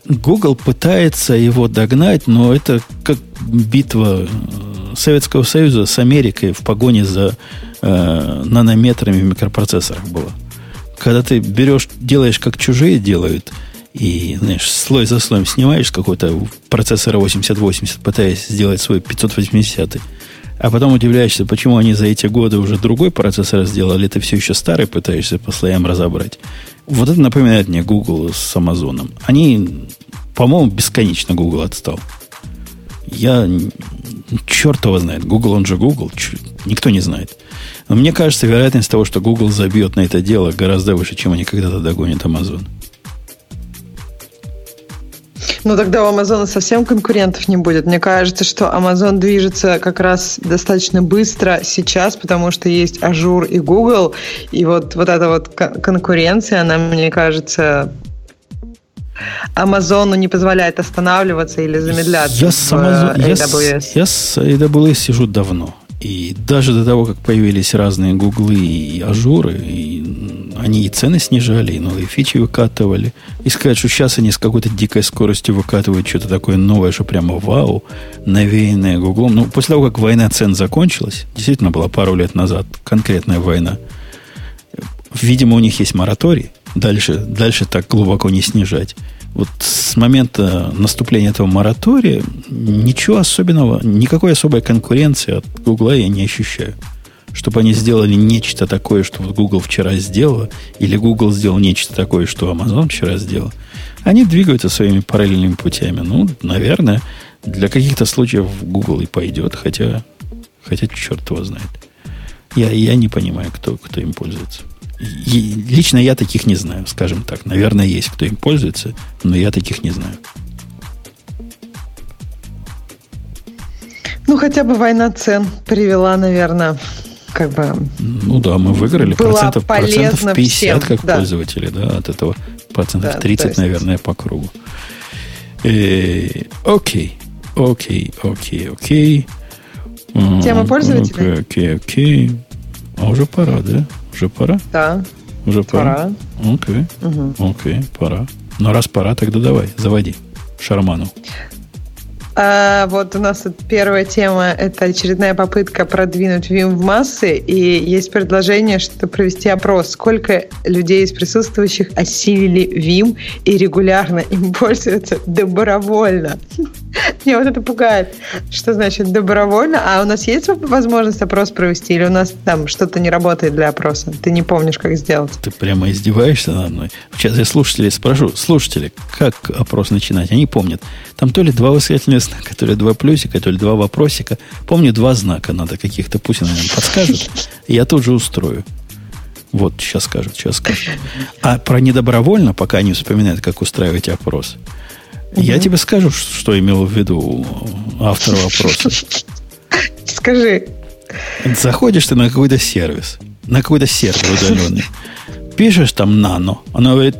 Google пытается его догнать, но это как битва Советского Союза с Америкой в погоне за нанометрами в микропроцессорах была. Когда ты делаешь, как чужие делают, И, знаешь, слой за слоем снимаешь какой-то процессор 8080, пытаясь сделать свой 580. А потом удивляешься, почему они за эти годы уже другой процессор сделали, ты все еще старый пытаешься по слоям разобрать. Вот это напоминает мне Google с Амазоном. Они, по-моему, бесконечно Google отстал. Я... Черт его знает. Google, он же Google. Никто не знает. Но мне кажется, вероятность того, что Google забьет на это дело, гораздо выше, чем они когда-то догонят Amazon. Ну, тогда у Amazon совсем конкурентов не будет. Мне кажется, что Amazon движется как раз достаточно быстро сейчас, потому что есть Azure и Google, и вот эта вот конкуренция, она, мне кажется, Amazon не позволяет останавливаться или замедляться. Я с AWS сижу давно. И даже до того, как появились разные Гуглы и Ажуры, и они и цены снижали, и новые фичи выкатывали. И сказать, что сейчас они с какой-то дикой скоростью выкатывают что-то такое новое, что прямо вау, навеянное Гуглом. Ну, после того, как война цен закончилась, действительно была пару лет назад конкретная война, видимо, у них есть мораторий, дальше так глубоко не снижать. Вот с момента наступления этого моратория ничего особенного, никакой особой конкуренции от Гугла я не ощущаю. Чтобы они сделали нечто такое, что вот Google вчера сделала, или Google сделал нечто такое, что Amazon вчера сделал. Они двигаются своими параллельными путями. Ну, наверное, для каких-то случаев Google и пойдет, хотя черт его знает. Я не понимаю, кто им пользуется. И лично я таких не знаю, скажем так. Наверное, есть, кто им пользуется, но я таких не знаю. Ну, хотя бы война цен привела, наверное, как бы... Ну да, мы выиграли процентов 50 всем, как да. Пользователи, да, от этого. Процентов да, 30, наверное, по кругу. Окей. Тема пользователей? Окей. А уже пора, да? Уже пора? Да. Уже пора? Окей, пора. Но раз пора, тогда давай, заводи шарману. Вот у нас первая тема – это очередная попытка продвинуть Vim в массы. И есть предложение, что провести опрос, сколько людей из присутствующих осилили Vim и регулярно им пользуются добровольно. Меня вот это пугает. Что значит добровольно? А у нас есть возможность опрос провести? Или у нас там что-то не работает для опроса? Ты не помнишь, как сделать? Ты прямо издеваешься надо мной? Сейчас я слушателей спрошу. Слушатели, как опрос начинать? Они помнят. Там то ли два восклицательных знака, то ли два плюсика, то ли два вопросика. Помню, два знака надо каких-то. Пусть они нам подскажут. Я тут же устрою. Вот, сейчас скажут. А про недобровольно, пока они вспоминают, как устраивать опрос, я тебе скажу, что имел в виду автор вопроса. Скажи. Заходишь ты на какой-то сервис, удаленный. Пишешь там «nano». Оно говорит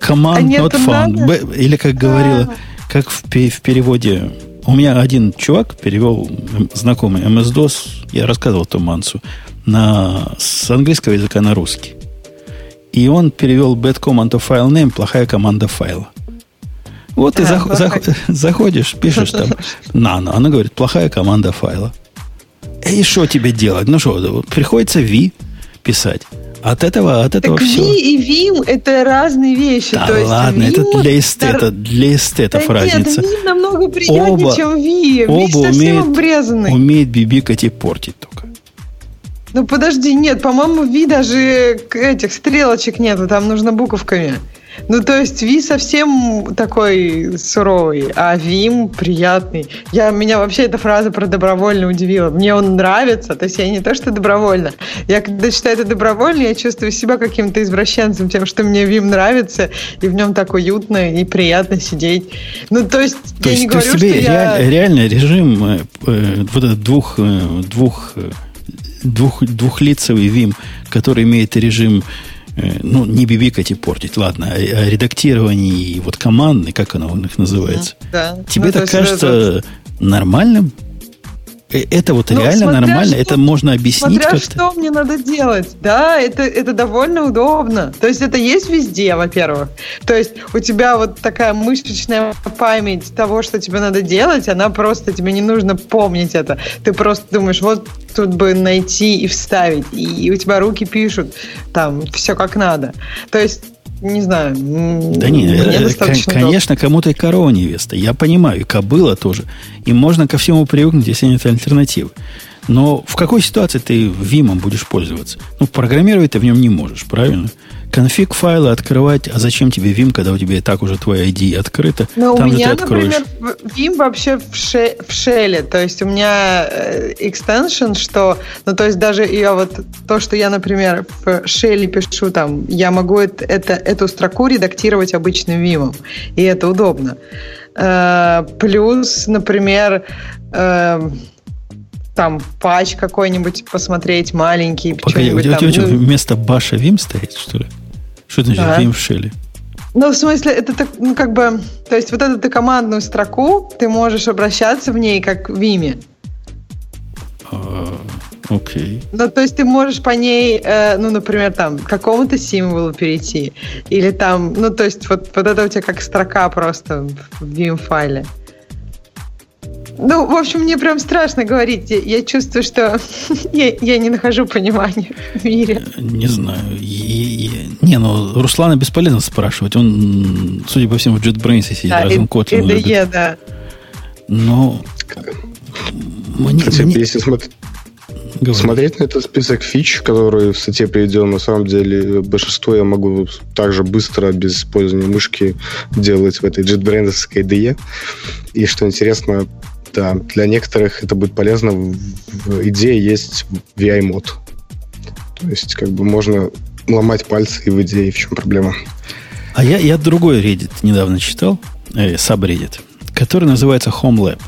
«command not found». Или, как говорила, как в переводе... У меня один чувак перевел, знакомый, MS-DOS, я рассказывал Туманцу, с английского языка на русский. И он перевел «bad command to file name», «плохая команда файла». Вот ты заходишь, пишешь там «nano». Она говорит, плохая команда файла. И что тебе делать? Ну что, приходится «v» писать. От этого так все. Так «v» и «vim» — это разные вещи. Да, то есть ладно, «vim» это для эстетов да разница. Нет, «vim» намного приятнее, чем «v». «V» совсем обрезанный. Умеет бибикать и портить только. Ну подожди, нет, по-моему, «v» даже этих стрелочек нету, там нужно буковками. Ну, то есть, Ви совсем такой суровый, а Вим приятный. Меня вообще эта фраза про добровольно удивила. Мне он нравится, то есть я не то, что добровольно. Я когда читаю это добровольно, я чувствую себя каким-то извращенцем, тем, что мне Вим нравится, и в нем так уютно и приятно сидеть. Ну, то есть, я не говорю, что я... Реально режим вот этот двухлицевый Вим, который имеет режим... Ну, не бибикать и портить, ладно, а редактирование и вот команды, как оно у них называется, да. Тебе ну, так кажется нормальным? Это вот ну, реально нормально? Что, это можно объяснить как-то? Смотря что мне надо делать. Да, это довольно удобно. То есть это есть везде, во-первых. То есть у тебя вот такая мышечная память того, что тебе надо делать, она просто, тебе не нужно помнить это. Ты просто думаешь, вот тут бы найти и вставить. И у тебя руки пишут, там, все как надо. То есть не знаю. Да нет, конечно, кому-то и корова невеста. Я понимаю, и кобыла тоже. И можно ко всему привыкнуть, если нет альтернативы. Но в какой ситуации ты Vim'ом будешь пользоваться? Ну, программировать ты в нем не можешь, правильно? Конфиг файлы открывать, а зачем тебе Vim, когда у тебя и так уже твоя ID открыта? Но там у меня, например, Vim вообще в шеле. То есть у меня экстеншн, что... Ну, то есть даже я вот... То, что я, например, в шеле пишу, там, я могу эту строку редактировать обычным Vim'ом. И это удобно. Плюс, например... там патч какой-нибудь посмотреть, маленький. Погоди, у тебя там, что, вместо баша Vim стоит, что ли? Что значит Vim в шеле? Ну, в смысле, это так, ну, как бы... То есть вот эту ты командную строку, ты можешь обращаться в ней как в Vim'е. Окей. Ну, то есть ты можешь по ней, ну, например, там, к какому-то символу перейти. Или там, ну, то есть вот это у тебя как строка просто в Vim-файле. Ну, в общем, мне прям страшно говорить. Я чувствую, что я не нахожу понимания в мире. Не знаю. Ну, Руслана бесполезно спрашивать. Он, судя по всему, в JetBrains сидит, раз он Kotlin любит. IDEA, да. Но... Если смотреть на этот список фич, которые в статье приведен, на самом деле большинство я могу также быстро, без использования мышки, делать в этой JetBrains-овской IDEA. И что интересно... Да, для некоторых это будет полезно. В идее есть VI-мод. То есть, как бы можно ломать пальцы и в идее, в чем проблема. А я другой Reddit недавно читал, сабреддит, который называется Home Lab.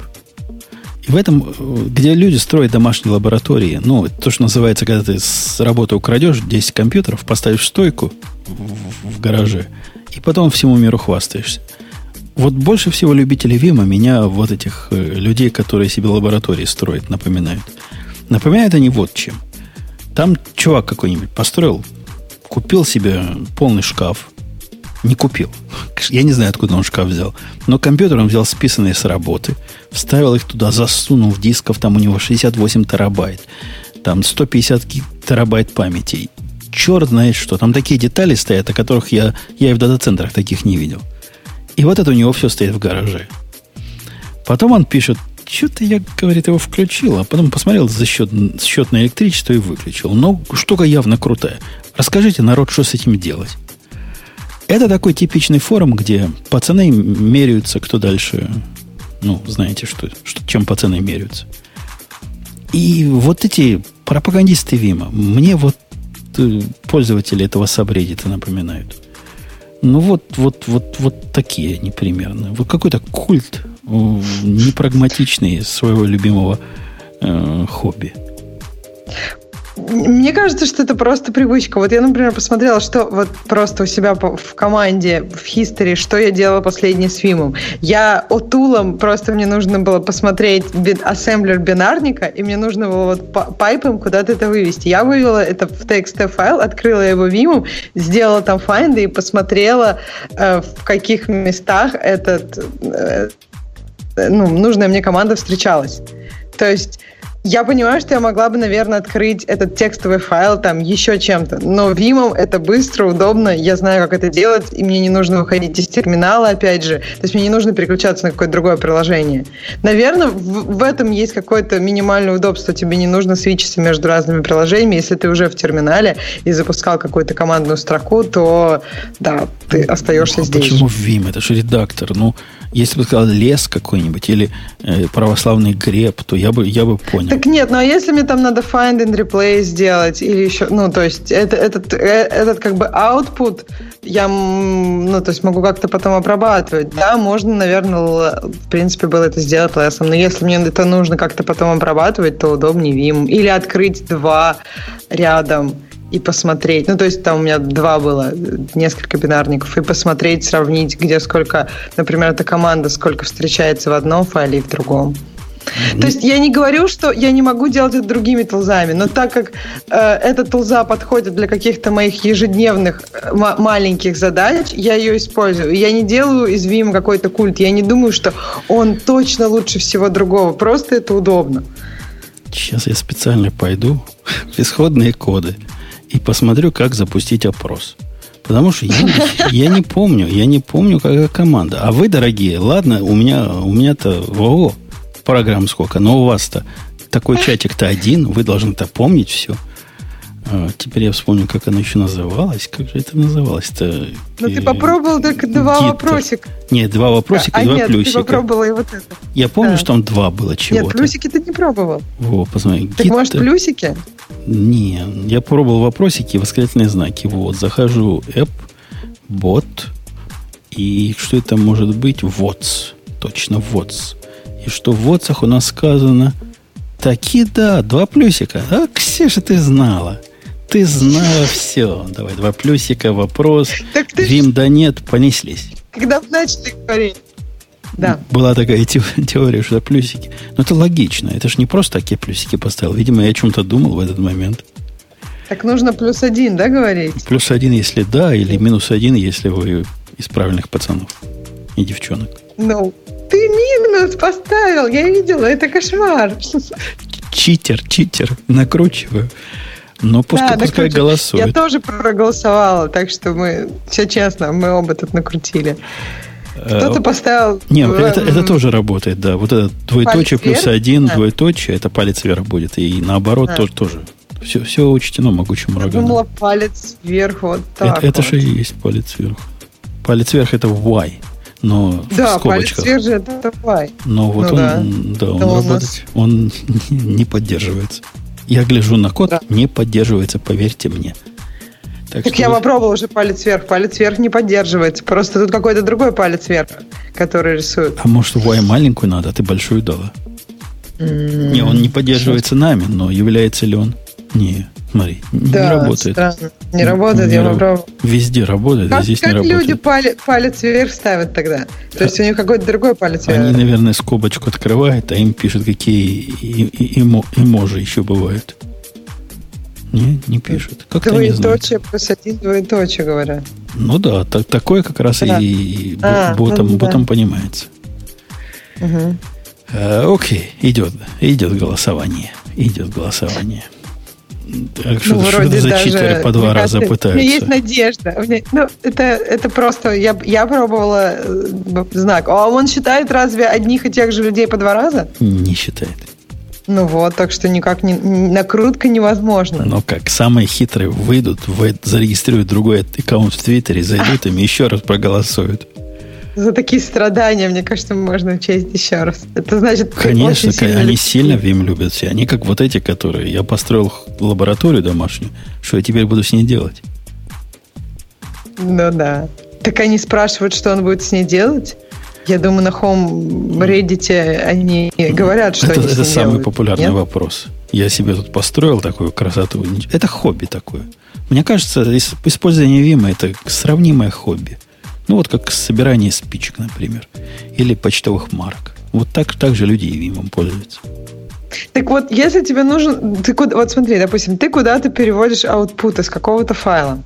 И в этом, где люди строят домашние лаборатории, ну, то, что называется, когда ты с работы украдешь 10 компьютеров, поставишь стойку в гараже, и потом всему миру хвастаешься. Вот больше всего любителей Vim'а меня вот этих людей, которые себе лаборатории строят, напоминают. Напоминают они вот чем. Там чувак какой-нибудь построил, купил себе полный шкаф. Не купил. Я не знаю, откуда он шкаф взял. Но компьютер он взял списанные с работы, вставил их туда, засунул в дисков. Там у него 68 терабайт. Там 150 терабайт памяти. Черт знает что. Там такие детали стоят, о которых я и в дата-центрах таких не видел. И вот это у него все стоит в гараже. Потом он пишет, что-то я, говорит, его включил, а потом посмотрел за счет на электричество и выключил. Но штука явно крутая. Расскажите, народ, что с этим делать? Это такой типичный форум, где пацаны меряются, кто дальше... Ну, знаете, чем пацаны меряются. И вот эти пропагандисты Вима, мне вот пользователи этого сабреддита напоминают. Ну, вот такие они примерно. Вот какой-то культ непрагматичный своего любимого хобби. Мне кажется, что это просто привычка. Вот я, например, посмотрела, что вот просто у себя в команде, в history, что я делала последний с Vim'ом. Я отулом, просто мне нужно было посмотреть ассемблер бинарника, и мне нужно было вот пайпом куда-то это вывести. Я вывела это в txt файл, открыла его Vim'ом, сделала там файнды и посмотрела, в каких местах нужная мне команда встречалась. То есть я понимаю, что я могла бы, наверное, открыть этот текстовый файл там еще чем-то, но Vim'ом это быстро, удобно, я знаю, как это делать, и мне не нужно выходить из терминала, опять же, то есть мне не нужно переключаться на какое-то другое приложение. Наверное, в этом есть какое-то минимальное удобство, тебе не нужно свитчиться между разными приложениями, если ты уже в терминале и запускал какую-то командную строку, то, да, ты остаешься здесь. Почему Vim? Это же редактор, ну... Если бы сказал лес какой-нибудь или православный греб, то я бы понял. Так нет, ну а если мне там надо find and replace сделать или еще... Ну, то есть этот как бы output я могу как-то потом обрабатывать. Да, можно, наверное, в принципе, было это сделать лесом, но если мне это нужно как-то потом обрабатывать, то удобнее Vim. Или открыть два рядом и посмотреть. Ну, то есть там у меня два было, несколько бинарников, и посмотреть, сравнить, где сколько, например, эта команда, сколько встречается в одном файле и в другом. Mm-hmm. То есть я не говорю, что я не могу делать это другими тулзами, но так как эта тулза подходит для каких-то моих ежедневных маленьких задач, я ее использую. Я не делаю из Vim какой-то культ, я не думаю, что он точно лучше всего другого, просто это удобно. Сейчас я специально пойду в исходные коды и посмотрю, как запустить опрос. Потому что я не помню, какая команда. А вы, дорогие, ладно, у меня-то ого, программ сколько, но у вас-то такой чатик-то один, вы должны-то помнить все. Теперь я вспомню, как оно еще называлось. Как же это называлось-то? Ну, ты попробовал только два вопросика. Нет, два вопросика и два плюсика. Ты попробовала и вот это. Я помню, что там два было чего-то. Нет, плюсики ты не пробовал. Во, посмотри. Так, может, плюсики? Не, я пробовал вопросики и восклицательные знаки. Вот, захожу app, bot, и что это может быть? What's. Точно, what's. И что в what's у нас сказано? Таки да, два плюсика. А, Ксюша, ты знала. Ты знала все. Давай, два плюсика, вопрос. Вим, да нет, понеслись. Когда начали говорить. Да. Была такая теория, что плюсики. Но это логично. Это же не просто такие плюсики поставил. Видимо, я о чем-то думал в этот момент. Так нужно +1, да, говорить? +1, если да, или -1, если вы из правильных пацанов и девчонок. Ну, ты минус поставил. Я видела, это кошмар. Читер. Накручиваю. Но пускай голосует. Я тоже проголосовала, так что мы, все честно, мы оба тут накрутили. Кто-то поставил... Не, это тоже работает, да. Вот это двоеточие +1, двоеточие, это палец вверх будет. И наоборот тоже. Все учтено могучим ураганом. Я думала, палец вверх вот так. Это же и есть палец вверх. Палец вверх – это Y, но да, в скобочках. Да, палец вверх же – это Y. Но вот он не поддерживается. Я гляжу на код, не поддерживается, поверьте мне. Так я попробовал уже палец вверх. Палец вверх не поддерживается. Просто тут какой-то другой палец вверх, который рисует. А может, Y маленькую надо, а ты большую дала? Не, он не поддерживается нами, но является ли он? Не, смотри, не работает. Странно. Не работает, я попробовал. Везде работает, а здесь не работает. Как люди палец вверх ставят тогда? То есть у них какой-то другой палец вверх. Они, наверное, скобочку открывают, а им пишут, какие эможи еще бывают. Нет, не пишут. Как-то не знаю. Двоеточие +1, двоеточие, говорят. Ну да, такое как раз и ботом понимается. Угу. Окей, идет голосование. Так, ну, вроде за даже... читер по два раза пытаются. У меня есть надежда. Ну, это просто... Я пробовала знак. А он считает разве одних и тех же людей по два раза? Не считает. Ну вот, так что никак не... Накрутка невозможна. Но как самые хитрые выйдут, зарегистрируют другой аккаунт в Твиттере, зайдут им и еще раз проголосуют. За такие страдания, мне кажется, можно учесть еще раз. Это значит... Конечно, они сильно Vim любят все. Они как вот эти, которые... Я построил лабораторию домашнюю. Что я теперь буду с ней делать? Ну да. Так они спрашивают, что он будет с ней делать? Я думаю, на Home Reddit они говорят, что они с ней делают. Это самый популярный вопрос. Я себе тут построил такую красоту. Это хобби такое. Мне кажется, использование Vim – это сравнимое хобби. Ну, вот как собирание спичек, например. Или почтовых марок. Вот так же люди и Vim пользуются. Так вот, если тебе нужен... Вот смотри, допустим, ты куда-то переводишь аутпут из какого-то файла.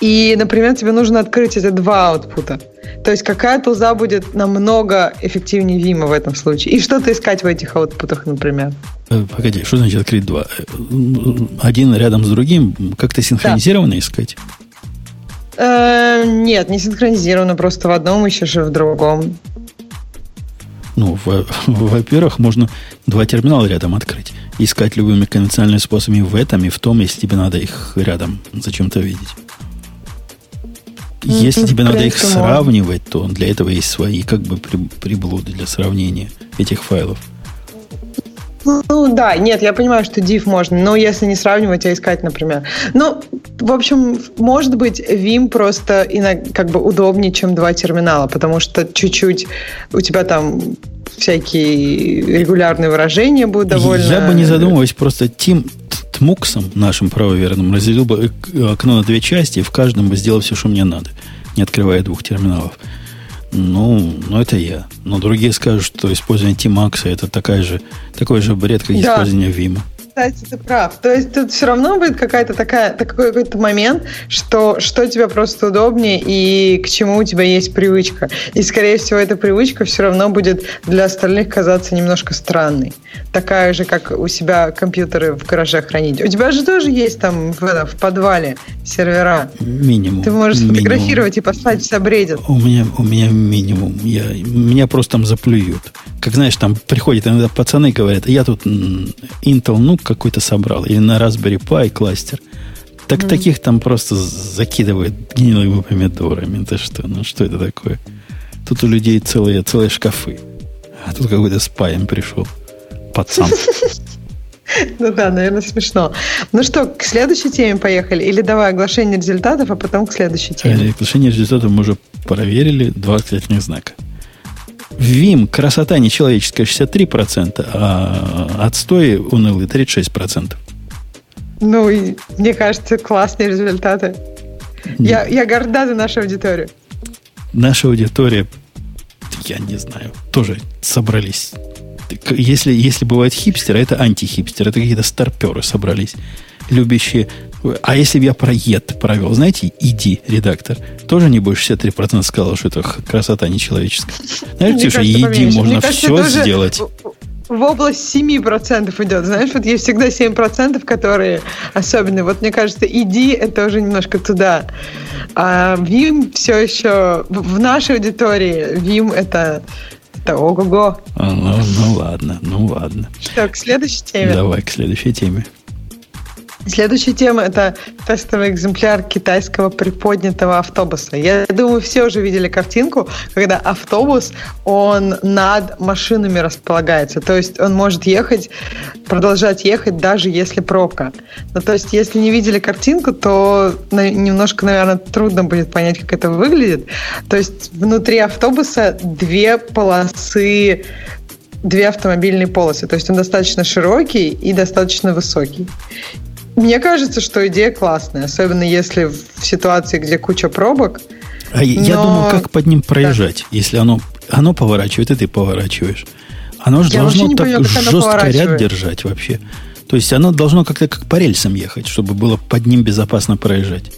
И, например, тебе нужно открыть эти два аутпута. То есть какая тулза будет намного эффективнее Vim в этом случае? И что-то искать в этих аутпутах, например. Погоди, что значит открыть два? Один рядом с другим? Как-то синхронизированно искать? Нет, не синхронизировано. Просто в одном ищешь и в другом. Ну, во-первых, можно два терминала рядом открыть. Искать любыми конвенциональными способами в этом и в том, если тебе надо их рядом зачем-то видеть. Если тебе надо их сравнивать, то для этого есть свои как бы приблуды для сравнения этих файлов. Ну, да, нет, я понимаю, что div можно, но если не сравнивать, а искать, например. Ну, в общем, может быть, Vim просто как бы удобнее, чем два терминала, потому что чуть-чуть у тебя там всякие регулярные выражения будут довольно... Я бы не задумываясь, просто Тим Тмуксом, нашим правоверным, разделил бы окно на две части и в каждом бы сделал все, что мне надо, не открывая двух терминалов. Ну, это я. Но другие скажут, что использование T-Max это такой же бред, как использование Vim. кстати, ты прав. То есть тут все равно будет какая-то такой какой-то момент, что тебе просто удобнее и к чему у тебя есть привычка. И, скорее всего, эта привычка все равно будет для остальных казаться немножко странной. Такая же, как у себя компьютеры в гараже хранить. У тебя же тоже есть там в подвале сервера. Минимум. Ты можешь сфотографировать и послать в Subreddit. У меня минимум. Меня просто там заплюют. Как, знаешь, там приходят иногда пацаны и говорят, я тут Intel Nook какой-то собрал, или на Raspberry Pi кластер. Так таких там просто закидывают гнилыми помидорами. Это что? Ну что это такое? Тут у людей целые шкафы. А тут какой-то спаем пришел. Пацан. Ну да, наверное, смешно. Ну что, к следующей теме поехали? Или давай оглашение результатов, а потом к следующей теме. Оглашение результатов мы уже проверили. 2 отрицательных знака. Vim, красота нечеловеческая, 63%, а отстой унылый 36%. Ну, и, мне кажется, классные результаты. Я горда за нашу аудиторию. Наша аудитория, я не знаю, тоже собрались. Если бывают хипстеры, это антихипстеры, это какие-то старперы собрались, любящие... А если бы я про ед провел, знаете, иди, редактор, тоже не больше 63% сказал, что это красота нечеловеческая. Знаешь, Ксюша, иди, можно все сделать. В область 7% идет. Знаешь, вот есть всегда 7%, которые особенные. Вот мне кажется, иди, это уже немножко туда. А Vim все еще в нашей аудитории. Vim это ого-го. Ну ладно. Что, к следующей теме? Давай к следующей теме. Следующая тема – это тестовый экземпляр китайского приподнятого автобуса. Я думаю, все уже видели картинку, когда автобус, он над машинами располагается. То есть он может продолжать ехать, даже если пробка. Ну, то есть если не видели картинку, то немножко, наверное, трудно будет понять, как это выглядит. То есть внутри автобуса 2 полосы, 2 автомобильные полосы. То есть он достаточно широкий и достаточно высокий. Мне кажется, что идея классная, особенно если в ситуации, где куча пробок. Я думаю, как под ним проезжать, да. Если оно поворачивает, и ты поворачиваешь. Оно же должно так жестко ряд держать вообще. То есть оно должно как-то как по рельсам ехать, чтобы было под ним безопасно проезжать.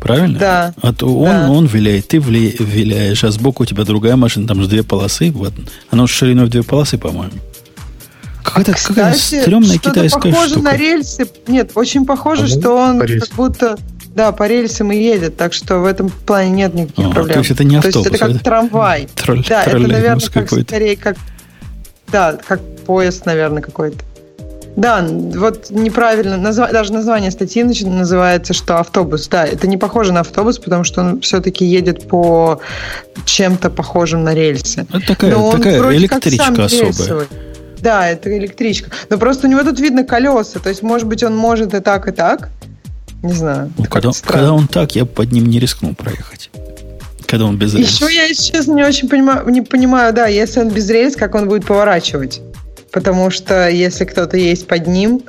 Правильно? Да. А то он виляет, ты виляешь, а сбоку у тебя другая машина, там же 2 полосы. Вот. Оно шириной в 2 полосы, по-моему. Какая-то стрёмная китайская штука. Похоже на рельсы. Нет, очень похоже, что он как будто по рельсам и едет. Так что в этом плане нет никаких проблем. То есть это не автобус. То есть это как трамвай. Да, это, наверное, скорее как поезд, наверное, какой-то. Да, вот неправильно. Даже название статьи называется, что автобус. Да, это не похоже на автобус, потому что он все-таки едет по чем-то похожим на рельсы. Это такая электричка особая. Да, это электричка. Но просто у него тут видно колеса. То есть, может быть, он может и так, и так. Не знаю. Ну, когда он так, я под ним не рискну проехать. Когда он без рельс. Еще я, если честно, не понимаю, да, если он без рельс, как он будет поворачивать. Потому что если кто-то есть под ним,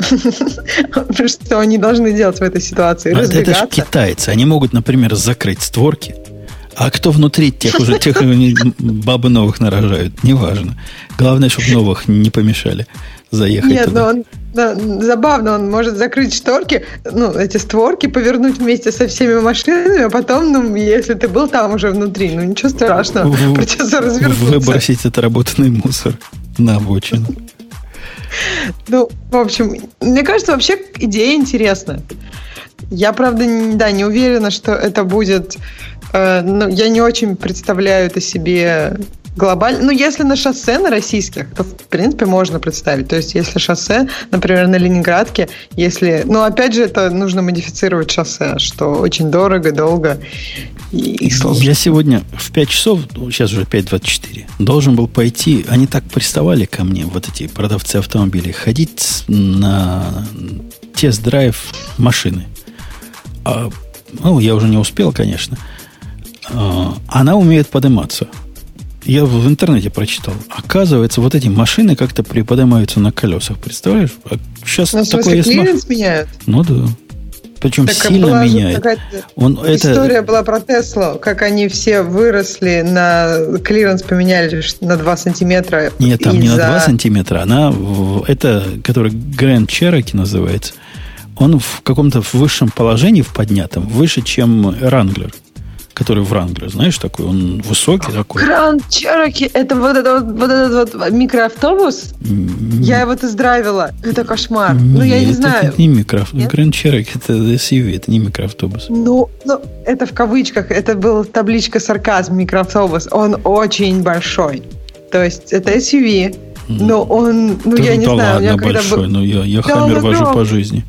что они должны делать в этой ситуации? Разбегаться. Это же китайцы. Они могут, например, закрыть створки. А кто внутри тех бабы новых нарожают, неважно. Главное, чтобы новых не помешали заехать. Нет, туда. Но забавно, он может закрыть шторки, эти створки, повернуть вместе со всеми машинами, а потом, если ты был там уже внутри, ничего страшного, придется развернуться. Выбросить отработанный мусор на обочину. В общем, мне кажется, вообще идея интересная. Я, правда, не уверена, что это будет... я не очень представляю это себе глобально. Если на шоссе, на российских, то, в принципе, можно представить. То есть, если шоссе, например, на Ленинградке, если... опять же, это нужно модифицировать шоссе, что очень дорого, долго и сложно. Я сегодня в 5 часов, сейчас уже 5:24, должен был пойти... Они так приставали ко мне, вот эти продавцы автомобилей, ходить на тест-драйв машины. Я уже не успел, конечно. Она умеет подниматься. Я в интернете прочитал. Оказывается, вот эти машины как-то приподнимаются на колесах. Представляешь? Сейчас такое есть. Клиренс меняют? Ну да. Причем так сильно меняет. История была про Tesla, как они все выросли, на клиренс поменяли на 2 сантиметра. Нет, там не на 2 сантиметра. Она, это, который Grand Cherokee называется, он в каком-то высшем положении, в поднятом, выше, чем Wrangler. Который в Wrangler, знаешь, такой, он высокий такой. Grand Cherokee, это вот этот микроавтобус? Я его тест-драйвила. Это кошмар. Я не знаю. Это не микроавтобус. Grand Cherokee, это SUV, это не микроавтобус. Ну, это в кавычках, это была табличка сарказм, микроавтобус. Он очень большой. То есть, это SUV, но он, я не знаю. Ладно, большой, но я Хаммер вожу по жизни.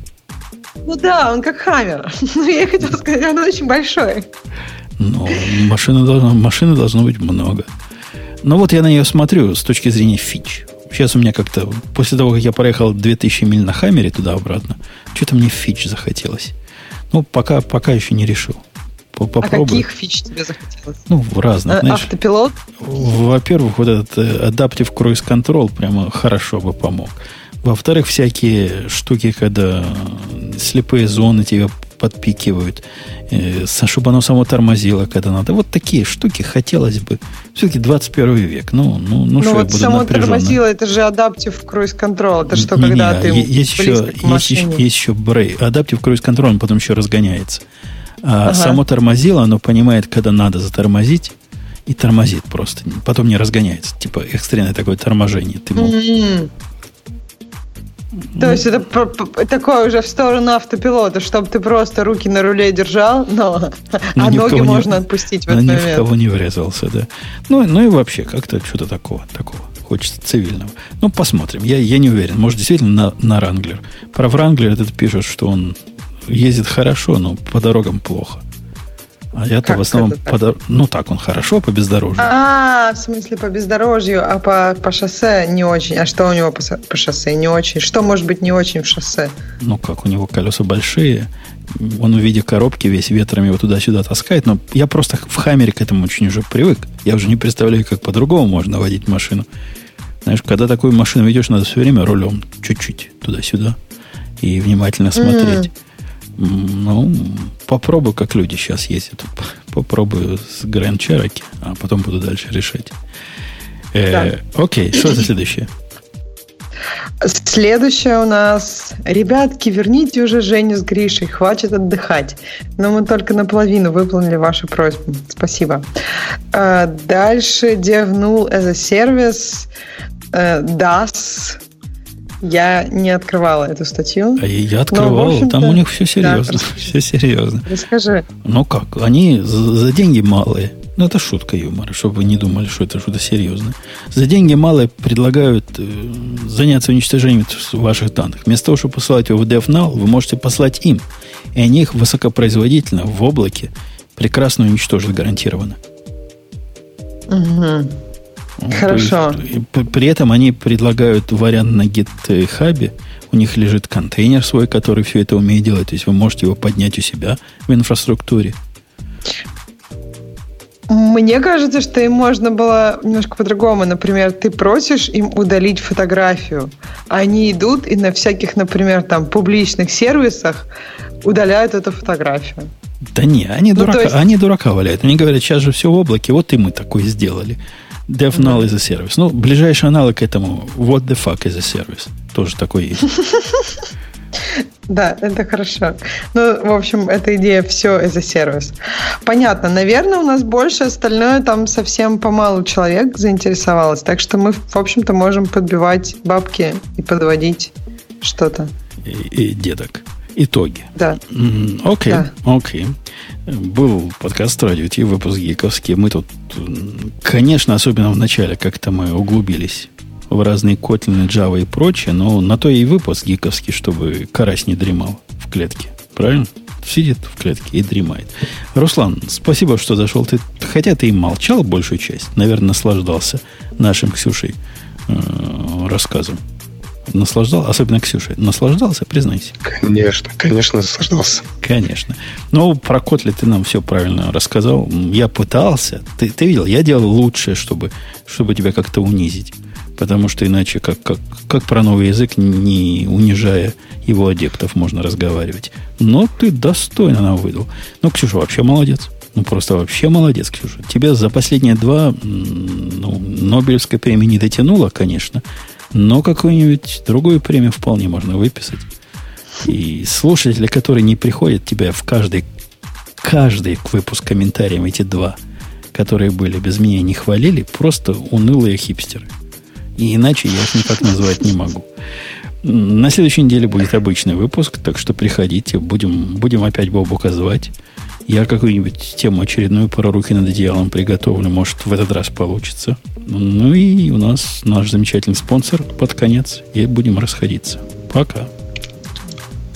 Ну да, он как Хаммер. Но я хотела сказать, он очень большой. Но машины должно быть много. Но вот я на нее смотрю с точки зрения фич. Сейчас у меня как-то, после того, как я проехал 2000 миль на Хаммере туда-обратно, что-то мне фич захотелось. Ну, пока еще не решил. Попробую. А каких фич тебе захотелось? Ну, разных. Знаешь, автопилот? Во-первых, вот этот Adaptive Cruise Control прямо хорошо бы помог. Во-вторых, всякие штуки, когда слепые зоны тебя подпикивают, чтобы оно само тормозило, когда надо. Вот такие штуки хотелось бы. Все-таки 21 век. Ну что, вот я буду само напряженно. Тормозило, это же Adaptive Cruise Control. Это что, когда ты близко к машине. Есть еще брейк. Adaptive Cruise Control, он потом еще разгоняется. А само тормозило, оно понимает, когда надо затормозить, и тормозит просто. Потом не разгоняется. Типа экстренное такое торможение. Ты То есть это такое уже в сторону автопилота, чтобы ты просто руки на руле держал, но ноги можно отпустить в этот момент. Ни в кого не врезался, да. Ну и вообще как-то что-то такого. Хочется цивильного. Ну, посмотрим. Я не уверен. Может, действительно на Wrangler. Про Wrangler этот пишет, что он ездит хорошо, но по дорогам плохо. А я-то в основном... так, он хорошо по бездорожью. В смысле по бездорожью, а по шоссе не очень. А что у него по шоссе не очень? Что может быть не очень в шоссе? Ну как, у него колеса большие. Он в виде коробки весь ветром его туда-сюда таскает. Но я просто в Хаммере к этому очень уже привык. Я уже не представляю, как по-другому можно водить машину. Знаешь, когда такую машину ведешь, надо все время рулем чуть-чуть туда-сюда. И внимательно смотреть. Ну, попробую, как люди сейчас ездят. Попробую с Grand Cherokee, а потом буду дальше решать. Окей, что за следующее? Следующее у нас. Ребятки, верните уже Женю с Гришей, хватит отдыхать. Но мы только наполовину выполнили вашу просьбу. Спасибо. Дальше DevNull as a Service, DAS. Я не открывала эту статью. Я открывал, там у них все серьезно. Да, все серьезно. Расскажи. Ну как, они за деньги малые. Ну это шутка юмора, чтобы вы не думали, что это что-то серьезное. За деньги малые предлагают заняться уничтожением ваших данных. Вместо того, чтобы посылать его в DevNull, вы можете послать им. И они их высокопроизводительно в облаке прекрасно уничтожат гарантированно. Угу. Хорошо. При этом они предлагают вариант на GitHub. У них лежит контейнер свой, который все это умеет делать. То есть вы можете его поднять у себя в инфраструктуре. Мне кажется, что им можно было немножко по-другому. Например, ты просишь им удалить фотографию. Они идут и на всяких, например, там, публичных сервисах удаляют эту фотографию. Да не, они дурака валяют. Они говорят, сейчас же все в облаке, вот и мы такое сделали. DevNull as a Service. Ну, ближайший аналог этому What the fuck is a Service. Тоже такой есть. Да, это хорошо. Ну, в общем, эта идея все as a Service. Понятно. Наверное, у нас больше остальное там совсем помалу человек заинтересовалось. Так что мы, в общем-то, можем подбивать бабки и подводить что-то. И деток. Итоги. Да. Окей. Был подкаст «Радио-Т», выпуск гиковский. Мы тут, конечно, особенно в начале как-то мы углубились в разные Kotlin, Java и прочее, но на то и выпуск гиковский, чтобы карась не дремал в клетке. Правильно? Сидит в клетке и дремает. Руслан, спасибо, что зашел. Ты, хотя ты и молчал большую часть, наверное, наслаждался нашим Ксюшей рассказом. Наслаждался, особенно Ксюша. Наслаждался, признайся. Конечно, наслаждался. Конечно. Но про Kotlin ты нам все правильно рассказал. Я пытался. Ты видел, я делал лучшее, чтобы тебя как-то унизить. потому что иначе как про новый язык, не унижая его адептов, можно разговаривать. Но ты достойно нам выдал. Ну, Ксюша вообще молодец. Ну, просто вообще молодец, Ксюша. Тебя за последние два, ну, Нобелевской премии не дотянуло, конечно, но какую-нибудь другую премию вполне можно выписать. И слушатели, которые не приходят, тебя в каждый выпуск комментарием эти два, которые были без меня, не хвалили, просто унылые хипстеры. И иначе я их никак назвать не могу. На следующей неделе будет обычный выпуск, так что приходите, будем опять Бобука звать. Я какую-нибудь тему очередную про руки над одеялом приготовлю, может, в этот раз получится. Ну и у нас наш замечательный спонсор под конец, и будем расходиться. Пока.